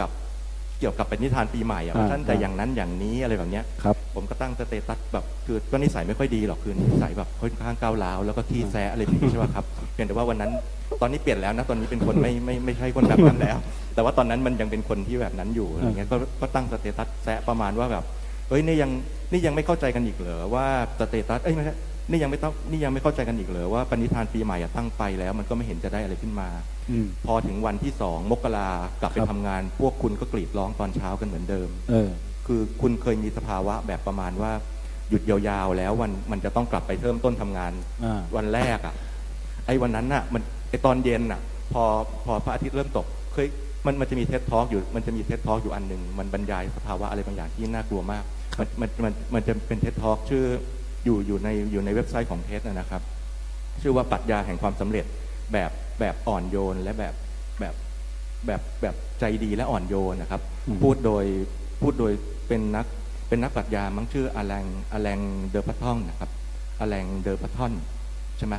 กับเป็นนิทานปีใหม่อ่ะว่าท่านจะอย่างนั้นอย่างนี้อะไรแบบเนี้ยครับผมก็ตั้งสเตตัสแบบคือก็นิสัยไม่ค่อยดีหรอกคือนิสัยแบบค่อนข้างก้าวร้าวแล้วก็ขี้แซะอะไรนี้ใช่ป่ะครับเพียงแต่ว่าวันนั้นตอนนี้เปลี่ยนแล้วนะตอนนี้เป็นคนไม่ใช่คนแบบนั้นแล้วแต่ว่าตอนนั้นมันยังเป็นคนที่แบบนั้นอยู่อะไรเงี้ยก็ตั้งสเตตัสแซะประมาณว่าแบบเอ้ยนี่ยังไม่เข้าใจกันอีกเหรอว่าสเตตัสเอ้ยนี่ยังไม่เข้าใจกันอีกเหรอว่าปณิธานปีใหม่ตั้งไปแล้วมันก็ไม่เห็นจะได้อะไรขึ้นมาพอถึงวันที่2 มกราคมกลับไปทำงานพวกคุณก็กรีดร้องตอนเช้ากันเหมือนเดิมคือคุณเคยมีสภาวะแบบประมาณว่าหยุดยาวๆแล้วมันจะต้องกลับไปเริ่มต้นทำงานวันแรกอ่ะไอ้วันนั้นอ่ะมันไอ้ตอนเย็นอ่ะพอพระอาทิตย์เริ่มตกเคยมันจะมีTED Talkอยู่อันนึงมันบรรยายสภาวะอะไรบางอย่างที่น่ากลัวมากมันจะเป็นTED Talkชื่ออยู่ในเว็บไซต์ของTEDนะครับชื่อว่าปรัชญาแห่งความสำเร็จแบบอ่อนโยนและแบบใจดีและอ่อนโยนนะครับพูดโดยเป็นนักปรัชญามั้งชื่ออแลงเดอร์พัตทอนนะครับอแลงเดอร์พัตทอนใช่ไหม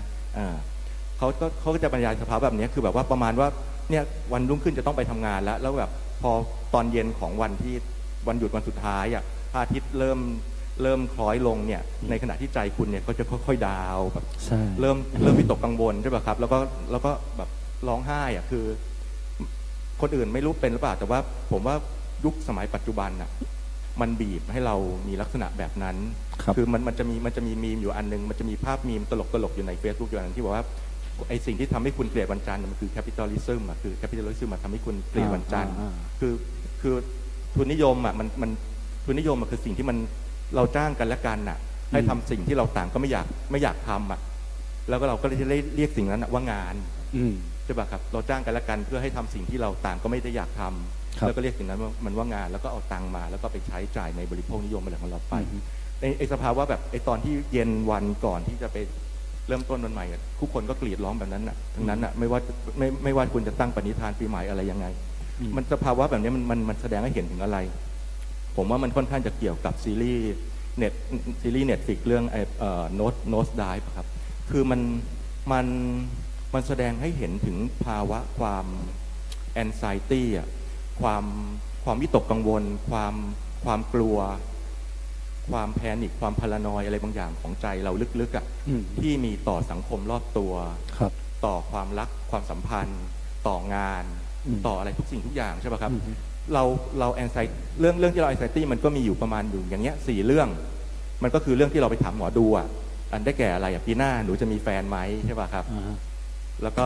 เขาก็จะบรรยายสภาพแบบนี้คือแบบว่าประมาณว่าเนี่ยวันรุ่งขึ้นจะต้องไปทำงานแล้วแบบพอตอนเย็นของวันที่วันหยุดวันสุดท้ายอ่ะพระอาทิตย์เริ่มคล้อยลงเนี่ยในขณะที่ใจคุณเนี่ยก็จะค่อยๆดาวแบบเริ่มวิตกกังวลใช่ป่ะครับแล้วก็แบบร้องไห้อ่ะคือคนอื่นไม่รู้เป็นหรือเปล่าแต่ว่าผมว่ายุคสมัยปัจจุบันอ่ะมันบีบให้เรามีลักษณะแบบนั้นคือมันจะมีมีมอยู่อันนึงมันจะมีภาพมีมตลกอยู่ใน Facebook อยู่อันนึงที่บอกว่าไอสิ่งที่ทำให้คุณเกลียดวันจันทร์มันคือแคปิตอลิซึมอ่ะคือแคปิตอลิซึมมันทำให้คุณเกลียดวันจันทร์คือทุนนิยมอ่ะมันทุนนิยมมันคือสิ่งที่มันเราจ้างกันและกันน่ะให้ทำสิ่งที่เราต่างก็ไม่อยากทำอ่ะแล้วก็เราก็เลยเรียกสิ่งนั้นว่างานใช่ป่ะครับเราจ้างกันและกันเพื่อให้ทำสิ่งที่เราต่างก็ไม่ได้อยากทำแล้วก็เรียกสิ่งนั้นว่ามันว่างานแล้วก็เอาตังค์มาแล้วก็ไปใช้จ่ายในบริโภคนิยมอะไรของเราไปในไอสภาวะแบบไอตอนที่เย็นวันก่อนที่จะไปเริ่มต้นวันใหม่ทุกคนก็กรีดร้องแบบนั้นน่ะทั้งนั้นน่ะไม่ว่าคุณจะตั้งปณิธานปีใหม่อะไรยังไงมันสภาวะแบบนี้มันแสดงให้เห็นถึงอะไรผมว่ามันค่อนข้างจะเกี่ยวกับซีรีส์ Netflix เรื่องNose Dive ครับคือมันแสดงให้เห็นถึงภาวะความ anxiety อ่ะความวิตกกังวลความกลัวความแพนิคความพารานอยอะไรบางอย่างของใจเราลึกๆอ่ะที่มีต่อสังคมรอบตัวต่อความรักความสัมพันธ์ต่องานต่ออะไรทุกสิ่งทุกอย่างใช่ป่ะครับเราแอนไซตี้เรื่องที่เราแอนไซตี้มันก็มีอยู่ประมาณอยู่อย่างเงี้ย4 เรื่องมันก็คือเรื่องที่เราไปถามหมอดูอ่ะอันได้แก่อะไรอ่ะปีหน้าหนูจะมีแฟนไหมใช่ป่ะครับแล้วก็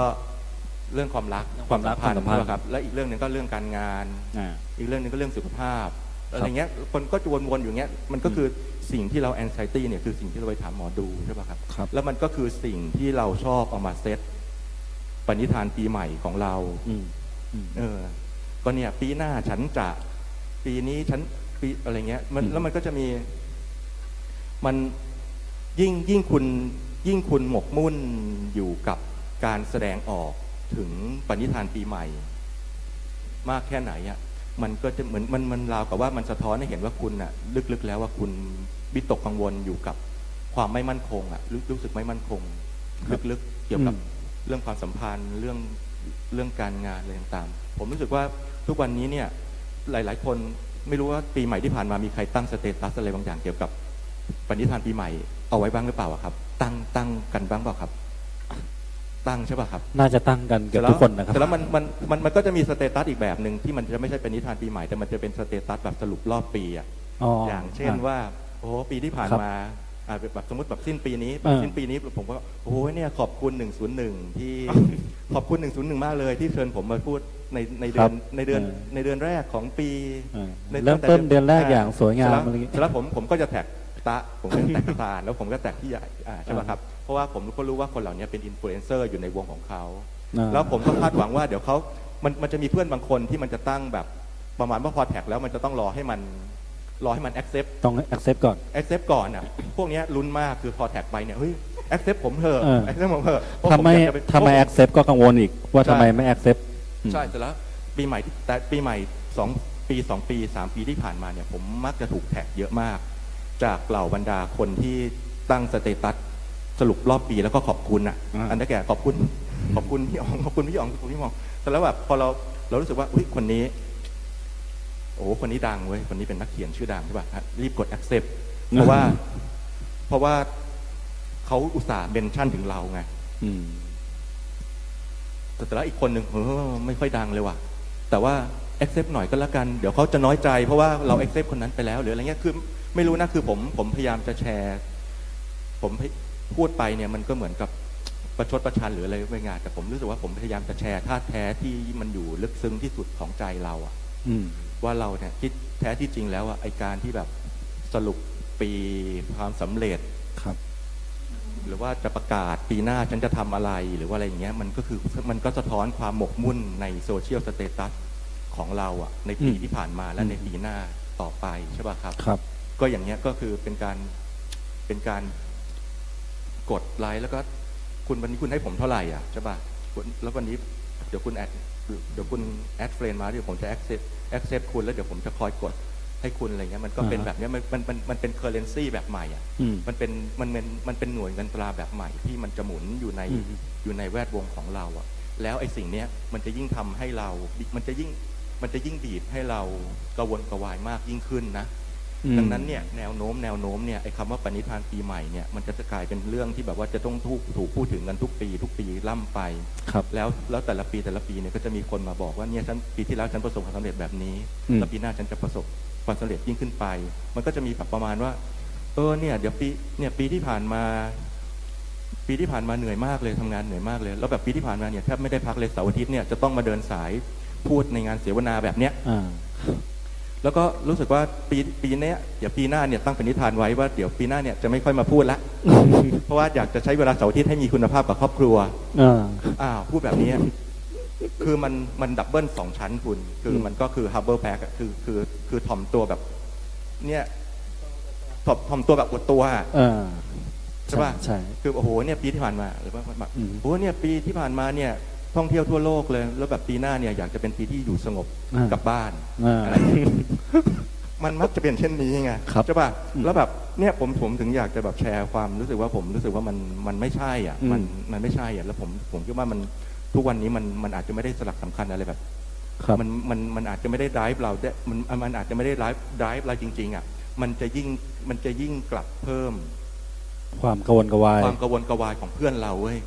เรื่องความรักความสัมพันธ์นะครับและอีกเรื่องนึงก็เรื่องการงานอีกเรื่องนึงก็เรื่องสุขภาพอะไรเงี้ยคนก็วนๆอยู่เงี้ยมันก็คือ สิ่งที่เราแอนไซตี้เนี่ยคือสิ่งที่เราไปถามหมอดูใช่ป่ะครับครับแล้วมันก็คือสิ่งที่เราชอบเอามาเซตปณิธานปีใหม่ของเราก็เนี่ยปีหน้าฉันจะปีนี้ฉันปีอะไรเงี้ยมันแล้วมันก็จะมีมันยิ่งคุณหมกมุ่นอยู่กับการแสดงออกถึงปณิธานปีใหม่มากแค่ไหนอ่ะมันก็จะเหมือนมันราวกับว่ามันสะท้อนให้เห็นว่าคุณอ่ะลึกๆแล้วว่าคุณวิตกกังวลอยู่กับความไม่มั่นคงอ่ะรู้สึกไม่มั่นคงลึกๆเกี่ยวกับเรื่องความสัมพันธ์เรื่องการงานอะไรต่างๆผมรู้สึกว่าทุกวันนี้เนี่ยหลายๆคนไม่รู้ว่าปีใหม่ที่ผ่านมามีใครตั้งสเตตัสอะไรบางอย่างเกี่ยวกับปณิธานปีใหม่เอาไว้บ้างหรือเปล่าครับตั้งกันบ้างเปล่าครับตั้งใช่ป่ะครับน่าจะตั้งกันเกือบทุกคนนะครับแต่แล้วมันก็จะมีสเตตัสอีกแบบหนึ่งที่มันจะไม่ใช่ปณิธานปีใหม่แต่มันจะเป็นสเตตัสแบบสรุปรอบปีอ่ะอย่างเช่นว่าโอ้ปีที่ผ่านมาแบบสมมติแบบสิ้นปีนี้ผมก็โอ้โหเนี่ยขอบคุณ101ที่ขอบคุณ101มากเลยที่เชิญผมมาพูดในเดือนแรกของปีเริ่มต้นเดือนแรกอย่างสวยงามอะไรอย่างนี้แล้วผมก็จะแท็กตะผมก็แท็กตาแล้วผมก็แท็กที่ใหญ่ใช่ไหมครับเพราะว่าผมก็รู้ว่าคนเหล่านี้เป็นอินฟลูเอนเซอร์อยู่ในวงของเขาแล้วผมก็คาดหวังว่าเดี๋ยวเขามันจะมีเพื่อนบางคนที่มันจะตั้งแบบประมาณว่าพอแท็กแล้วมันจะต้องรอให้มัน accept ต้อง accept ก่อน accept ก่อนอ่ะพวกนี้ลุ้นมากคือพอแท็กไปเนี่ยเฮ้ย accept ผมเถอะ accept ผมเถอะทำไม accept ก็กังวลอีกว่าทำไมไม่ accept ใช่แต่ละปีใหม่2 ปี 3 ปีที่ผ่านมาเนี่ยผมมักจะถูกแท็กเยอะมากจากเหล่าบรรดาคนที่ตั้งสเตตัสสรุปรอบปีแล้วก็ขอบคุณอ่ะอันนั้นแกขอบคุณพี่อ๋องขอบคุณพี่อ๋องขอบคุณพี่มองแต่แล้วแบบพอเรารู้สึกว่าอุ้ยคนนี้โอ้คนนี้ดังเว้ยคนนี้เป็นนักเขียนชื่อดังใช่ป่ะรีบกด accept เพราะว่าเขาอุตส่าห์เมนชั่นถึงเราไงแต่แล้วอีกคนหนึ่งไม่ค่อยดังเลยว่ะแต่ว่า accept หน่อยก็แล้วกันเดี๋ยวเขาจะน้อยใจเพราะว่าเรา accept คนนั้นไปแล้วหรืออะไรเงี้ยคือไม่รู้นะคือผมพยายามจะแชร์ผมพูดไปเนี่ยมันก็เหมือนกับประชดประชันหรืออะไรไม่งานแต่ผมรู้สึกว่าผมพยายามจะแชร์ธาตุแท้ที่มันอยู่ลึกซึ้งที่สุดของใจเราอ่ะว่าเราเนี่ยคิดแท้ที่จริงแล้วอ่ะไอการที่แบบสรุปปีความสำเร็จครับหรือว่าจะประกาศปีหน้าฉันจะทำอะไรหรือว่าอะไรอย่างเงี้ยมันก็สะท้อนความหมกมุ่นในโซเชียลสเตตัสของเราอ่ะในปีที่ผ่านมาและในปีหน้าต่อไปใช่ป่ะครับครับก็อย่างเงี้ยก็คือเป็นการกดไลค์แล้วก็คุณวันนี้คุณให้ผมเท่าไหร่อ่ะใช่ป่ะแล้ววันนี้เดี๋ยวคุณแอดเฟรนด์มาเดี๋ยวผมจะแอคเซปต์คุณแล้วเดี๋ยวผมจะคอยกดให้คุณอะไรเงี้ยมันก็เป็นแบบเนี้ยมันเป็นเคอร์เรนซีแบบใหม่อ่ะมันเป็นหน่วยเงินตราแบบใหม่ที่มันจะหมุนอยู่ในแวดวงของเราอ่ะแล้วไอ้สิ่งเนี้ยมันจะยิ่งทำให้เรามันจะยิ่งบีบให้เรากระวนกระวายมากยิ่งขึ้นนะดังนั้นเนี่ยแนวโน้มเนี่ยไอ้คำว่าปณิธานปีใหม่เนี่ยมันจะกลายเป็นเรื่องที่แบบว่าจะต้องถูกพูดถึงกันทุกปีล่ำไปแล้วแต่ละปีเนี่ยก็จะมีคนมาบอกว่าเนี่ยฉันปีที่แล้วฉันประสบความสำเร็จแบบนี้แล้วปีหน้าฉันจะประสบความสำเร็จยิ่งขึ้นไปมันก็จะมีแบบประมาณว่าเนี่ยเดี๋ยวปีที่ผ่านมาเหนื่อยมากเลยทำงานเหนื่อยมากเลยแล้วแบบปีที่ผ่านมาเนี่ยแทบไม่ได้พักเลยเสาร์อาทิตย์เนี่ยจะต้องมาเดินสายพูดในงานเสวนาแบบเนี้ยแล้วก็รู้สึกว่าปีนี้เดี๋ยวปีหน้าเนี่ยตั้งปณิธานไว้ว่าเดี๋ยวปีหน้าเนี่ยจะไม่ค่อยมาพูดละ เพราะว่าอยากจะใช้เวลาเสาร์อาทิตย์ให้มีคุณภาพกับครอบครัวพูดแบบนี้ คือมันดับเบิล2ชั้นคุณคือมันก็คือ humble brag คือถ่อมตัวแบบเนี่ยถ่อมตัวแบบอวดตัวใช่ป่ะใช่คือโอ้โหเนี่ยปีที่ผ่านมาหรือว่าแบบโอ้เนี่ยปีที่ผ่านมาเนี่ยท่องเที่ยวทั่วโลกเลยแล้วแบบปีหน้าเนี่ยอยากจะเป็นปีที่อยู่สงบกับบ้านอะไร มันมักจะเป็นเช่นนี้ไงใช่ป่ะแล้วแบบเนี่ยผมถึงอยากจะแบบแชร์ความรู้สึกว่าผมรู้สึกว่ามันไม่ใช่อ่ะมันไม่ใช่อ่ะแล้วผมคิดว่ามันทุกวันนี้มันอาจจะไม่ได้สลักสำคัญอะไรแบบมันอาจจะไม่ได้ไดรฟ์เรามันอาจจะไม่ได้ไดรฟ์เราจริงๆอ่ะมันจะยิ่งกลับเพิ่มความกังวลกระวายของเพื่อนเราเว้ย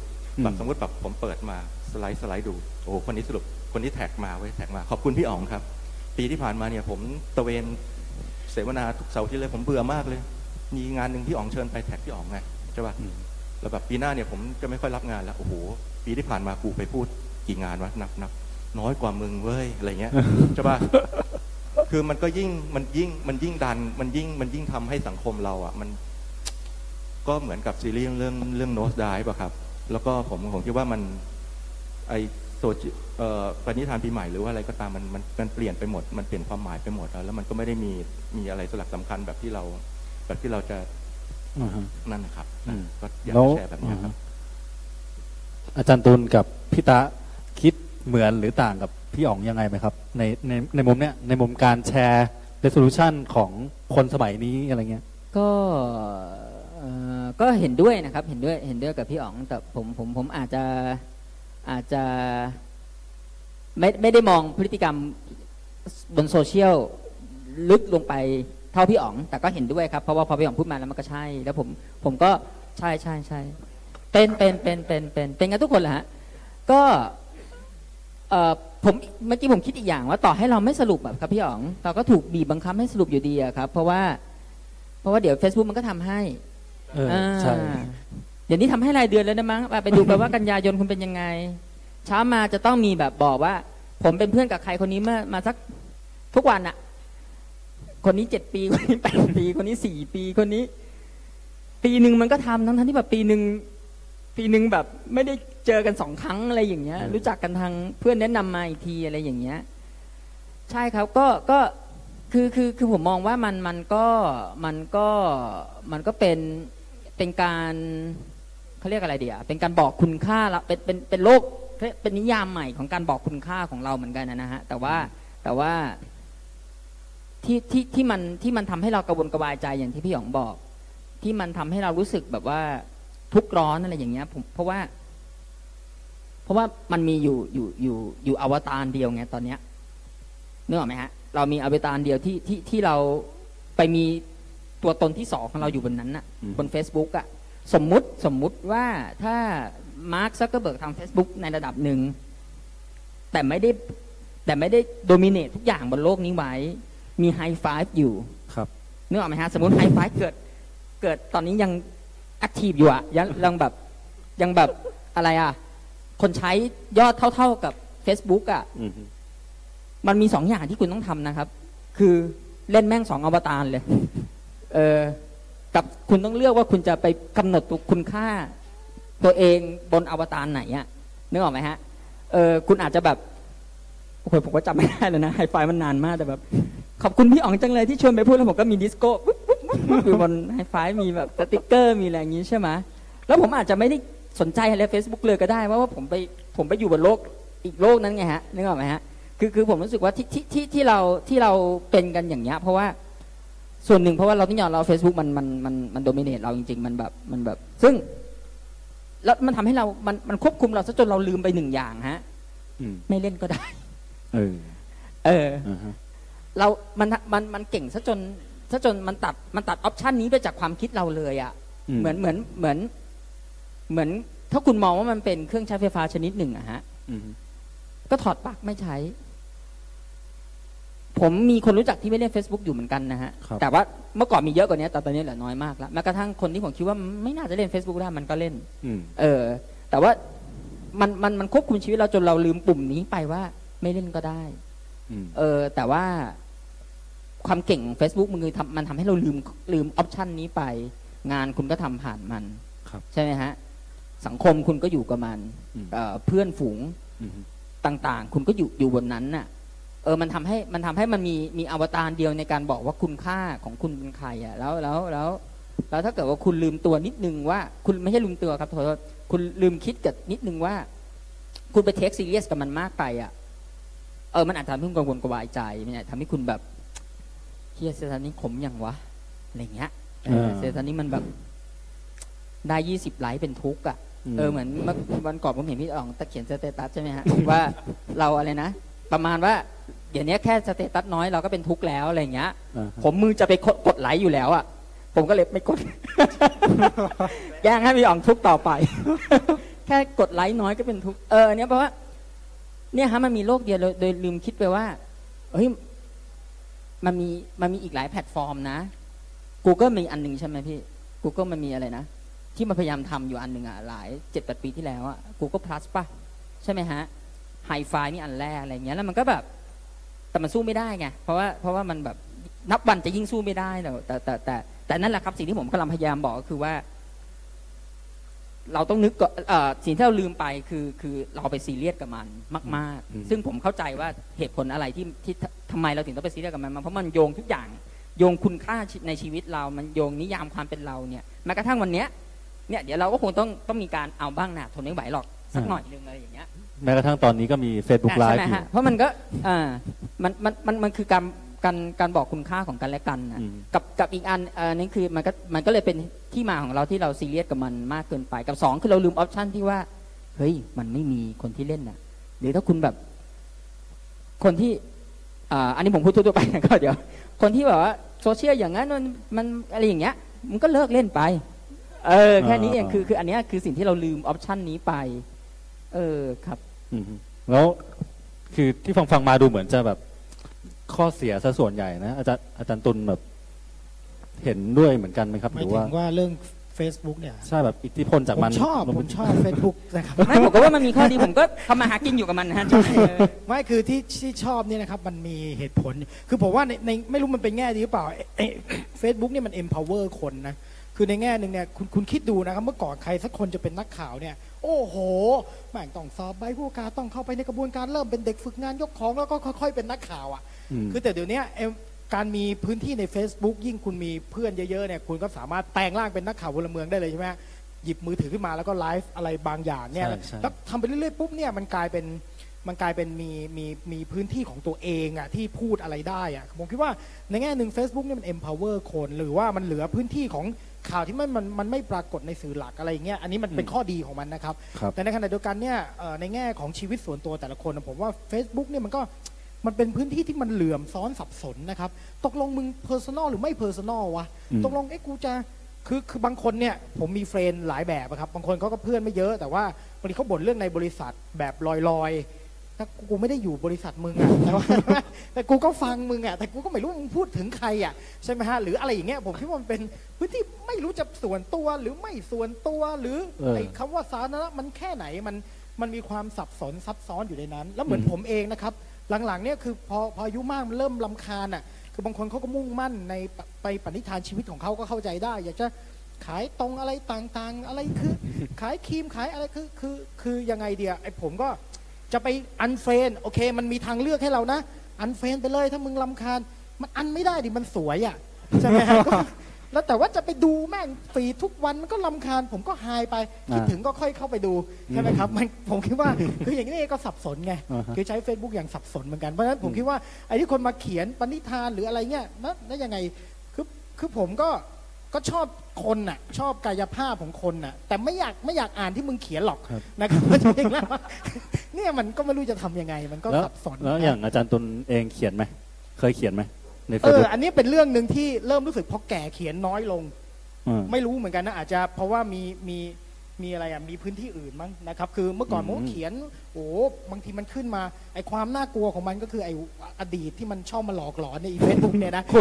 แบบสมมติแบบผมเปิดมาสไลด์ดูโอ้คนนี้สรุปคนนี้แท็กมาไว้แท็กมาขอบคุณพี่อ๋องครับปีที่ผ่านมาเนี่ยผมตะเวนเสวนาทุกเสาร์ที่เลยผมเบื่อมากเลยมีงานหนึ่งพี่อ๋องเชิญไปแท็กพี่อ๋องไงใช่ป่ะแล้วแบบปีหน้าเนี่ยผมจะไม่ค่อยรับงานแล้วโอ้โหปีที่ผ่านมากูไปพูดกี่งานวะนับน้อยกว่ามึงเว้ยอะไรเงี้ยใช่ป่ะ คือมันก็ยิ่งดันมันยิ่งทำให้สังคมเราอ่ะมันก็เหมือนกับซีรีส์เรื่อง Nose Dive ป่ะครับแล้วก็ผมคิดว่ามันไอโซปณิธานปีใหม่หรือว่าอะไรก็ตามมันเปลี่ยนไปหมดมันเปลี่ยนความหมายไปหมดแล้วมันก็ไม่ได้มีอะไรสลักสำคัญแบบที่เราจะนั่นนะครับก็อยากจะแชร์แบบนี้ครับอาจารย์ตูนกับพี่ตาคิดเหมือนหรือต่างกับพี่อ๋องยังไงไหมครับในมุมเนี้ยในมุมการแชร์ resolution ของคนสมัยนี้อะไรเงี้ยก็เห็นด้วยนะครับเห็นด้วยกับพี่อ๋องแต่ผมอาจจะไม่ได้มองพฤติกรรมบนโซเชียลลึกลงไปเท่าพี่อ๋องแต่ก็เห็นด้วยครับเพราะว่าพอพี่อ๋องพูดมาแล้วมันก็ใช่แล้วผมก็ใช่เป็นกันทุกคนแหละฮะก็ผมเมื่อกี้ผมคิดอีกอย่างว่าต่อให้เราไม่สรุปแบบครับพี่อ๋องเราก็ถูกบีบบังคับให้สรุปอยู่ดีอะครับเพราะว่าเดี๋ยว Facebook มันก็ทำให้ใช่เดี๋ยวนี้ทำให้รายเดือนแล้วนะมั้งไปดูไปว่ากันยายนคุณเป็นยังไงเช้ามาจะต้องมีแบบบอกว่าผมเป็นเพื่อนกับใครคนนี้มาสักทุกวันอะคนนี้7ปีคนนี้8ปีคนนี้4ปีคนนี้ปีนึงมันก็ทำทั้งที่แบบปีนึงแบบไม่ได้เจอกัน2ครั้งอะไรอย่างเงี้ยรู้จักกันทางเพื่อนแนะนำมาอีกทีอะไรอย่างเงี้ยใช่ครับก็คือผมมองว่ามันก็เป็นการเขาเรียกอะไรดีอ่ะเป็นการบอกคุณค่าเราเป็นโลกเป็นนิยามใหม่ของการบอกคุณค่าของเราเหมือนกันนะฮะแต่ว่าที่มันทำให้เรากระวนกระวายใจอย่างที่พี่หยองบอกที่มันทำให้เรารู้สึกแบบว่าทุกร้อนอะไรอย่างเงี้ยผมเพราะว่ามันมีอยู่อวตารเดียวไงตอนเนี้ยนึกออกไหมฮะเรามีอวตารเดียวที่เราไปมีตัวตนที่สองของเราอยู่บนนั้นน่ะบน Facebook อ่ะสมมุติว่าถ้ามาร์คซักเคอร์เบิร์กทำ Facebook ในระดับหนึ่งแต่ไม่ได้โดมิเนตทุกอย่างบนโลกนี้ไว้มีไฮไฟฟ์อยู่ครับนึกออกไหมฮะสมมุติไฮไฟฟ์เกิดตอนนี้ยังแอคทีฟอยู่อ่ะยังแบบอะไรอ่ะคนใช้ยอดเท่าๆกับ Facebook อ่ะมันมี2อย่างที่คุณต้องทำนะครับคือเล่นแม่ง2อวตารเลยกับคุณต้องเลือกว่าคุณจะไปกำหนดคุณค่าตัวเองบนอวตารไหนอ่ะนึกออกไหมฮะคุณอาจจะแบบโอ้โหผมก็จำไม่ได้แล้วนะไฮไฟมันนานมากแต่แบบขอบคุณพี่อ๋องจังเลยที่ชวนไปพูดแล้วผมก็มีดิสโก้คือบนไฮไฟมีแบบสติ๊กเกอร์มีอะไรอย่างนี้ใช่ไหมแล้วผมอาจจะไม่ได้สนใจอะไร Facebook เลยก็ได้ว่าผมไปอยู่บนโลกอีกโลกนั้นไงฮะนึกออกไหมฮะคือผมรู้สึกว่าที่เราเป็นกันอย่างเงี้ยเพราะว่าส่วนหนึ่งเพราะว่าเราต้องยอมเราเฟซบุ๊กมันโดมิเนตเราจริงๆมันแบบซึ่งแล้วมันทำให้เรามันควบคุมเราซะจนเราลืมไปหนึ่งอย่างฮะไม่เล่นก็ได้เรามันเก่งซะจนมันตัดออปชันนี้ไปจากความคิดเราเลยอ่ะเหมือนถ้าคุณมองว่ามันเป็นเครื่องใช้ไฟฟ้าชนิดหนึ่งอะฮะก็ถอดปลั๊กไม่ใช้ผมมีคนรู้จักที่ไม่เล่น Facebook อยู่เหมือนกันนะฮะแต่ว่าเมื่อก่อนมีเยอะกว่านี้แต่ตอนนี้เหลือน้อยมากแล้วแม้กระทั่งคนที่ผมคิดว่าไม่น่าจะเล่น Facebook ได้มันก็เล่นแต่ว่ามันควบคุมชีวิตเราจนเราลืมปุ่มนี้ไปว่าไม่เล่นก็ได้แต่ว่าความเก่งของ Facebook มันทำให้เราลืมออปชันนี้ไปงานคุณก็ทำผ่านมันใช่ไหมฮะสังคมคุณก็อยู่กับมันเพื่อนฝูงต่างๆคุณก็อยู่บนนั้นน่ะมันทำให้มันมีอวตารเดียวในการบอกว่าคุณค่าของคุณเป็นใครอ่ะแล้วถ้าเกิดว่าคุณลืมตัวนิดนึงว่าคุณไม่ใช่ลืมตัวครับคุณลืมคิดกับนิดนึงว่าคุณไปเทคซีเรียสกับมันมากไปอ่ะมันอาจทำให้คุณกังวลกระวายใจมันอาจทำให้คุณแบบเฮียเซตนี้ขมอย่างวะอะไรเงี้ยเซตนี้มันแบบได้20ไลค์เป็นทุกข์อ่ะเหมือนวันก่อนผมเห็นพี่อ๋องตะเขียนสเตตัสใช่ไหมฮะว่าเราอะไรนะประมาณว่าเดี๋ยวนี้แค่สเตตัสน้อยเราก็เป็นทุกข์แล้วอะไรอย่างเงี้ยผมมือจะไปกดไลค์อยู่แล้วอ่ะผมก็เลยไม่กดแย่งให้พี่อ๋องทุกข์ต่อไปแค่กดไลค์น้อยก็เป็นทุกข์อันนี้เพราะว่าเนี่ยฮะมันมีโลกเดียวโดยลืมคิดไปว่าเฮ้ยมันมีอีกหลายแพลตฟอร์มนะ Google มีอันนึงใช่ไหมพี่ Google มันมีอะไรนะที่มันพยายามทำอยู่อันหนึ่งอ่ะหลาย 7-8 ปีที่แล้วอ่ะ Google Plus ป่ะใช่ไหมฮะไฮไฟนี่อันแรกอะไรเงี้ยแล้วมันก็แบบ แต่มันสู้ไม่ได้ไงเพราะว่ามันแบบนับวันจะยิ่งสู้ไม่ได้แต่นั่นแหละครับสิ่งที่ผมกำลังพยายามบอกก็คือว่าเราต้องนึกก่อนสิ่งที่เราลืมไปคือเราไปซีเรียสกับมันมากๆซึ่งผมเข้าใจว่าเหตุผลอะไรที่ทำไมเราถึงต้องไปซีเรียสกับมันเพราะมันโยงทุกอย่างโยงคุณค่าในชีวิตเรามันโยงนิยามความเป็นเราเนี่ยแม้กระทั่งวันเนี้ยเนี่ยเดี๋ยวเราก็คงต้องมีการเอาบ้างนะทนไม่ไหวหรอกสักหน่อยนึงอะไรอย่างเงี้ยแม้กระทั่งตอนนี้ก็มี Facebook Live อยู่เพราะมันก็มันคือการบอกคุณค่าของกันและกันนะกับอีกอันนั่นคือมันก็เลยเป็นที่มาของเราที่เราซีเรียสกับมันมากเกินไปกับ2คือเราลืมออปชั่นที่ว่าเฮ้ยมันไม่มีคนที่เล่นน่ะหรือถ้าคุณแบบคนที่อันนี้ผมพูดทั่วไปนะก็เดี๋ยวคนที่แบบว่าโซเชียลอย่างนั้นมันอะไรอย่างเงี้ยมันก็เลิกเล่นไปแค่นี้เองคืออันนี้คือสิ่งที่เราลืมออปชั่นนี้ไปครับแล้วคือที่ฟังมาดูเหมือนจะแบบข้อเสียซะส่วนใหญ่นะอาจารย์ตุลแบบเห็นด้วยเหมือนกันไหมครับหรือว่าเรื่อง Facebook เนี่ยใช่แบบอิทธิพลจากมันผมชอบ Facebook นะครับไม่ผมก็ว่ามันมีข้อดีผมก็ทำมาหากินอยู่กับมันนะฮะไม่คือที่ชอบเนี่ยนะครับมันมีเหตุผลคือผมว่าในไม่รู้มันเป็นแง่ดีหรือเปล่าFacebook เนี่ยมัน empower คนนะคือในแง่นึงเนี่ยคุณคิดดูนะครับเมื่อก่อนใครสักคนจะเป็นนักข่าวเนี่ยโอ้โหแม่งต้องสอบใบผู้การต้องเข้าไปในกระบวนการเริ่มเป็นเด็กฝึกงานยกของแล้วก็ค่อยๆเป็นนักข่าวอ่ะคือแต่เดี๋ยวนี้การมีพื้นที่ใน Facebook ยิ่งคุณมีเพื่อนเยอะๆเนี่ยคุณก็สามารถแปลงร่างเป็นนักข่าวพลเมืองได้เลยใช่ไหมหยิบมือถือขึ้นมาแล้วก็ไลฟ์อะไรบางอย่างเนี่ยแล้วทำไปเรื่อยๆปุ๊บเนี่ยมันกลายเป็นมีพื้นที่ของตัวเองอ่ะที่พูดอะไรได้อ่ะผมคิดว่าในแง่นึง Facebook เนี่ยมัน empower คนหรือว่ามันเหลือพื้นที่ของข่าวที่มันไม่ปรากฏในสื่อหลักอะไรเงี้ยอันนี้มันเป็นข้อดีของมันนะครับแต่ในขณะเดียวกันเนี่ยในแง่ของชีวิตส่วนตัวแต่ละคนผมว่า Facebook เนี่ยมันเป็นพื้นที่ที่มันเหลื่อมซ้อนสับสนนะครับตกลงมึง personal หรือไม่ personal วะตกลงกูจะคือบางคนเนี่ยผมมีเฟรนด์หลายแบบครับบางคนเขาก็เพื่อนไม่เยอะแต่ว่าบางทีเขาบ่นเรื่องในบริษัทแบบลอยๆถ้ากูไม่ได้อยู่บริษัทมึงอ่ะแต่กูก็ฟังมึงอ่ะแต่กูก็ไม่รู้มึงพูดถึงใครอ่ะใช่ไหมฮะหรืออะไรอย่างเงี้ยผมคิดว่ามันเป็นพื้นที่ไม่รู้จะส่วนตัวหรือไม่ส่วนตัวหรือไอ้คำว่าสาธารณะมันแค่ไหนมันมีความสับสนซับซ้อนอยู่ในนั้นแล้วเหมือนผมเองนะครับหลังๆเนี่ยคือพออายุมากมันเริ่มรำคาญอ่ะคือบางคนเขาก็มุ่งมั่นในไปปณิธานชีวิตของเขาก็เข้าใจได้อยากจะขายตรงอะไรต่างๆอะไรคือขายครีมขายอะไรคือยังไงเดียไอผมก็จะไปอันเฟรนโอเคมันมีทางเลือกให้เรานะอันเฟรนไปเลยถ้ามึงรำคาญมันอันไม่ได้ดิมันสวยอ่ะใช่ไหมแล้วแต่ว่าจะไปดูแม่งฟีทุกวันมันก็รำคาญผมก็หายไปคิดถึงก็ค่อยเข้าไปดูใช่ไหมครับผมคิดว่าคืออย่างนี้เองก็สับสนไงคือใช้ Facebook อย่างสับสนเหมือนกันเพราะฉะนั้นผมคิดว่าไอ้ที่คนมาเขียนปณิธานหรืออะไรเงี้ยนั่นยังไงคือผมก็ชอบคนน่ะชอบกายภาพของคนน่ะแต่ไม่อยากอ่านที่มึงเขียนหรอกนะครับจริงๆแล้วเนี่ยมันก็ไม่รู้จะทำยังไงมันก็สับสนแล้วอย่างอาจารย์ตุลเองเขียนไหมเคยเขียนไหมอันนี้เป็นเรื่องหนึ่งที่เริ่มรู้สึกพอแก่เขียนน้อยลงไม่รู้เหมือนกันนะอาจจะเพราะว่ามีอะไรอ่ะมีพื้นที่อื่นมั้งนะครับคือเมื่อก่อนผมเขียนโอ้บางทีมันขึ้นมาไอความน่ากลัวของมันก็คือไออดีตที่มันชอบมาหลอกหลอนในอีเวนต์พวกเนี้ยนะขุ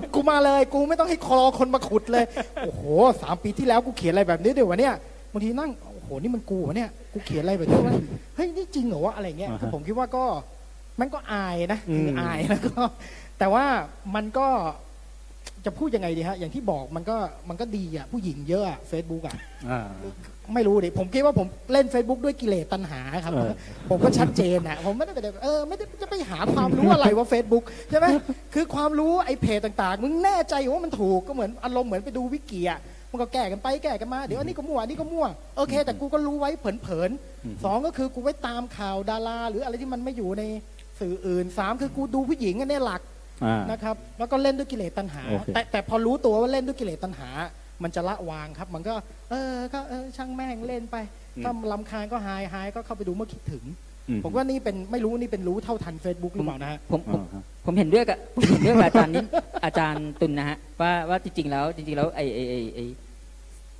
ดกูมาเลยกูไม่ต้องให้คลอคนมาขุดเลยโอ้โห3 ปีที่แล้วกูเขียนอะไรแบบนี้เดี๋ยววะเนี่ยบางทีนั่งโอ้โหนี่มันกูวะเนี่ยกูเขียนอะไรแบบนี้วะเฮ้ยนี่จริงเหรอวะอะไรเงี้ยคือผมคิดว่าก็มันก็อายนะคืออายแล้วก็แต่ว่ามันก็จะพูดยังไงดีฮะอย่างที่บอกมันก็ดีอ่ะผู้หญิงเยอะอ่ะ Facebook อ่ะไม่รู้ดิผมคิดว่าผมเล่น Facebook ด้วยกิเลสตัณหาครับผมก็ชัดเจนอ่ะผมไม่ได้ไปไม่ได้จะไปหาความรู้อะไรว่า Facebook ใช่ไหมคือความรู้ไอ้เพจต่างๆมึงแน่ใจว่ามันถูกก็เหมือนอารมณ์เหมือนไปดูวิกิอ่ะมันก็แก้กันไปแก้กันมาเดี๋ยวอันนี้ก็มั่วอันนี้ก็มั่วโอเคแต่กูก็รู้ไว้เผลอๆ2ก็คือกูไว้ตามข่าวดาราหรืออะไรที่มันไม่อยู่ในสื่ออื่น3คือกูดูผู้หญิงอันนี้หลักนะครับแล้วก็เล่นด้วยกิเลสตัณหา okay. แต่พอรู้ตัวว่าเล่นด้วยกิเลสตัณหามันจะละวางครับมันก็ก็ช่างแม่งเล่นไปถ้าลำคาญก็หายก็เข้าไปดูเมื่อคิดถึงผมว่านี่เป็นไม่รู้นี่เป็นรู้เท่าทัน Facebook หรือเปล่านะฮะผมเห็นด้วยกับ อาจารย์นี้อาจารย์ตุล นะฮะว่าจริงๆแล้วไอ้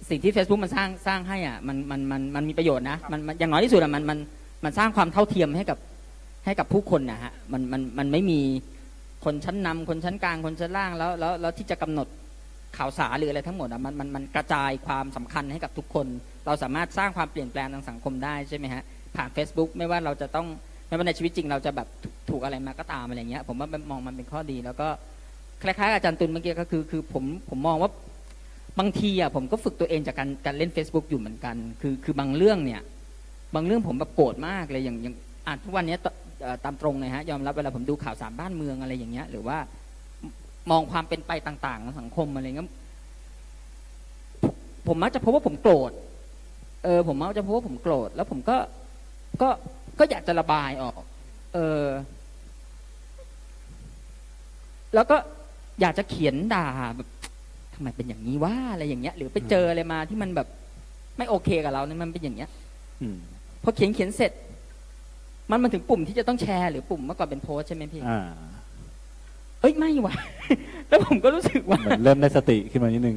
สิ่งที่ Facebook มันสร้างให้อ่ะมันมีประโยชน์นะมันอย่างน้อยที่สุดอ่ะมันสร้างความเท่าเทียมให้กับผู้คนนะฮะมันไม่มีคนชั้นนำคนชั้นกลางคนชั้นล่างแล้วที่จะกำหนดข่าวสารหรืออะไรทั้งหมดอ่ะมันกระจายความสำคัญให้กับทุกคนเราสามารถสร้างความเปลี่ยนแปลงทางสังคมได้ใช่ไหมฮะผ่าน Facebook ไม่ว่าเราจะต้อง ไม่ว่าในชีวิตจริงเราจะแบบถูกอะไรมาก็ตามอะไรเงี้ยผมว่ามองมันเป็นข้อดีแล้วก็คล้ายๆอาจารย์ตุลเมื่อกี้ก็คือผมมองว่าบางทีอ่ะผมก็ฝึกตัวเองจากการเล่น Facebook อยู่เหมือนกันคือบางเรื่องเนี่ยบางเรื่องผมแบบโกรธมากเลยอย่างอ่านทุกวันนี้ตามตรงเลยฮะยอมรับเวลาผมดูข่าวสารบ้านเมืองอะไรอย่างเงี้ยหรือว่ามองความเป็นไปต่างๆของสังคมอะไรเงี้ยผมมักจะพบว่าผมโกรธผมมักจะพบว่าผมโกรธแล้วผมก็อยากจะระบายออกแล้วก็อยากจะเขียนด่าแบบทำไมเป็นอย่างนี้ว่าอะไรอย่างเงี้ยหรือไปเจออะไรมาที่มันแบบไม่โอเคกับเราเนี่ยมันเป็นอย่างเงี้ยพอเขียนเสร็จมันมาถึงปุ่มที่จะต้องแชร์หรือปุ่มเมื่อก่อนเป็นโพสใช่ไหมพี่เอ้ยไม่ว่ะแล้วผมก็รู้สึกว่าเริ่มได้สติขึ้นมานิดนึง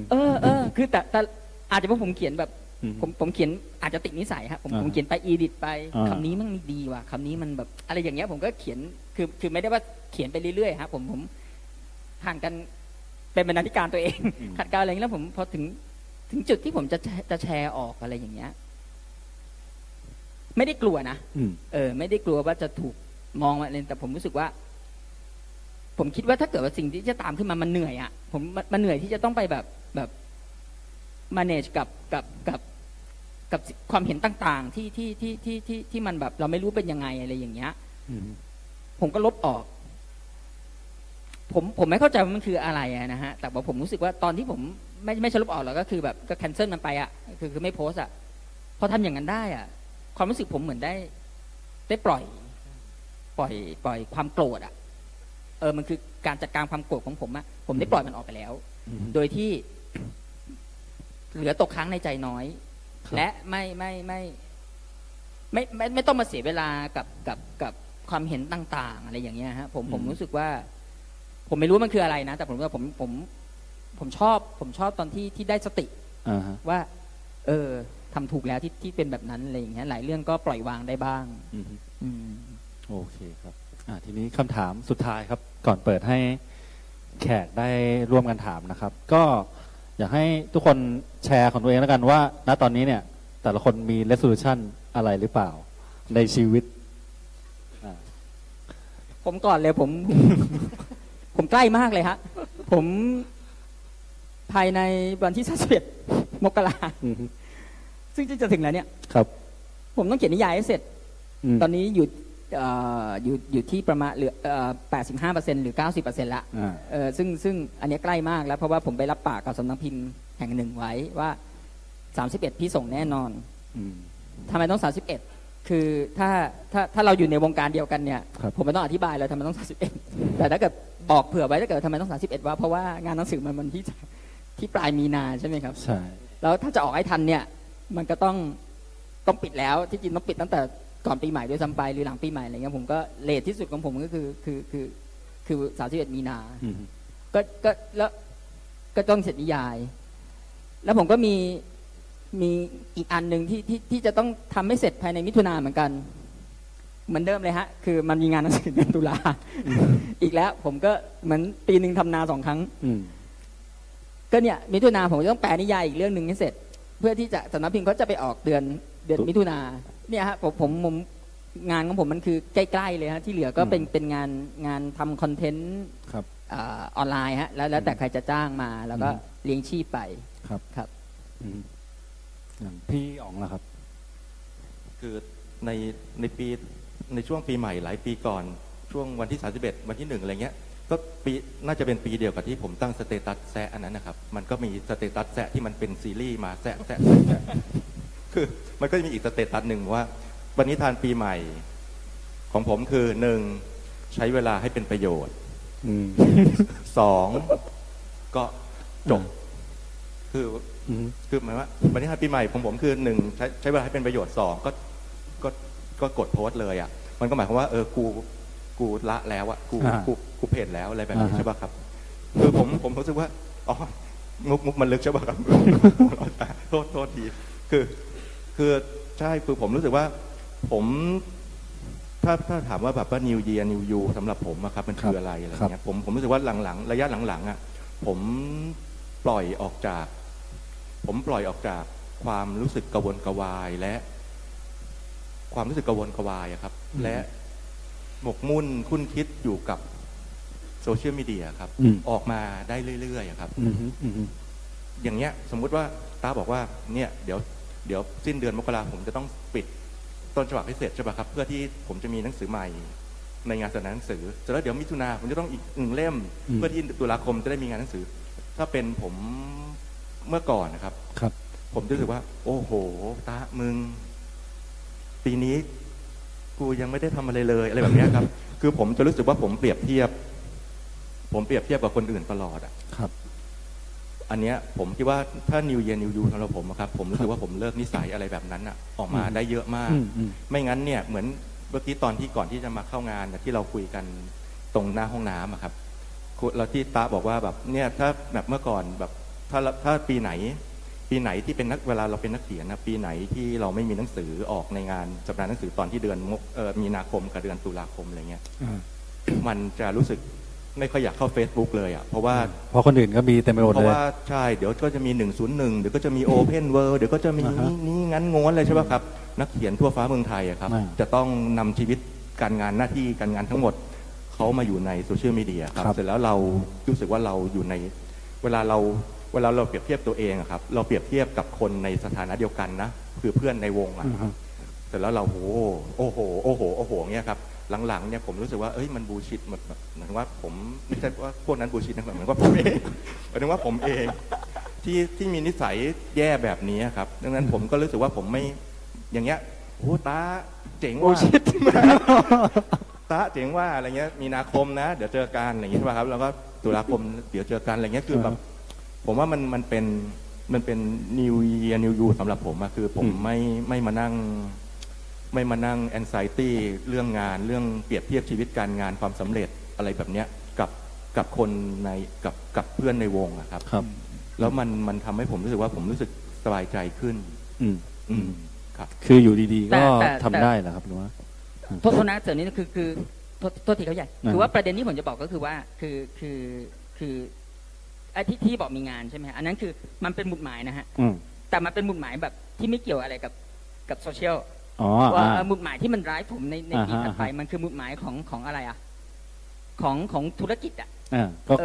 คือแต่อาจจะเพราะผมเขียนแบบผมเขียนอาจจะติดนิสัยครับผมเขียนไปอีดิทไปคำนี้มันดีว่ะคำนี้มันแบบอะไรอย่างเงี้ยผมก็เขียนคือไม่ได้ว่าเขียนไปเรื่อยๆครับผมห่างกันเป็นบรรณาธิการตัวเองขัดเกลาอะไรอย่างเงี้ยแล้วผมพอถึงจุดที่ผมจะแชร์ออกอะไรอย่างเงี้ยไม่ได้กลัวนะไม่ได้กลัวว่าจะถูกมองอะไรแต่ผมรู้สึกว่าผมคิดว่าถ้าเกิดว่าสิ่งที่จะตามขึ้นมามันเหนื่อยอ่ะมันเหนื่อยที่จะต้องไปแบบ manage กับความเห็นต่างๆที่มันแบบเราไม่รู้เป็นยังไงอะไรอย่างเงี้ยผมก็ลบออกผมไม่เข้าใจว่ามันคืออะไรนะฮะแต่ว่าผมรู้สึกว่าตอนที่ผมไม่ใช่ลบออกหรอกก็คือแบบก็ cancel มันไปอ่ะคือไม่โพสอ่ะพอทำอย่างนั้นได้อ่ะความรู้สึกผมเหมือนได้ปล่อยความโกรธอ่ะมันคือการจัดการความโกรธของผมอะผมได้ปล่อยมันออกไปแล้วโดยที่เหลือตกค้างในใจน้อยและไม่ต้องมาเสียเวลากับความเห็นต่างๆอะไรอย่างเงี้ยฮะผมรู้สึกว่าผมไม่รู้มันคืออะไรนะแต่ผมว่าผมชอบตอนที่ได้สติว่าทำถูกแล้วที่เป็นแบบนั้นอะไรอย่างเงี้ยหลายเรื่องก็ปล่อยวางได้บ้างโอเคครับทีนี้คำถามสุดท้ายครับก่อนเปิดให้แขกได้ร่วมกันถามนะครับก็อยากให้ทุกคนแชร์ของตัวเองแล้วกันว่าณตอนนี้เนี่ยแต่ละคนมี resolution อะไรหรือเปล่าในชีวิตผมก่อนเลยผม ผมใกล้มากเลยฮะผมภายในวันที่31 มกราคมซึ่งจะถึงแล้วเนี่ยครับผมต้องเขียนนิยายให้เสร็จตอนนี้อยู่ที่ประมาณเหลือ 85% หรือ 90% ละซึ่งอันนี้ใกล้มากแล้วเพราะว่าผมไปรับปากกับสำนักพิมพ์แห่งหนึ่งไว้ว่า31พี่ส่งแน่นอนทำไมต้อง31คือถ้าเราอยู่ในวงการเดียวกันเนี่ยผมไม่ต้องอธิบายเลยทำไมต้อง31แต่ถ้าเกิดบอกเผื่อไว้ถ้าเกิดทำไมต้อง31ว่าเพราะว่างานหนังสือมันที่ปลายมีนาใช่ไหมครับใช่แล้วถ้าจะออกให้ทันเนี่ยมันก็ต้องปิดแล้วที่จริงต้องปิดตั้งแต่ก่อนปีใหม่ด้วยซ้ำไปหรือหลังปีใหม่อะไรเงี้ยผมก็เลทที่สุดของผมก็คือ31มีนาก็แล้วก็ต้องเสร็จนิยายแล้วผมก็มีอีกอันหนึ่งที่จะต้องทำให้เสร็จภายในมิถุนาเหมือนกันเหมือนเดิมเลยฮะคือมันมีงานหนังสือเดือนตุลาอีกแล้วผมก็เหมือนปีนึงทำนา2ครั้งก็เนี่ยมิถุนาผมจะต้องแปลนิยายอีกเรื่องนึงให้เสร็จเพื่อที่จะสำนักพิมพ์เขาจะไปออกเดือนมิถุนาเนี่ยฮะผมงานของผมมันคือใกล้ๆเลยฮะที่เหลือก็เป็นงานทำคอนเทนต์ออนไลน์ฮะแล้วแต่ใครจะจ้างมาแล้วก็เลี้ยงชีพไปครับพี่อ๋องล่ะครับคือในช่วงปีใหม่หลายปีก่อนช่วงวันที่31วันที่1อะไรเงี้ยก็ปีน่าจะเป็นปีเดียวกับที่ผมตั้งสเตตัสแซะอันนั้นนะครับมันก็มีสเตตัสแซะที่มันเป็นซีรีส์มาแซะคือมันก็จะมีอีกสเตตัสหนึ่งว่าวันนี้ทานปีใหม่ของผมคือ1ใช้เวลาให้เป็นประโยชน์2ก็จบคือหมายว่าวันนี้ทานปีใหม่ของผมคือ1ใช้เวลาให้เป็นประโยชน์2ก็กดโพสต์เลยอ่ะมันก็หมายความว่ากูละแล้วอ่ะกูเพจแล้วอะไรแบบนี้ใช่ป่ะครับคือผมรู้สึกว่าอ๋อมุกมันลึกใช่ป่ะครับโทษทีคือใช่คือผมรู้สึกว่าผมถ้าถามว่าแบบว่า New Year New You สำหรับผมอะครับมันคืออะไรอะไรเงี้ยผมรู้สึกว่าหลังๆระยะหลังๆอะผมปล่อยออกจากความรู้สึกกระวนกระวายและความรู้สึกกระวนกระวายอะครับและ หมกมุ่นคุ้นคิดอยู่กับโซเชียลมีเดียครับออกมาได้เรื่อยๆครับอย่างเงี้ยสมมุติว่าตาบอกว่าเนี่ยเดี๋ยวสิ้นเดือนมกราผมจะต้องปิดต้นฉบับให้เสร็จใช่ป่ะครับเพื่อที่ผมจะมีหนังสือใหม่ในงานแสดงหนังสือเสร็จแล้วเดี๋ยวมิถุนาผมจะต้องอีก1เล่มเพื่อที่ตุลาคมจะได้มีงานหนังสือถ้าเป็นผมเมื่อก่อนนะครับผมรู้สึกว่าโอ้โหตามึงปีนี้กูยังไม่ได้ทำอะไรเลยอะไรแบบนี้ครับคือผมจะรู้สึกว่าผมเปรียบเทียบกับคนอื่นตลอดอ่ะครับอันเนี้ยผมคิดว่าถ้า New Year New You สำหรับผมครับผมรู้สึกว่าผมเลิกนิสัยอะไรแบบนั้นอ่ะออกมาได้เยอะมากไม่งั้นเนี่ยเหมือนเมื่อกี้ตอนที่ก่อนที่จะมาเข้างานที่เราคุยกันตรงหน้าห้องน้ำอ่ะครับเราที่ตาบอกว่าแบบเนี่ยถ้าแบบเมื่อก่อนแบบถ้าปีไหนที่เป็นนักเวลาเราเป็นนักเขียนนะปีไหนที่เราไม่มีหนังสือออกในงานจัดงานหนังสือตอนที่เดือนมีนาคมกับเดือนตุลาคมอะไรเงี้ยมันจะรู้สึกไม่ค่อยอยากเข้า Facebook เลยอ่ะเพราะว่าพอคนอื่นก็มีเต็มไปหมดเลยเพราะว่าใช่เดี๋ยวก็จะมี101เดี๋ยวก็จะมี Open World เดี๋ยวก็จะมีนี้งั้นง้วนเลยใช่ป่ะครับนักเขียนทั่วฟ้าเมืองไทยอ่ะครับจะต้องนำชีวิตการงานหน้าที่การงานทั้งหมดเขามาอยู่ในโซเชียลมีเดียครับเสร็จแล้วเรารู้สึกว่าเราอยู่ในเวลาเราเปรียบเทียบตัวเองครับเราเปรียบเทียบกับคนในสถานะเดียวกันนะคือเพื่อนในวงอ่ะเสร็จแล้วเราโอ้โหเงี้ยครับหลังๆเนี่ยผมรู้สึกว่าเอ้ยมันบูชิดหมดแบบเหมือนว่าผมไม่ใช่ว่าพวกนั้นบูชิดนะเหมือนว่าผมเองหมายถึงว่าผมเองที่มีนิสัยแย่แบบนี้ครับดังนั้นผมก็รู้สึกว่าผมไม่อย่างเงี้ยโอ้ตาเจ๋งว่าตาเจ๋งว่าอะไรเงี้ยมีนาคมนะเดี๋ยวเจอกันอะไรเงี้ยใช่ป่ะครับแล้วก็ตุลาคมเดี๋ยวเจอกันอะไรเงี้ยคือแบบผมว่ามันเป็น New Year New You สำหรับผมอะคือผมไม่มานั่ง anxiety เรื่องงานเรื่องเปรียบเทียบชีวิตการงานความสำเร็จอะไรแบบเนี้ยกับคนในกับเพื่อนในวงอะครับแล้วมันทำให้ผมรู้สึกว่าผมรู้สึกสบายใจขึ้นครับคืออยู่ดีๆก็ทำได้เหรอครับหรือว่าโทษนะเสริมนี้คือโทษทีเขาใหญ่คือว่าประเด็นที่ผมจะบอกก็คือว่าคือไอ้ที่บอกมีงานใช่ไหมอันนั้นคือมันเป็นหมุดหมายนะฮะแต่มันเป็นหมุดหมายแบบที่ไม่เกี่ยวอะไรกับโซเชียลว่าหมุดหมายที่มันร้ายผมในปีถัดไปมันคือหมุดหมายของอะไรอ่ะของธุรกิจอ่ะ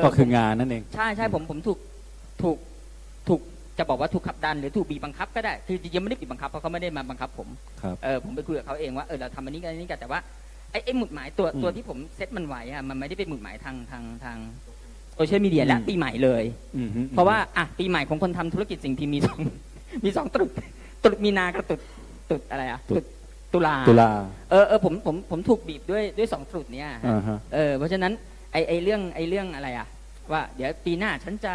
ก็คืองานนั่นเองใช่ผมถูกจะบอกว่าถูกขับดันหรือถูกบีบบังคับก็ได้คือจริงๆไม่ได้บีบบังคับเพราะเขาไม่ได้มาบังคับผมผมไปคุยกับเขาเองว่าเราทำอันนี้กันนี่กันแต่ว่าไอ้หมุดหมายตัวที่ผมเซตมันไว้อ่ะมันไม่ได้เป็นหมุดหมายทางโซเชียลมีเดียและปีใหม่เลยเพราะว่าอ่ะปีใหม่ของคนทำธุรกิจสิ่งที่มีสองตรุษมีนากับตรุษอะไรอ่ะตุลาผมถูกบีบด้วย2ตรุษเนี่ยเพราะฉะนั้นไอเรื่องอะไรอ่ะว่าเดี๋ยวปีหน้าฉันจะ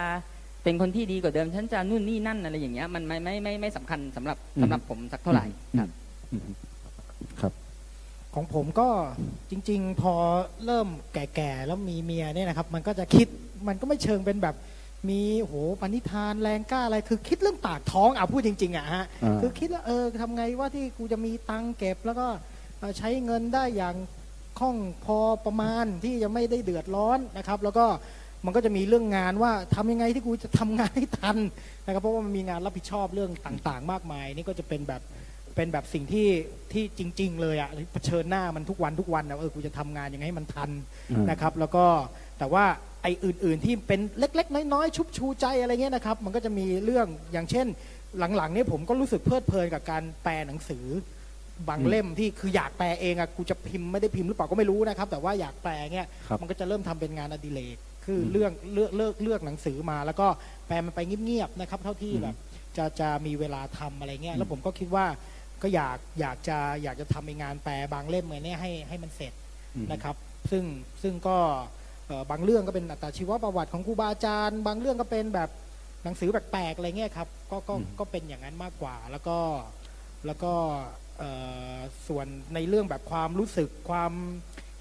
เป็นคนที่ดีกว่าเดิมฉันจะนู่นนี่นั่นอะไรอย่างเงี้ยมันไม่สำคัญสำหรับผมสักเท่าไหร่ครับของผมก็จริงๆพอเริ่มแก่ๆแล้วมีเมียเนี่ยนะครับมันก็จะคิดมันก็ไม่เชิงเป็นแบบมีโหปณิธานแรงกล้าอะไรคือคิดเรื่องปากท้องอ่ะพูดจริงๆอ่ะฮะคือคิดว่าทำไงว่าที่กูจะมีตังค์เก็บแล้วก็ใช้เงินได้อย่างคล่องพอประมาณที่จะไม่ได้เดือดร้อนนะครับแล้วก็มันก็จะมีเรื่องงานว่าทำยังไงที่กูจะทำงานให้ทันนะครับเพราะว่ามันมีงานรับผิดชอบเรื่องต่างๆมากมายนี่ก็จะเป็นแบบสิ่งที่จริงๆเลยอ่ะเผชิญหน้ามันทุกวันนะกูจะทำงานยังไงให้มันทันนะครับแล้วก็แต่ว่าไอ้อื่นๆที่เป็นเล็กๆน้อยๆชุบชูใจอะไรเงี้ยนะครับมันก็จะมีเรื่องอย่างเช่นหลังๆนี่ผมก็รู้สึกเพลิดเพลินกับการแปลหนังสือบางเล่มที่คืออยากแปลเองอ่ะกูจะพิมพ์ไม่ได้พิมพ์หรือเปล่าก็ไม่รู้นะครับแต่ว่าอยากแปลเงี้ยมันก็จะเริ่มทำเป็นงานอดิเรกคือเลือกหนังสือมาแล้วก็แปลมันไปเงียบๆนะครับเท่าที่แบบจะมีเวลาทำอะไรเงี้ยแล้วผมก็คิดว่าก็อยากจะทำเป็นงานแปลบางเล่มอะไรเนี่ยให้มันเสร็จนะครับซึ่งก็บางเรื่องก็เป็นอัตชีวประวัติของครูบาอาจารย์บางเรื่องก็เป็นแบบหนังสือแปลกๆอะไรเงี้ยครับก็เป็นอย่างนั้นมากกว่าแล้วก็ส่วนในเรื่องแบบความรู้สึกความ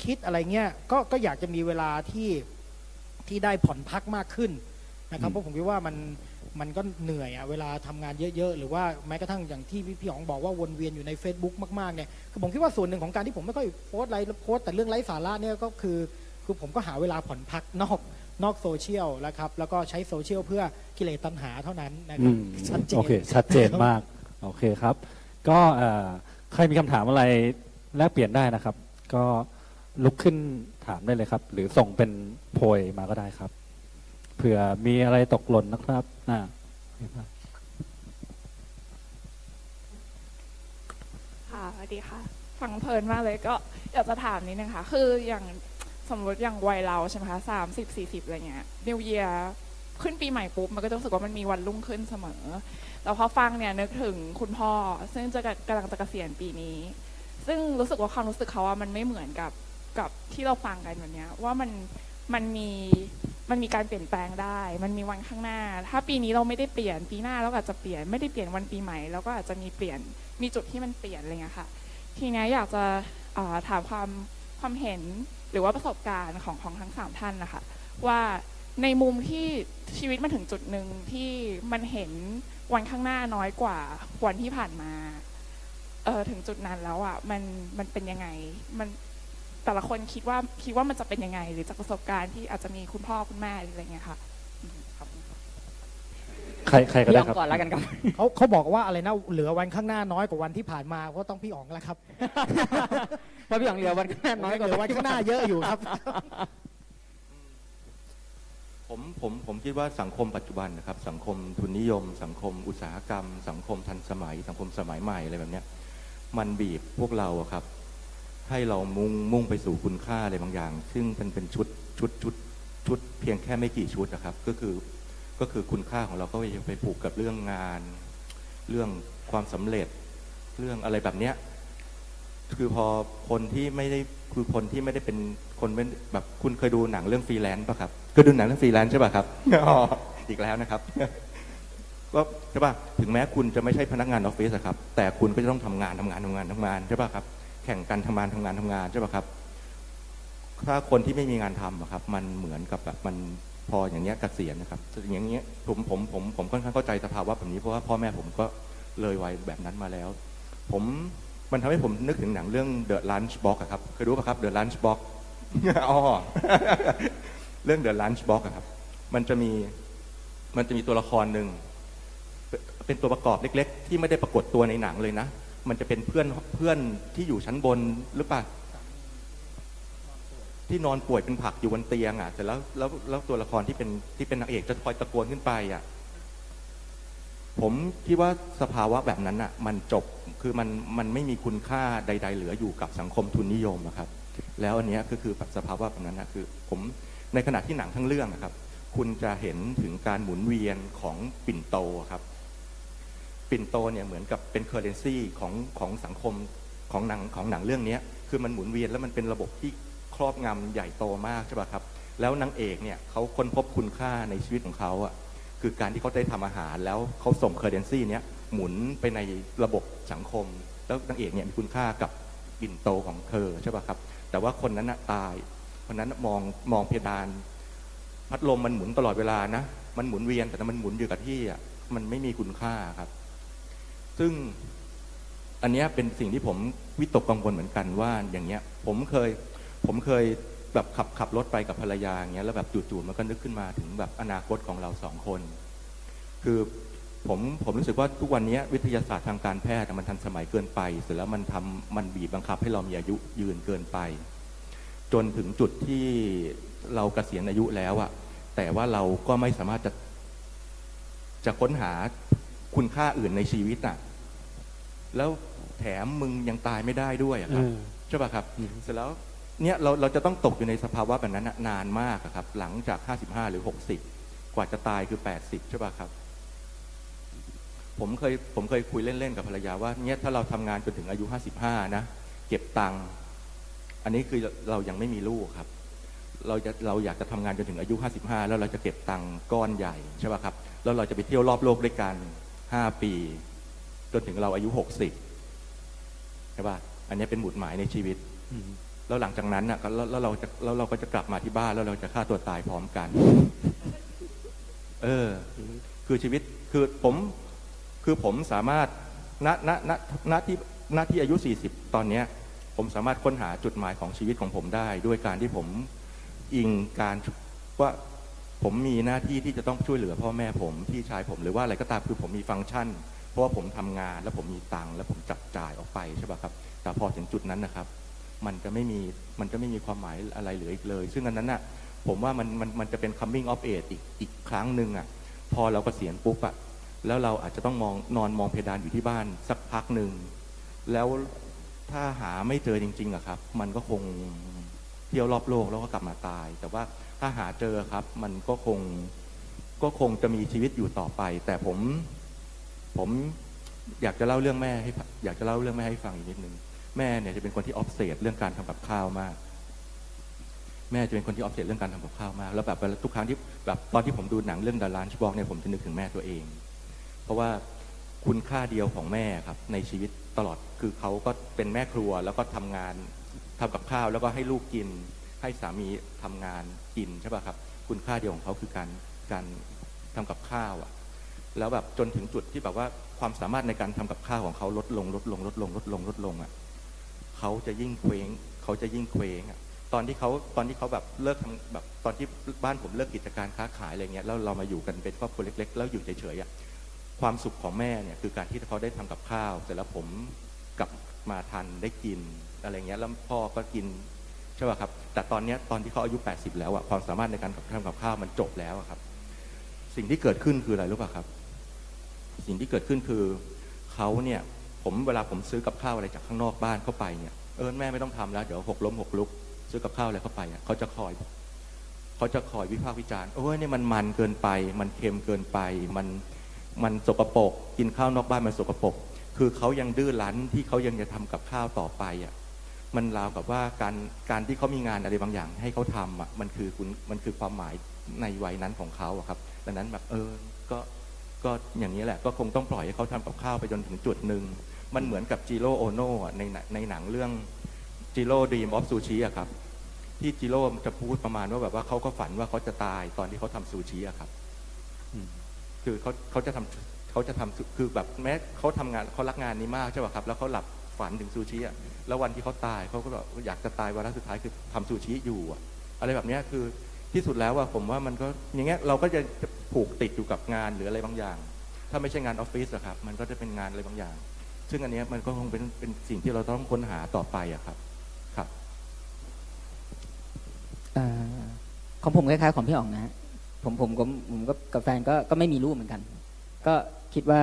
คิดอะไรเงี้ยก็อยากจะมีเวลาที่ได้ผ่อนพักมากขึ้นนะครับเพราะผมคิดว่ามันก็เหนื่อยอะเวลาทำงานเยอะๆหรือว่าแม้กระทั่งอย่างที่พี่อ๋องบอกว่าวนเวียนอยู่ใน Facebook มากๆเนี่ยคือผมคิดว่าส่วนหนึ่งของการที่ผมไม่ค่อยโพสต์ไลฟ์โพสต์แต่เรื่องไร้สาระเนี่ยก็คือผมก็หาเวลาผ่อนพักนอกโซเชียลนะครับแล้วก็ใช้โซเชียลเพื่อกิเลสตัณหาเท่านั้นนะครับชัดเจนมากโอเคครับก็ใครมีคำถามอะไรแลกเปลี่ยนได้นะครับก็ ลุกขึ้นถามได้เลยครับหรือส่งเป็นโพยมาก็ได้ครับเผื่อมีอะไรตกหล่นนะครับค่ะสวัสดีค่ะฟังเพลินมากเลยก็อยากจะถามนิดนึงค่ะคืออย่างสมมติอย่างวัยเราใช่ไหมคะ30 40อะไรเงี้ย New Year ขึ้นปีใหม่ปุ๊บมันก็ต้องรู้สึกว่ามันมีวันรุ่งขึ้นเสมอแล้วพอฟังเนี่ยนึกถึงคุณพ่อซึ่งจะกำลังจะเกษียณปีนี้ซึ่งรู้สึกว่าความรู้สึกเขาว่ามันไม่เหมือนกับที่เราฟังกันวันนี้ว่ามันมีการเปลี่ยนแปลงได้มันมีวันข้างหน้าถ้าปีนี้เราไม่ได้เปลี่ยนปีหน้าเราอาจจะเปลี่ยนไม่ได้เปลี่ยนวันปีใหม่เราก็อาจจะมีเปลี่ยนมีจุดที่มันเปลี่ยนอะไรเงี้ยค่ะทีนี้อยากจะถามความเห็นหรือว่าประสบการณ์ของทั้ง3ท่านนะคะว่าในมุมที่ชีวิตมันถึงจุดหนึ่งที่มันเห็นวันข้างหน้าน้อยกว่าวันที่ผ่านมาถึงจุดนั้นแล้วอ่ะมันเป็นยังไงมันแต่ละคนคิดว่ามันจะเป็นยังไงหรือจากประสบการณ์ที่อาจจะมีคุณพ่อคุณแม่อะไรเงี้ยค่ะใครก็ได้ครับก่อนแล้วกันครับเขาบอกว่าอะไรนะเหลือวันข้างหน้าน้อยกว่าวันที่ผ่านมาก็ต้องพี่อ๋องแล้วครับเพราะพี่อ๋องเหลือวันข้างหน้าน้อยกว่าวันข้างหน้าเยอะอยู่ครับผมคิดว่าสังคมปัจจุบันนะครับสังคมทุนนิยมสังคมอุตสาหกรรมสังคมทันสมัยสังคมสมัยใหม่อะไรแบบเนี้ยมันบีบพวกเราครับให้เรามุ่งไปสู่คุณค่าอะไรบางอย่างซึ่งมันเป็นชุดเพียงแค่ไม่กี่ชุดนะครับก็คือคุณค่าของเราก็ยังไปผูกกับเรื่องงานเรื่องความสำเร็จเรื่องอะไรแบบเนี้ยคือพอคนที่ไม่ได้เป็นคนแบบคุณเคยดูหนังเรื่องฟรีแลนซ์ป่ะครับเคยดูหนังเรื่องฟรีแลนซ์ใช่ป่ะครับอ๋ออีกแล้วนะครับก็ใช่ป่ะถึงแม้คุณจะไม่ใช่พนักงานออฟฟิศครับแต่คุณก็จะต้องทำงานใช่ป่ะครับแข่งกันทำงานใช่ป่ะครับถ้าคนที่ไม่มีงานทำครับมันเหมือนกับแบบมันพออย่างเงี้ยเกษียณนะครับอย่างเงี้ยผมค่อนข้างเข้าใจสภาวะแบบนี้เพราะว่าพ่อแม่ผมก็เลยวัยแบบนั้นมาแล้วมันทำให้ผมนึกถึงหนังเรื่อง The Lunchbox ครับเคยรู้ป่ะครับ The Lunchbox อ๋อเรื่อง The Lunchbox ครับมันจะมีตัวละครหนึ่งเป็นตัวประกอบเล็กๆที่ไม่ได้ปรากฏตัวในหนังเลยนะมันจะเป็นเพื่อนที่อยู่ชั้นบนหรือเปล่าที่นอนป่วยเป็นผักอยู่บนเตียงอ่ะแต่แล้วตัวละครที่เป็นนางเอกจะคอยตะโกนขึ้นไปอ่ะผมคิดว่าสภาวะแบบนั้นอ่ะมันจบคือมันไม่มีคุณค่าใดๆเหลืออยู่กับสังคมทุนนิยมนะครับแล้วอันนี้ก็คือสภาวะแบบนั้นนะคือผมในขณะที่หนังทั้งเรื่องนะครับคุณจะเห็นถึงการหมุนเวียนของปิ่นโตครับปิ่นโตเนี่ยเหมือนกับเป็นเคอร์เรนซีของสังคมของหนังเรื่องนี้คือมันหมุนเวียนแล้วมันเป็นระบบที่ครอบงำใหญ่โตมากใช่ป่ะครับแล้วนางเอกเนี่ยเขาค้นพบคุณค่าในชีวิตของเขาอ่ะคือการที่เขาได้ทำอาหารแล้วเขาส่งเคอร์เรนซีเนี่ยหมุนไปในระบบสังคมแล้วนางเอกเนี่ยมีคุณค่ากับปิ่นโตของเธอใช่ป่ะครับแต่ว่าคนนั้นตายคนนั้นมองเพดานพัดลมมันหมุนตลอดเวลานะมันหมุนเวียนแต่มันหมุนอยู่กับที่อ่ะมันไม่มีคุณค่าครับซึ่งอันนี้เป็นสิ่งที่ผมวิตกกังวลเหมือนกันว่าอย่างเงี้ยผมเคยแบบขับรถไปกับภรรยาอย่างเงี้ยแล้วแบบจู่ๆมันก็นึกขึ้นมาถึงแบบอนาคตของเรา2คนคือผมรู้สึกว่าทุกวันนี้วิทยาศาสตร์ทางการแพทย์มันทันสมัยเกินไปเสร็จแล้วมันบีบบังคับให้เรามีอายุยืนเกินไปจนถึงจุดที่เราเกษียณอายุแล้วอะแต่ว่าเราก็ไม่สามารถจะค้นหาคุณค่าอื่นในชีวิตอะแล้วแถมมึงยังตายไม่ได้ด้วยอะครับใช่ป่ะครับเสร็จแล้วเนี่ยเราจะต้องตกอยู่ในสภาวะแบบนั้นนานมากครับหลังจาก55หรือ60กว่าจะตายคือ80ใช่ป่ะครับผมเคยคุยเล่นๆกับภรรยาว่าเนี่ยถ้าเราทำงานจนถึงอายุ55นะเก็บตังค์อันนี้คือเรายังไม่มีลูกครับเราอยากจะทำงานจนถึงอายุ55แล้วเราจะเก็บตังค์ก้อนใหญ่ใช่ป่ะครับแล้วเราจะไปเที่ยวรอบโลกด้วยกัน5ปีจนถึงเราอายุ60ใช่ป่ะอันนี้เป็นหมุดหมายในชีวิตแล้วหลังจากนั้นน่ะแล้วเราก็จะกลับมาที่บ้านแล้วเราจะฆ่าตัวตายพร้อมกันคือชีวิตคือผมสามารถณที่อายุ40ตอนนี้ผมสามารถค้นหาจุดหมายของชีวิตของผมได้ด้วยการที่ผมอิงการว่าผมมีหน้าที่ที่จะต้องช่วยเหลือพ่อแม่ผมพี่ชายผมหรือว่าอะไรก็ตามคือผมมีฟังก์ชันเพราะว่าผมทำงานแล้วผมมีตังค์แล้วผมจับจ่ายออกไปใช่ป่ะครับแต่พอถึงจุดนั้นนะครับ มันจะไม่มีความหมายอะไรเหลืออีกเลยซึ่งอันนั้นน่ะผมว่ามันจะเป็น coming of age อีกครั้งหนึ่งอ่ะพอเราเกษียณปุ๊บอ่ะแล้วเราอาจจะต้องนอนมองเพดานอยู่ที่บ้านสักพักหนึ่งแล้วถ้าหาไม่เจอจริงๆอ่ะครับมันก็คงเที่ยวรอบโลกแล้วก็กลับมาตายแต่ว่าถ้าหาเจอครับมันก็คงจะมีชีวิตอยู่ต่อไปแต่ผมอยากจะเล่าเรื่องแม่ให้ฟังอีกนิดนึงแม่เนี่ยจะเป็นคนที่ออฟเซสเรื่องการทำกับข้าวมากแม่จะเป็นคนที่ออฟเซสเรื่องการทำกับข้าวมากแล้วแบบทุกครั้งที่แบบตอนที่ผมดูหนังเรื่อง The Lunch Box เนี่ยผมจะนึกถึงแม่ตัวเองเพราะว่าคุณค่าเดียวของแม่ครับในชีวิตตลอดคือเขาก็เป็นแม่ครัวแล้วก็ทำงานทำกับข้าวแล้วก็ให้ลูกกินให้สามีทำงานกินใช่ป่ะครับคุณค่าเดียวของเขาคือการทำกับข้าวอ่ะแล้วแบบจนถึงจุดที่แบบว่าความสามารถในการทำกับข้าวของเขาลดลงอ่ะเขาจะยิ่งเคว้งอ่ะตอนที่เขาแบบเลิกทำแบบตอนที่บ้านผมเลิกกิจการค้าขายอะไรเงี้ยแล้วเรามาอยู่กันเป็นครอบครัวเล็กๆแล้วอยู่เฉยๆอ่ะความสุขของแม่เนี่ยคือการที่เขาได้ทำกับข้าวเสร็จแล้วผมกลับมาทันได้กินอะไรเงี้ยแล้วพ่อก็กินใช่ป่ะครับแต่ตอนนี้ตอนที่เขาอายุ80แล้วอ่ะความสามารถในการทำกับข้าวมันจบแล้วครับสิ่งที่เกิดขึ้นคืออะไรรู้ป่ะครับสิ่งที่เกิดขึ้นคือเขาเนี่ยผมเวลาผมซื้อกับข้าวอะไรจากข้างนอกบ้านเข้าไปเนี่ยแม่ไม่ต้องทำแล้วเดี๋ยวหกล้มหกลุกซื้อกับข้าวอะไรเข้าไปเขาจะคอยวิพากษ์วิจารณ์โอ้ยนี่มันเกินไปมันเค็มเกินไปมันสกปรกกินข้าวนอกบ้านมันสกปรกคือเขายังดื้อรั้นที่เขายังจะทำกับข้าวต่อไปอ่ะมันราวกับว่าการที่เขามีงานอะไรบางอย่างให้เขาทำอ่ะมันคือความหมายในวัยนั้นของเขาอ่ะครับดังนั้นแบบก็อย่างนี้แหละก็คงต้องปล่อยให้เขาทำกับข้าวไปจนถึงจุดหนึ่งมันเหมือนกับจิโร่โอโน่ในหนังเรื่องจิโร่ดรีมออฟซูชิอะครับที่จิโร่จะพูดประมาณว่าแบบว่าเขาก็ฝันว่าเขาจะตายตอนที่เขาทำซูชิอะครับคือเขาจะทำคือแบบแม้เขาทำงานเขารักงานนี้มากใช่ป่ะครับแล้วเขาหลับฝันถึงซูชิอะแล้ววันที่เขาตายเขาก็แบบอยากจะตายวาระสุดท้ายคือทำซูชิอยู่อะไรแบบนี้คือที่สุดแล้วว่าผมว่ามันก็อย่างเงี้ยเราก็จะผูกติดอยู่กับงานหรืออะไรบางอย่างถ้าไม่ใช่งานออฟฟิศอะครับมันก็จะเป็นงานอะไรบางอย่างซึ่งอันนี้มันก็คงเป็นสิ่งที่เราต้องค้นหาต่อไปอะครับครับของผมคล้ายๆของพี่อ๋องนะผมก็กับแฟนก็ไม่มีลูกเหมือนกันก็คิดว่า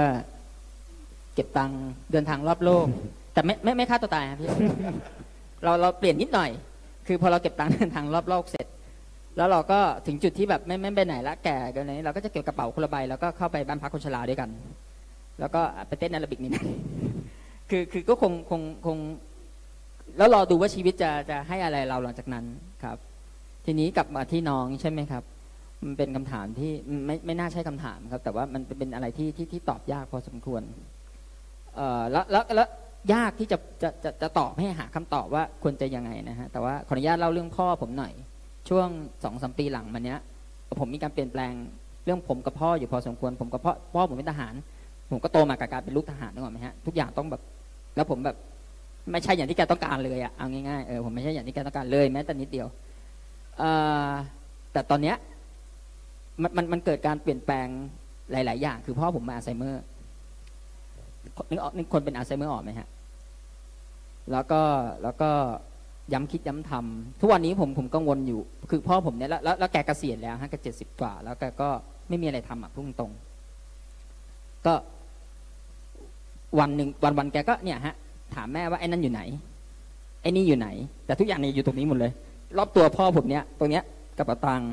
เก็บตังค์เดินทางรอบโลกแต่ไม่ฆ่าตัวตายครับพี่เราเปลี่ยนนิดหน่อยคือพอเราเก็บตังค์เดินทางรอบโลกเสร็จแล้วเราก็ถึงจุดที่แบบไม่ไปไหนละแก่กันนี้เราก็จะเก็บกระเป๋าคนละใบแล้วก็เข้าไปบ้านพักคนชราด้วยกันแล้วก็ไปเต้นแอโรบิกนี่นะคือก็คงแล้วรอดูว่าชีวิตจะให้อะไรเราหลังจากนั้นครับทีนี้กลับมาที่น้องใช่ไหมครับมันเป็นคำถามที่ไม่น่าใช่คำถามครับแต่ว่ามันเป็นอะไรที่ตอบยากพอสมควรแล้วยากที่จะตอบให้หาคำตอบว่าควรจะยังไงนะฮะแต่ว่าขออนุญาตเล่าเรื่องพ่อผมหน่อยช่วง 2-3 ปีหลังมาเนี้ยผมมีการเปลี่ยนแปลงเรื่องผมกับพ่ออยู่พอสมควรผมกับพ่อผมเป็นทหารผมก็โตมากับการเป็นลูกทหารนึกออกมั้ยฮะทุกอย่างต้องแบบแล้วผมแบบไม่ใช่อย่างที่แกต้องการเลยอ่ะเอาง่ายๆผมไม่ใช่อย่างที่แกต้องการเลยแม้แต่นิดเดียวแต่ตอนเนี้ยมันเกิดการเปลี่ยนแปลงหลายๆอย่างคือพ่อผมเป็นอัลไซเมอร์นึกคนเป็นอัลไซเมอร์ออกมั้ยฮะแล้วก็ย้ำคิดย้ำทำทุกวันนี้ผมกังวลอยู่คือพ่อผมเนี่ยแล้วแกเกษียณแล้วฮะแก70กว่าแล้วแกก็ไม่มีอะไรทำอ่ะพุ่งตรงก็วันหนึ่งวันแกก็เนี่ยฮะถามแม่ว่าไอ้นั่นอยู่ไหนไอ้นี่อยู่ไหนแต่ทุกอย่างเนี่ยอยู่ตรงนี้หมดเลยรอบตัวพ่อผมเนี่ยตรงเนี้ยกระเป๋าตังค์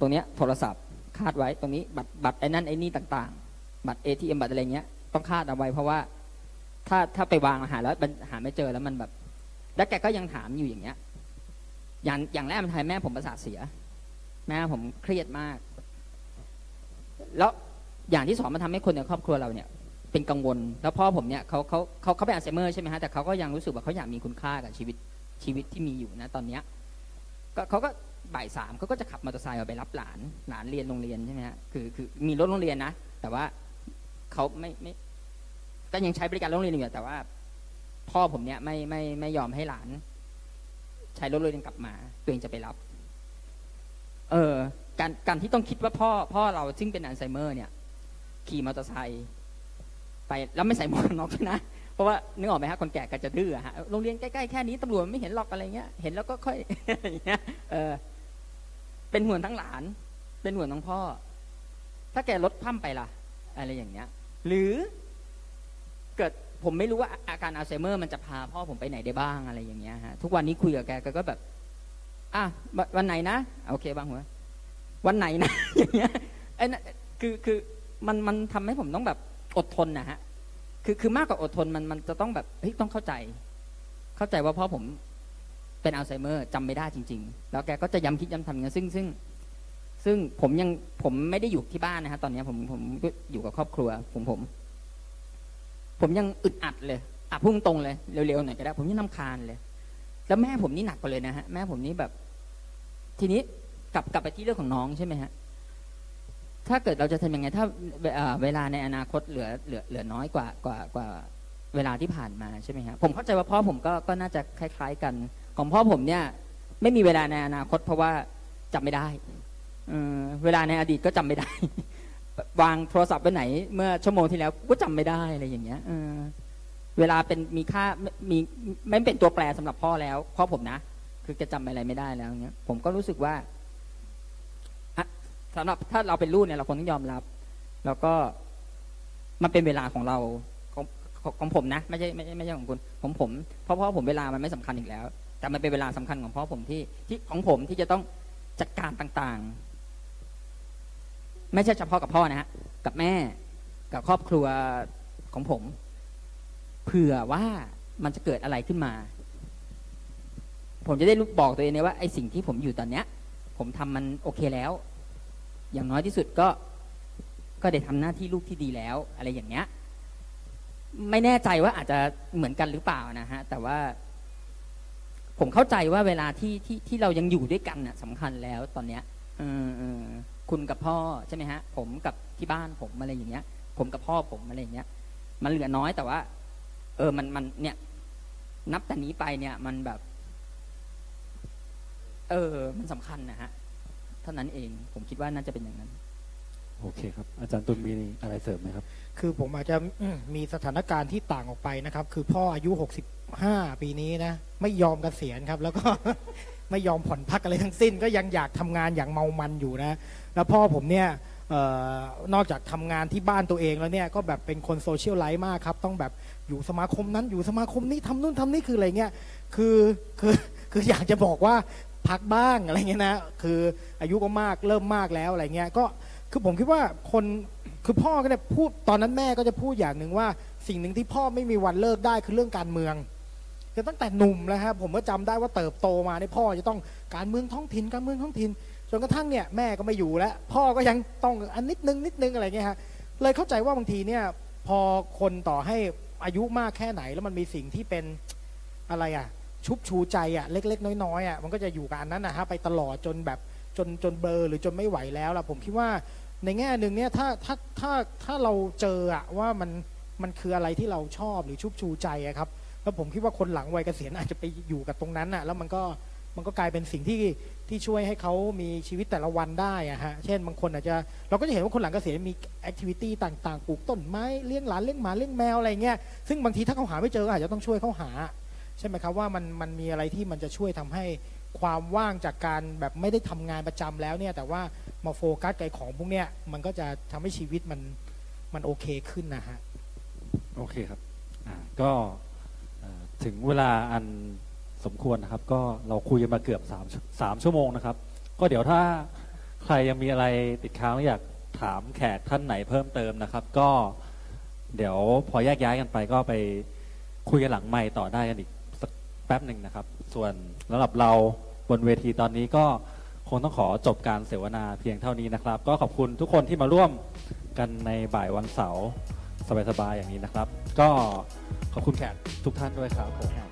ตรงเนี้ยโทรศัพท์คาดไว้ตรงนี้บัตรไอ้นั่นไอ้นี่ต่างๆบัตร ATM บัตรอะไรเงี้ยต้องคาดเอาไว้เพราะว่าถ้าไปวางหาแล้วหาไม่เจอแล้วมันแบบแล้วแกก็ยังถามอยู่อย่างเงี้ยอย่างแรกมันทำให้แม่ผมประสาทเสียแม่ผมเครียดมากแล้วอย่างที่สองมันทำให้คนในครอบครัวเราเนี่ยเป็นกังวลแล้วพ่อผมเนี่ยเขาเป็นอัลไซเมอร์ใช่ไหมฮะแต่เขาก็ยังรู้สึกว่าเขาอยากมีคุณค่ากับชีวิตที่มีอยู่นะตอนเนี้ยก็เขาก็บ่ายสามเขาก็จะขับมอเตอร์ไซค์ไปรับหลานเรียนโรงเรียนใช่ไหมฮะคือมีรถโรงเรียนนะแต่ว่าเขาไม่ก็ยังใช้บริการโรงเรียนอยู่แต่ว่าพ่อผมเนี่ยไม่ยอมให้หลานใช้รถเลยกลับมาตัวเองจะไปรับการที่ต้องคิดว่าพ่อเราซึ่งเป็นอัลไซเมอร์เนี่ยขี่มอเตอร์ไซค์ไปแล้วไม่ใส่หมวกกันน็อกนะ เพราะว่านึกออกไหมฮะคนแก่ก็จะดื้อฮะโรงเรียนใกล้ๆแค่นี้ตำรวจไม่เห็นหรอกอะไรเงี้ยเห็นแล้วก็ค่อยอย่างเงี้ยเป็นห่วงทั้งหลานเป็นห่วงทั้งพ่อถ้าแกลดพร่ำไปล่ะอะไรอย่างเงี้ยหรือเกิดผมไม่รู้ว่าอาการอัลไซเมอร์มันจะพาพ่อผมไปไหนได้บ้างอะไรอย่างเงี้ยฮะทุกวันนี้คุยกับแกก็แบบอ่ะวันไหนนะโอเคบ้างหัววันไหนนะอย่างเงี้ยไอ้นั่นคือมันทำให้ผมต้องแบบอดทนนะฮะคือมากกว่าอดทนมันจะต้องแบบเฮ้ยต้องเข้าใจว่าพ่อผมเป็นอัลไซเมอร์จำไม่ได้จริงๆแล้วแกก็จะย้ำคิดย้ำทำอย่างนี้ซึ่งผมไม่ได้อยู่ที่บ้านนะฮะตอนนี้ผมอยู่กับครอบครัวผมยังอึดอัดเลยอ่ะพุ่งตรงเลยเร็วๆหน่อยก็ได้ผมยังรำคาญเลยแล้วแม่ผมนี่หนักกว่าเลยนะฮะแม่ผมนี่แบบทีนี้กลับไปที่เรื่องของน้องใช่ไหมฮะถ้าเกิดเราจะทำยังไงถ้าเวลาในอนาคตเหลือน้อยกว่าเวลาที่ผ่านมาใช่ไหมฮะผมเข้าใจว่าพ่อผมก็น่าจะคล้ายๆกันของพ่อผมเนี่ยไม่มีเวลาในอนาคตเพราะว่าจำไม่ได้เวลาในอดีตก็จำไม่ได้วางโทรศัพท์ไว้ไหนเมื่อชั่วโมงที่แล้วก็จำไม่ได้อะไรอย่างเงี้ยเวลาเป็นมีค่ามีไม่เป็นตัวแปรสำหรับพ่อแล้วพ่อผมนะคือจะจำอะไรไม่ได้แล้วเงี้ยผมก็รู้สึกว่าสำหรับถ้าเราเป็นลูกเนี่ยเราคงต้องยอมรับแล้วก็มันเป็นเวลาของเราของผมนะไม่ใช่ของคุณของผมเพราะพ่อผมเวลามันไม่สำคัญอีกแล้วแต่มันเป็นเวลาสำคัญของพ่อผมที่ของผมที่จะต้องจัดการต่างๆไม่ใช่เฉพาะกับพ่อนะฮะกับแม่กับครอบครัวของผมเผื่อว่ามันจะเกิดอะไรขึ้นมาผมจะได้รู้บอกตัวเองเลยว่าไอ้สิ่งที่ผมอยู่ตอนเนี้ยผมทำมันโอเคแล้วอย่างน้อยที่สุดก็ได้ทำหน้าที่ลูกที่ดีแล้วอะไรอย่างเงี้ยไม่แน่ใจว่าอาจจะเหมือนกันหรือเปล่านะฮะแต่ว่าผมเข้าใจว่าเวลาที่เรายังอยู่ด้วยกันน่ะสำคัญแล้วตอนเนี้ยคุณกับพ่อใช่ไหมฮะผมกับที่บ้านผมอะไรอย่างเงี้ยผมกับพ่อผมอะไรอย่างเงี้ยมันเหลือน้อยแต่ว่ามันเนี่ยนับแต่นี้ไปเนี่ยมันแบบมันสำคัญนะฮะเท่านั้นเองผมคิดว่าน่าจะเป็นอย่างนั้นโอเคครับอาจารย์ตุลมีอะไรเสริมไหมครับคือผมอาจจะมีสถานการณ์ที่ต่างออกไปนะครับคือพ่ออายุ65ปีนี้นะไม่ยอมเกษียณครับแล้วก็ ไม่ยอมผ่อนพักอะไรทั้งสิ้นก็ยังอยากทำงานอย่างเมามันอยู่นะแล้วพ่อผมเนี่ยนอกจากทำงานที่บ้านตัวเองแล้วเนี่ยก็แบบเป็นคนโซเชียลไลฟ์มากครับต้องแบบอยู่สมาคมนั้นอยู่สมาคมนี้ทำนู่นทำนี่คืออะไรเงี้ยคืออยากจะบอกว่าพักบ้างอะไรเงี้ยนะคืออายุก็มากเริ่มมากแล้วอะไรเงี้ยก็คือผมคิดว่าคนคือพ่อก็เนี่ยพูดตอนนั้นแม่ก็จะพูดอย่างหนึ่งว่าสิ่งหนึ่งที่พ่อไม่มีวันเลิกได้คือเรื่องการเมืองคือตั้งแต่หนุ่มแล้วครับผมก็จำได้ว่าเติบโตมาในพ่อจะต้องการเมืองท้องถิ่นการเมืองท้องถิ่นจนกระทั่งเนี่ยแม่ก็ไม่อยู่แล้วพ่อก็ยังต้องอันนิดนึงอะไรเงี้ยฮะเลยเข้าใจว่าบางทีเนี่ยพอคนต่อให้อายุมากแค่ไหนแล้วมันมีสิ่งที่เป็นอะไรอ่ะชุบชูใจอ่ะเล็กๆน้อยๆอ่ะมันก็จะอยู่กับอันนั้นนะฮะไปตลอดจนแบบจนเบลอหรือจนไม่ไหวแล้วล่ะผมคิดว่าในแง่หนึ่งเนี่ยถ้าเราเจออ่ะว่ามันคืออะไรที่เราชอบหรือชุบชูใจอ่ะครับแล้วผมคิดว่าคนหลังวัยเกษียณอาจจะไปอยู่กับตรงนั้นอ่ะแล้วมันก็กลายเป็นสิ่งที่ช่วยให้เขามีชีวิตแต่ละวันได้อะฮะเช่นบางคนอาจจะเราก็จะเห็นว่าคนหลังเกษียณมีแอคทิวิตี้ต่างๆปลูกต้นไม้เลี้ยงหลานเลี้ยงหมาเลี้ยงแมวอะไรเงี้ยซึ่งบางทีถ้าเขาหาไม่เจออาจจะต้องช่วยเขาหาใช่ไหมครับว่ามันมีอะไรที่มันจะช่วยทำให้ความว่างจากการแบบไม่ได้ทำงานประจำแล้วเนี่ยแต่ว่ามาโฟกัสกับของพวกเนี้ยมันก็จะทำให้ชีวิตมันโอเคขึ้นนะฮะโอเคครับก็ถึงเวลาอันสมควรนะครับก็เราคุยกันมาเกือบ3ชั่วโมงนะครับก็เดี๋ยวถ้าใครยังมีอะไรติดค้างอยากถามแขกท่านไหนเพิ่มเติมนะครับก็เดี๋ยวพอแยกย้ายกันไปก็ไปคุยกันหลังไมค์ต่อได้กันอีกแป๊บหนึ่งนะครับส่วนสำหรับเราบนเวทีตอนนี้ก็คงต้องขอจบการเสวนาเพียงเท่านี้นะครับก็ขอบคุณทุกคนที่มาร่วมกันในบ่ายวันเสาร์สบายๆอย่างนี้นะครับก็ขอบคุณแขกทุกท่านด้วยครับ